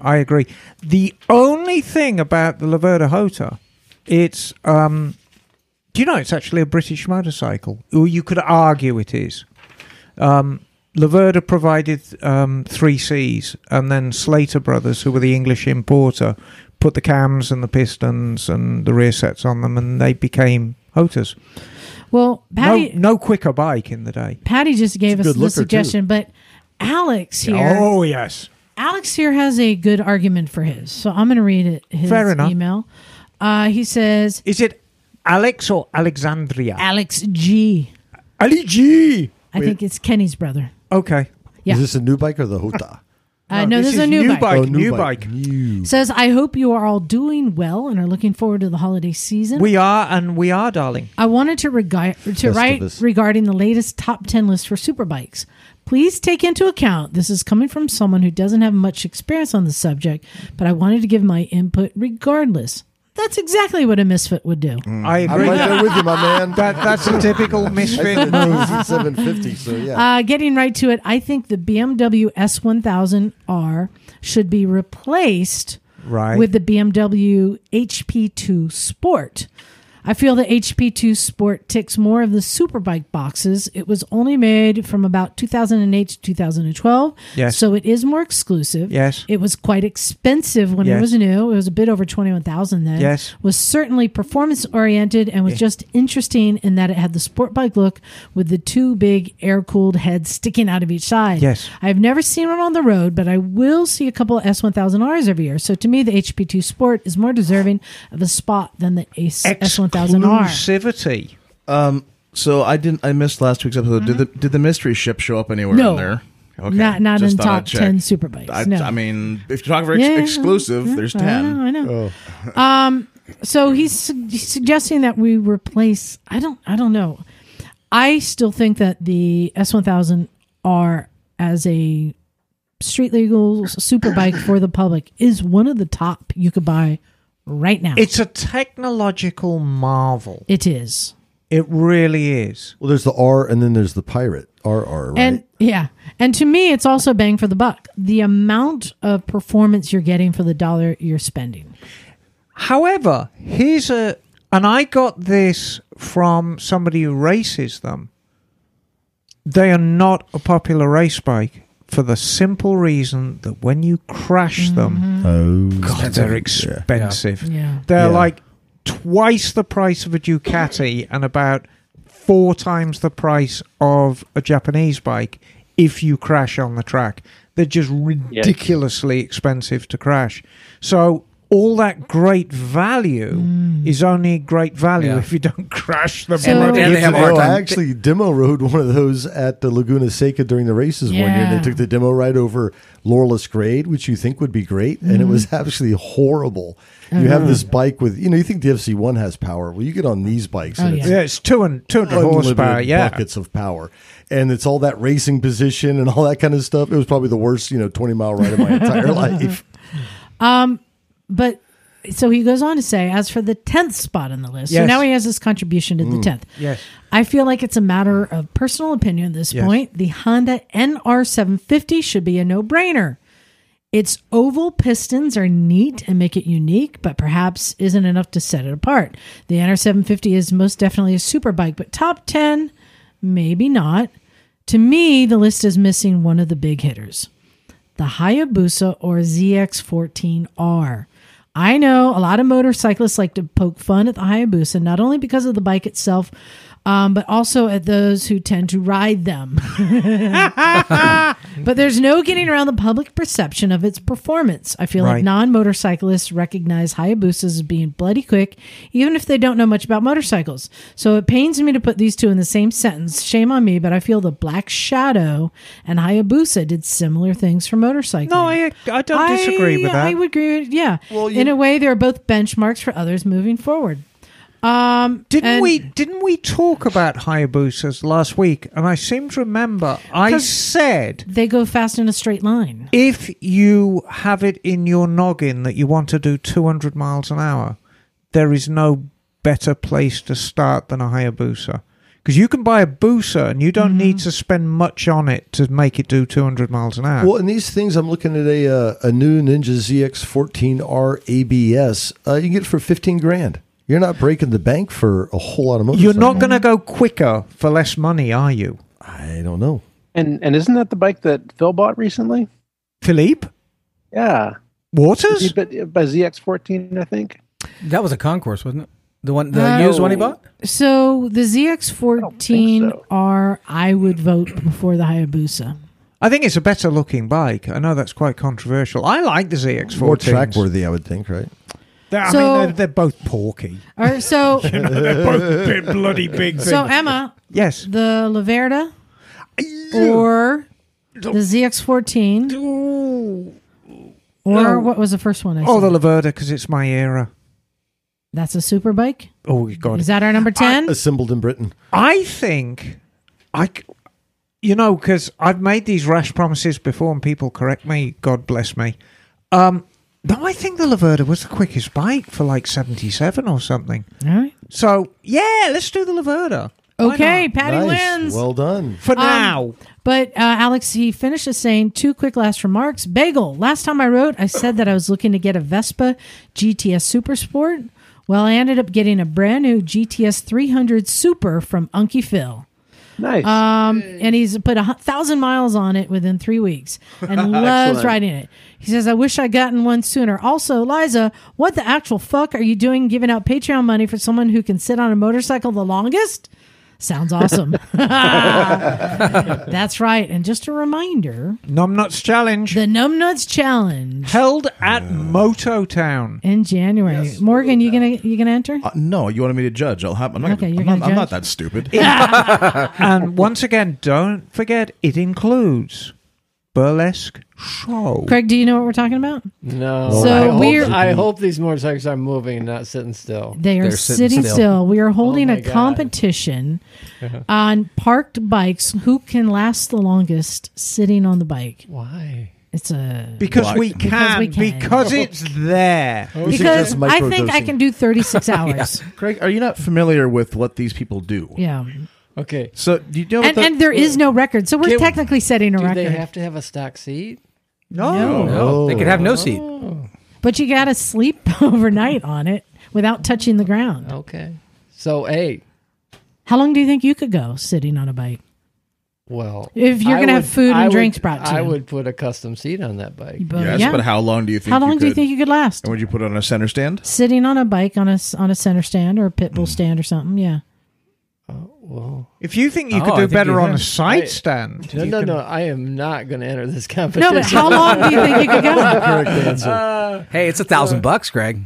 I agree. The only thing about the La Verda Jota, it's, do you know it's actually a British motorcycle? Or you could argue it is. La Verda provided three Cs, and then Slater Brothers, who were the English importer, put the cams and the pistons and the rear sets on them, and they became Hotas. Well, Patty, no quicker bike in the day. Patty just gave us the suggestion, but Alex here. Oh, yes. Alex here has a good argument for his. So I'm going to read his email. He says... Is it Alex or Alexandria? Alex G. Ali G. I think it's Kenny's brother. Okay. Yeah. Is this a new bike or the Hota? No, this is a new bike. New bike. Says, I hope you are all doing well and are looking forward to the holiday season. We are, darling. I wanted to write regarding the latest top 10 list for superbikes. Please take into account this is coming from someone who doesn't have much experience on the subject, but I wanted to give my input regardless. That's exactly what a misfit would do. I agree. I'm right there with you, my man. That's a typical misfit. I know 750, so yeah. Getting right to it, I think the BMW S1000R should be replaced with the BMW HP2 Sport. I feel the HP2 Sport ticks more of the superbike boxes. It was only made from about 2008 to 2012, yes. So it is more exclusive. Yes. It was quite expensive when it was new. It was a bit over $21,000 then. Yes. Was certainly performance-oriented and was just interesting in that it had the sport bike look with the two big air-cooled heads sticking out of each side. Yes. I've never seen one on the road, but I will see a couple of S1000Rs every year. So to me, the HP2 Sport is more deserving of a spot than the S1000R. Exclusivity. So I missed last week's episode. Mm-hmm. Did the mystery ship show up anywhere in there? Okay. Not in top 10 superbikes. No. I mean, if you're talking for exclusive, there's 10. I know. Oh. So he's suggesting that we replace. I don't know. I still think that the S1000R as a street legal superbike for the public is one of the top you could buy. Right now. It's a technological marvel. It is. It really is. Well, there's the R and then there's the Pirate, RR, right? And to me, it's also bang for the buck. The amount of performance you're getting for the dollar you're spending. However, here's and I got this from somebody who races them. They are not a popular race bike. For the simple reason that when you crash them, God, they're expensive. Yeah. They're like twice the price of a Ducati and about four times the price of a Japanese bike if you crash on the track. They're just ridiculously expensive to crash. So all that great value is only great value if you don't crash the bloody I actually demo rode one of those at the Laguna Seca during the races one year. They took the demo ride over Lawless Grade, which you think would be great, and it was actually horrible. You have this bike with, you think the FC1 has power. Well, you get on these bikes. And it's 200 horsepower, buckets of power. And it's all that racing position and all that kind of stuff. It was probably the worst, 20-mile ride of my entire life. But so he goes on to say, as for the 10th spot on the list, so now he has his contribution to the 10th. Yes. I feel like it's a matter of personal opinion at this point. The Honda NR750 should be a no-brainer. Its oval pistons are neat and make it unique, but perhaps isn't enough to set it apart. The NR 750 is most definitely a superbike, but top 10, maybe not. To me, the list is missing one of the big hitters, the Hayabusa or ZX14R. I know a lot of motorcyclists like to poke fun at the Hayabusa, not only because of the bike itself, but also at those who tend to ride them. But there's no getting around the public perception of its performance. I feel like non-motorcyclists recognize Hayabusas as being bloody quick, even if they don't know much about motorcycles. So it pains me to put these two in the same sentence. Shame on me, but I feel the Black Shadow and Hayabusa did similar things for motorcycling. No, I don't disagree with that. I would agree with, Well, in a way, they're both benchmarks for others moving forward. Didn't we talk about Hayabusas last week? And I seem to remember I said they go fast in a straight line. If you have it in your noggin that you want to do 200 miles an hour, there is no better place to start than a Hayabusa, because you can buy a Busa and you don't need to spend much on it to make it do 200 miles an hour. Well, in these things, I'm looking at a new Ninja ZX14R ABS. You can get it for $15,000. You're not breaking the bank for a whole lot of money. You're not going to go quicker for less money, are you? I don't know. And isn't that the bike that Phil bought recently? Philippe? Yeah. Waters? By ZX14, I think. That was a Concourse, wasn't it? The one, the used one he bought? So the ZX14R, I would vote before the Hayabusa. I think it's a better looking bike. I know that's quite controversial. I like the ZX14. More track-worthy, I would think, right? I mean, they're both porky. They're both bloody big things. So, Emma. Yes. The Laverda or the ZX14. Or what was the first one I said? Oh, the Laverda, because it's my era. That's a superbike? Oh, you got it. Is that our number 10? Assembled in Britain. I think, because I've made these rash promises before and people correct me. God bless me. No, I think the Laverda was the quickest bike for like 77 or something. All right. So, yeah, let's do the Laverda. Okay, Patty wins. Well done. For now. But Alex, he finishes saying, two quick last remarks. Bagel, last time I wrote, I said that I was looking to get a Vespa GTS Super Sport. Well, I ended up getting a brand new GTS 300 Super from Unky Phil. Nice. And he's put 1,000 miles on it within 3 weeks and loves riding it. He says, I wish I'd gotten one sooner. Also, Liza, what the actual fuck are you doing giving out Patreon money for someone who can sit on a motorcycle the longest? Sounds awesome. That's right. And just a reminder. Numbnuts Challenge. The Numbnuts Challenge. Held at Mototown. In January. Yes, Morgan, you gonna enter? No, you wanted me to judge. I'm not that stupid. And once again, don't forget, it includes burlesque show. Kraig, do you know what we're talking about? No. So I hope these motorcycles are moving, not sitting still. They're sitting still. We are holding a competition on parked bikes. Who can last the longest sitting on the bike? Why? Because it's there. Because I think I can do 36 hours. Yeah. Kraig, are you not familiar with what these people do? Yeah. Okay. So do you know and there is no record. So we're technically setting a record. Do they have to have a stock seat? No. They could have no seat. But you got to sleep overnight on it without touching the ground. Okay. So, how long do you think you could go sitting on a bike? Well, if you're going to have food and drinks brought to you. I would put a custom seat on that bike. But how long do you think you could last? And would you put it on a center stand? Sitting on a bike on a center stand or a pit bull stand or something, yeah. Well, if you think you could do better on a side stand. No, I am not going to enter this competition. No, but how long do you think you could go? Hey, it's $1,000, Kraig.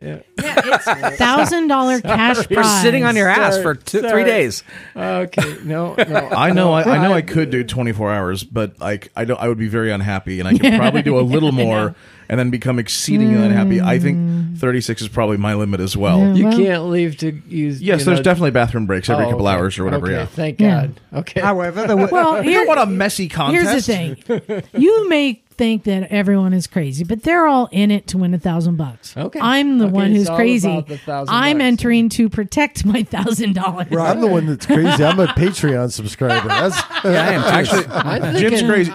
Yeah, it's $1,000 cash prize. You're sitting on your ass for 3 days. Okay, no. I know I could do 24 hours, but I would be very unhappy, and I could probably do a little more and then become exceedingly unhappy. I think 36 is probably my limit as well. Yeah, you can't leave to use... Yes, there's definitely bathroom breaks every couple hours or whatever. Okay, thank God. Okay. However, what a messy contest. Here's the thing. You may think that everyone is crazy, but they're all in it to win $1,000. Okay. I'm the one who's crazy. I'm entering to protect my $1,000. Well, I'm the one that's crazy. I'm a Patreon subscriber. That's, yeah, I am. Actually,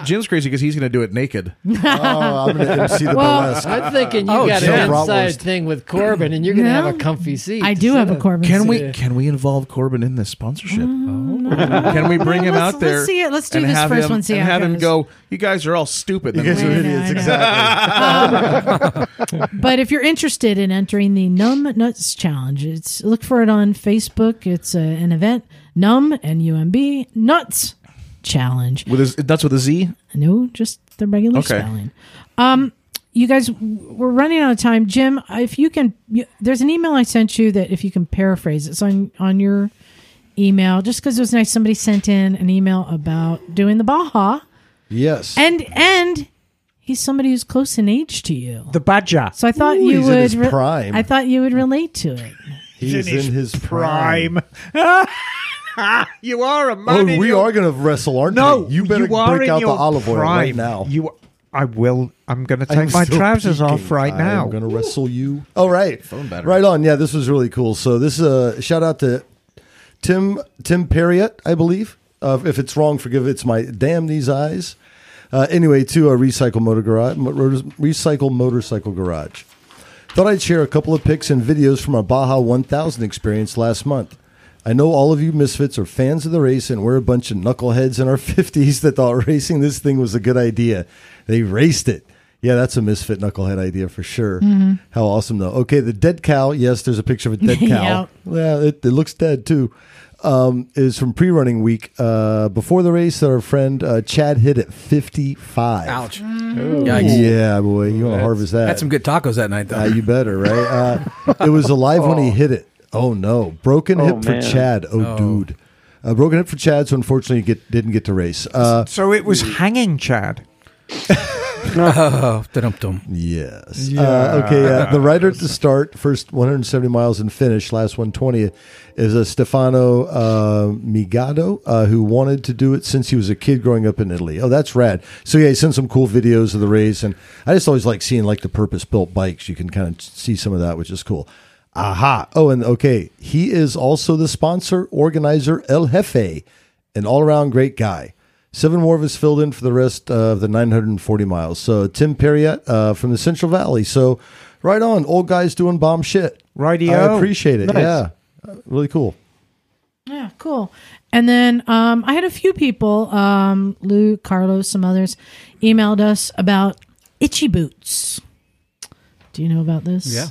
Jim's crazy because he's going to do it naked. Oh, I'm going to MC the burlesque. I'm thinking you got an inside thing with Corbin, and you're going to have a comfy seat. I do have a Corbin seat. Can we involve Corbin in this sponsorship? Can we bring him out there? Let's see it. Let's do this first one. See how it goes. And have him go, you guys are all stupid. You guys are idiots. Exactly. But if you're interested in entering the Numb Nuts Challenge, look for it on Facebook. It's an event, Numb, N-U-M-B, Nuts Challenge. Nuts with a Z? No, just the regular spelling. You guys, we're running out of time. Jim, if you can, there's an email I sent you that if you can paraphrase, it's on your email, just because it was nice. Somebody sent in an email about doing the Baja. Yes. And he's somebody who's close in age to you. The Baja. So I thought you would. He's in his prime. I thought you would relate to it. He's in his prime. You are a man. Oh, we are going to wrestle, aren't we? No, you better break out the olive oil right now. I will. I'm going to take my trousers off right now. I'm going to wrestle you. All right. Phone battery. Right on. Yeah, this was really cool. So this is a shout out to Tim Perriott, I believe. If it's wrong, forgive it. It's my damn these eyes. Anyway, to a Recycle Motorcycle Garage. Thought I'd share a couple of pics and videos from our Baja 1000 experience last month. I know all of you misfits are fans of the race, and we're a bunch of knuckleheads in our 50s that thought racing this thing was a good idea. They raced it. Yeah, that's a misfit knucklehead idea for sure. Mm-hmm. How awesome, though. Okay, the dead cow. Yes, there's a picture of a dead cow. Yeah. Well, it looks dead, too. Is from pre-running week before the race that our friend Chad hit at 55. Ouch. Yikes. Yeah, boy. You want to harvest that. Had some good tacos that night, though. You better, right? It was alive when he hit it. Oh, no. Broken hip for Chad. Oh, dude. Broken hip for Chad, so unfortunately he didn't get to race. So it was hanging Chad. Yes. Yeah. The rider at the start, first 170 miles and finish, last 120, is a Stefano Migado, who wanted to do it since he was a kid growing up in Italy. Oh, that's rad. So, yeah, he sent some cool videos of the race, and I just always like seeing, the purpose-built bikes. You can kind of see some of that, which is cool. Aha. Oh, and, he is also the sponsor, organizer, El Jefe, an all-around great guy. 7 more of us filled in for the rest of the 940 miles. So Tim Perriott from the Central Valley. So right on. Old guys doing bomb shit. Rightio. I appreciate it. Nice. Yeah. Really cool. Yeah, cool. And then I had a few people, Lou, Carlos, some others, emailed us about Itchy Boots. Do you know about this? Yeah.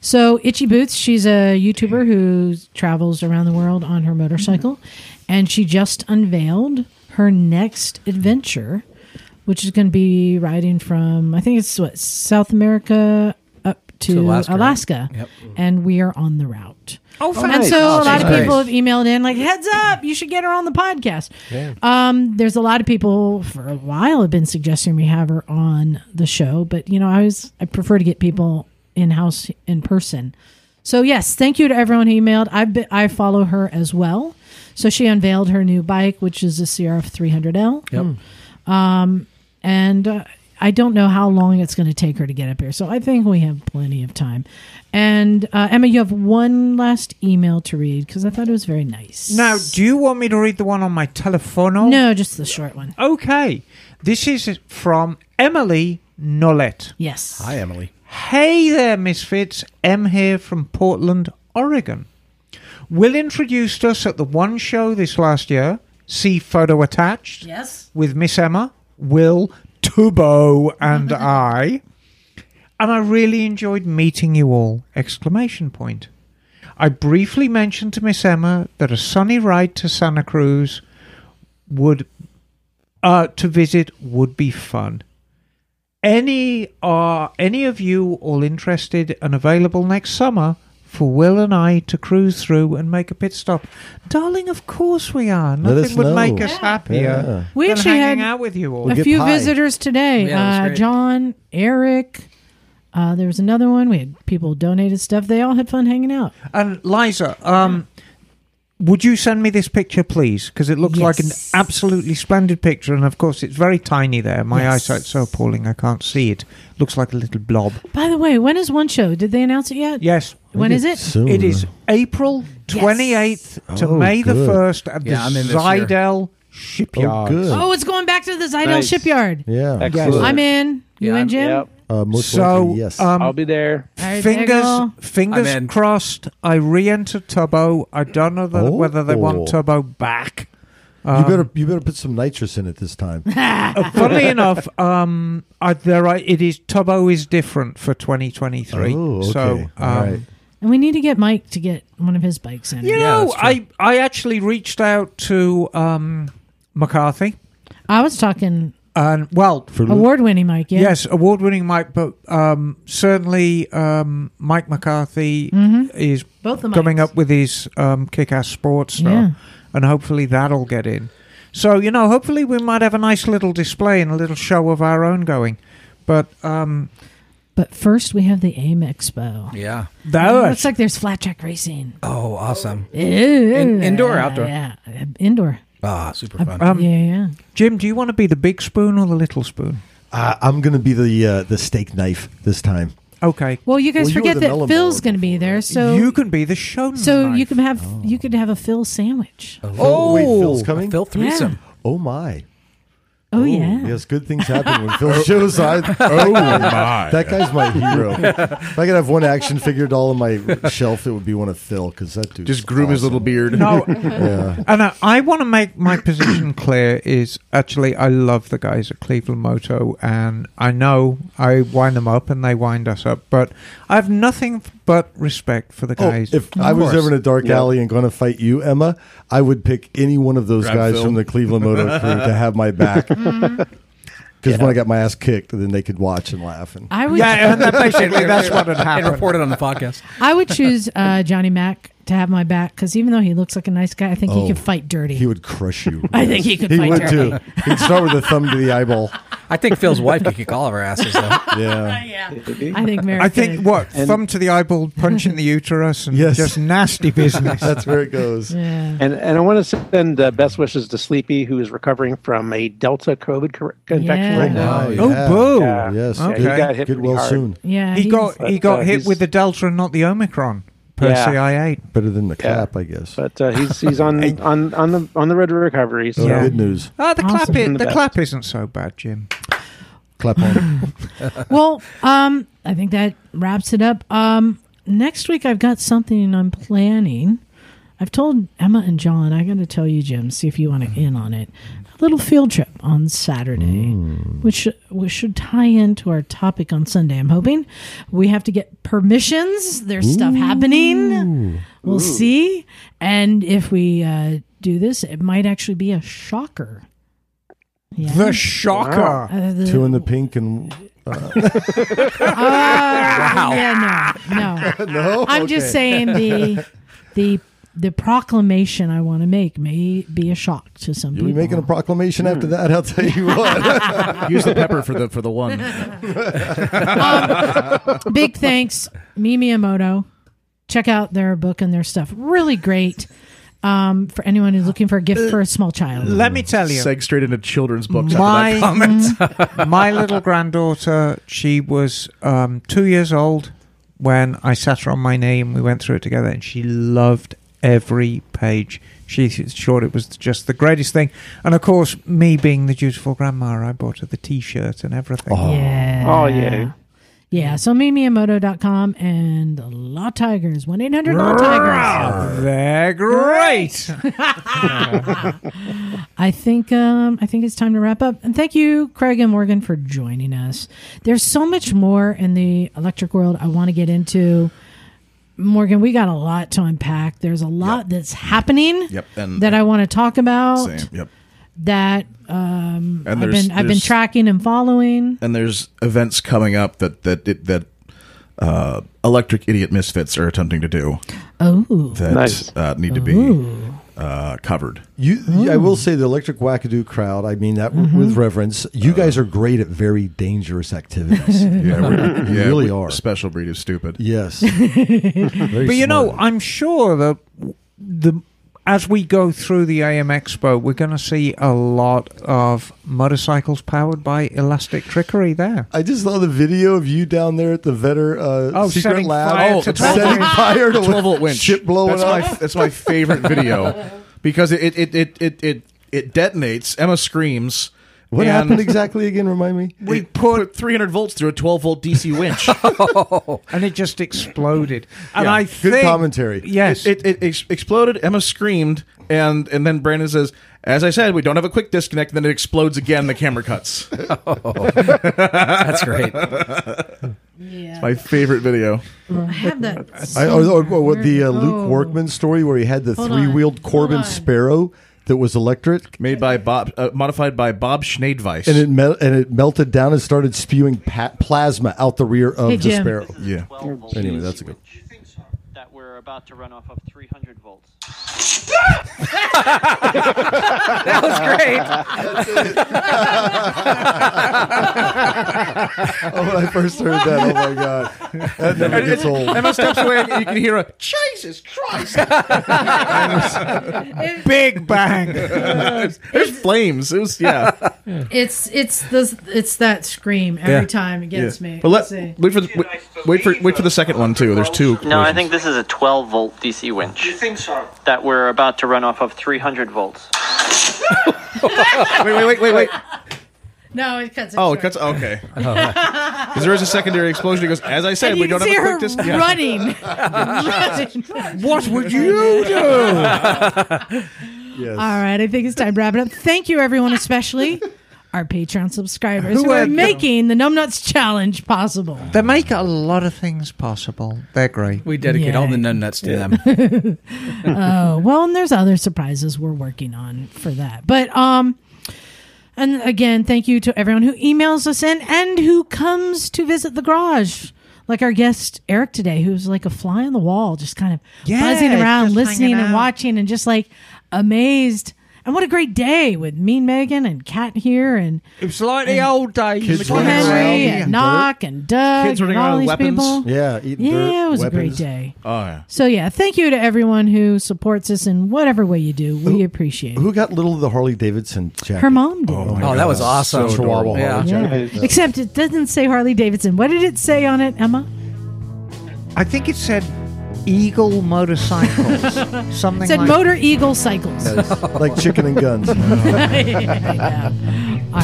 So Itchy Boots, she's a YouTuber who travels around the world on her motorcycle. Mm-hmm. And she just unveiled her next adventure, which is going to be riding from, I think it's South America up to Alaska. Yep. And we are on the route. Oh, fine. And so a lot of people have emailed in heads up, you should get her on the podcast. Yeah. There's a lot of people for a while have been suggesting we have her on the show, but I prefer to get people in-house in person. So yes, thank you to everyone who emailed. I follow her as well. So she unveiled her new bike, which is a CRF 300L. Yep. And I don't know how long it's going to take her to get up here. So I think we have plenty of time. And Emma, you have one last email to read because I thought it was very nice. Now, do you want me to read the one on my telefono? No, just the short one. Okay. This is from Emily Nollett. Yes. Hi, Emily. Hey there, misfits. Em here from Portland, Oregon. Will introduced us at the One Show this last year. See photo attached. Yes. With Miss Emma, Will, Tubo, and I. And I really enjoyed meeting you all! ! I briefly mentioned to Miss Emma that a sunny ride to Santa Cruz would be fun. Are any of you all interested and available next summer for Will and I to cruise through and make a pit stop? Darling, of course we are. Nothing would make us happier we than actually hanging out with you all. A few visitors today. Yeah, John, Eric, there was another one. We had people donated stuff. They all had fun hanging out. And Liza, Would you send me this picture, please? Because it looks like an absolutely splendid picture. And, of course, it's very tiny there. My eyesight's so appalling, I can't see it. Looks like a little blob. By the way, when is One Show? Did they announce it yet? Yes. When is it? Soon. It is April 28th to May the 1st at the Zydell Shipyard. Oh, it's going back to the Zydell Shipyard. Yeah. Excellent. I'm in. You in, Jim? Yep. Most likely, yes. I'll be there. Fingers crossed. I re-enter Tubbo. I don't know whether they want Tubbo back. You better put some nitrous in it this time. Funnily enough, Tubbo is different for 2023. Oh, okay. So, right. And we need to get Mike to get one of his bikes in. You know, I actually reached out to McCarthy. I was talking. Award-winning Mike, Yes, award-winning Mike, but certainly Mike McCarthy is coming up with his kick-ass sports stuff, and hopefully that'll get in. So, you know, hopefully we might have a nice little display and a little show of our own going. But first we have the AIM Expo. Yeah. It looks like there's flat track racing. Oh, awesome. Indoor, outdoor? Yeah, indoor. Ah, super fun. Jim, do you want to be the big spoon or the little spoon? I'm going to be the steak knife this time. Okay. Well, you guys forget that Phil's going to be there, so you can be the show. So knife. You could have a Phil sandwich. Wait, Phil's coming. A Phil threesome. Yeah. Oh my. Oh yeah. Yes, good things happen when Phil shows up. Oh my. That guy's my hero. If I could have one action figure doll on my shelf, it would be one of Phil, because that dude just groom his little beard. No. And I want to make my position clear is actually I love the guys at Cleveland Moto, and I know I wind them up and they wind us up, but I have nothing but respect for the guys. Oh, if I was ever in a dark alley and going to fight you, Emma, I would pick any one of those guys from the Cleveland Moto crew to have my back. Because when I got my ass kicked, then they could watch and laugh. And basically that's what would happen. And report it on the podcast. I would choose Johnny Mac to have my back, because even though he looks like a nice guy, I think he could fight dirty. He would crush you. I think he could fight dirty. Too. He'd start with a thumb to the eyeball. I think Phil's wife could kick all of our asses, though. Yeah. I think thumb to the eyeball, punch in the uterus, and just nasty business. That's where it goes. Yeah. And I want to send best wishes to Sleepy, who is recovering from a Delta COVID infection right now. Oh, boo. Yeah. Yes. Okay. He got hit soon. Yeah. He got hit with the Delta and not the Omicron. CI8 better than the clap, I guess. But he's on the road to recovery. So good news. Oh, the clap isn't so bad, Jim. Clap on. Well, I think that wraps it up. Next week I've got something I'm planning. I've told Emma and John. I got to tell you, Jim. See if you want to in on it. A little field trip on Saturday, which should tie into our topic on Sunday. I'm hoping we have to get permissions. There's stuff happening. We'll see. And if we do this, it might actually be a shocker. Yeah. The shocker. Two in the pink and. Wow. Yeah. No. No. I'm just saying the proclamation I want to make may be a shock to some people. You'll be making a proclamation after that, I'll tell you what. Use the pepper for the one. Big thanks, Mimiyamoto. Check out their book and their stuff. Really great for anyone who's looking for a gift for a small child. Let me tell you. Seg straight into children's books after that comment. My little granddaughter, she was 2 years old when I sat her on my knee and we went through it together, and she loved every page. She thought it was just the greatest thing. And of course, me being the dutiful grandma, I bought her the T-shirt and everything. So mimiyamoto.com and the Law Tigers, 1-800-LAW-TIGERS. They're great. I think it's time to wrap up. And thank you, Kraig and Morgan, for joining us. There's so much more in the electric world I want to get into. Morgan, we got a lot to unpack. There's a lot that's happening that I want to talk about. Same. Yep. That I've been tracking and following. And there's events coming up that electric idiot misfits are attempting to do. Need to be covered. I will say the electric wackadoo crowd, I mean that with reverence, you guys are great at very dangerous activities. We really are. A special breed of stupid. Yes. But smart. You know, I'm sure that the as we go through the AM Expo, we're going to see a lot of motorcycles powered by elastic trickery there. I just saw the winch video of you down there at the Vetter secret lab. Setting fire to 12-volt winch. Shit blowing up. That's my favorite video because it detonates. Emma screams. What happened exactly again? Remind me. We put 300 volts through a 12-volt DC winch, and it just exploded. And I think good commentary. Yes, it exploded. Emma screamed, and then Brandon says, "As I said, we don't have a quick disconnect." And then it explodes again. The camera cuts. That's great. Yeah. It's my favorite video. I have that. The Luke Workman story where he had the three-wheeled Corbin Sparrow. That was electric, made by Bob, modified by Bob Schneidweiss, and it melted down and started spewing plasma out the rear of the Sparrow. Yeah. Anyway, that's a good. That we're about to run off of 300 volts. That was great. When I first heard that, oh my God. That never gets old. Emma steps away and you can hear a, Jesus Christ. Big bang. There's flames. It was, It's that scream every time it gets me. But wait for the second one, too. There's two. No, I think this is a 12-volt DC winch. You think so? That we're about to run off of 300 volts. Wait. No, it cuts. It cuts. Okay. Because there is a secondary explosion. It goes, as I said, we don't have a quick distance. Running. What would you do? Yes. All right, I think it's time to wrap it up. Thank you, everyone, especially our Patreon subscribers who are making the Numbnuts Challenge possible. They make a lot of things possible. They're great. We dedicate all the numbnuts to them. And there's other surprises we're working on for that. But, and again, thank you to everyone who emails us in and who comes to visit the garage. Like our guest, Eric, today, who's like a fly on the wall, just kind of buzzing around, listening and watching and just like amazed. And what a great day with me and Megan and Kat here. And it was like the old days. Kids running around. And Knock and Doug. Kids running around with weapons. People. Yeah, eating dirt. Yeah, it was a great day. Oh, yeah. So, thank you to everyone who supports us in whatever way you do. We appreciate it. Who got little of the Harley-Davidson jacket? Her mom did. Oh, that was awesome. So adorable. Yeah. Except it doesn't say Harley-Davidson. What did it say on it, Emma? I think it said Eagle Motorcycles. Something said like Motor Eagle Cycles. Like chicken and guns. All right.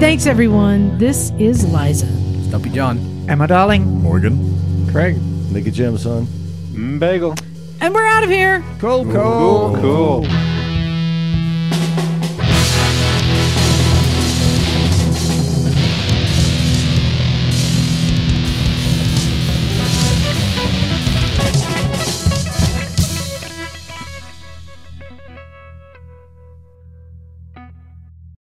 Thanks, everyone. This is Liza. Stumpy John. Emma Darling. Morgan. Kraig. Naked Jim, son. Bagel. And we're out of here. Cool.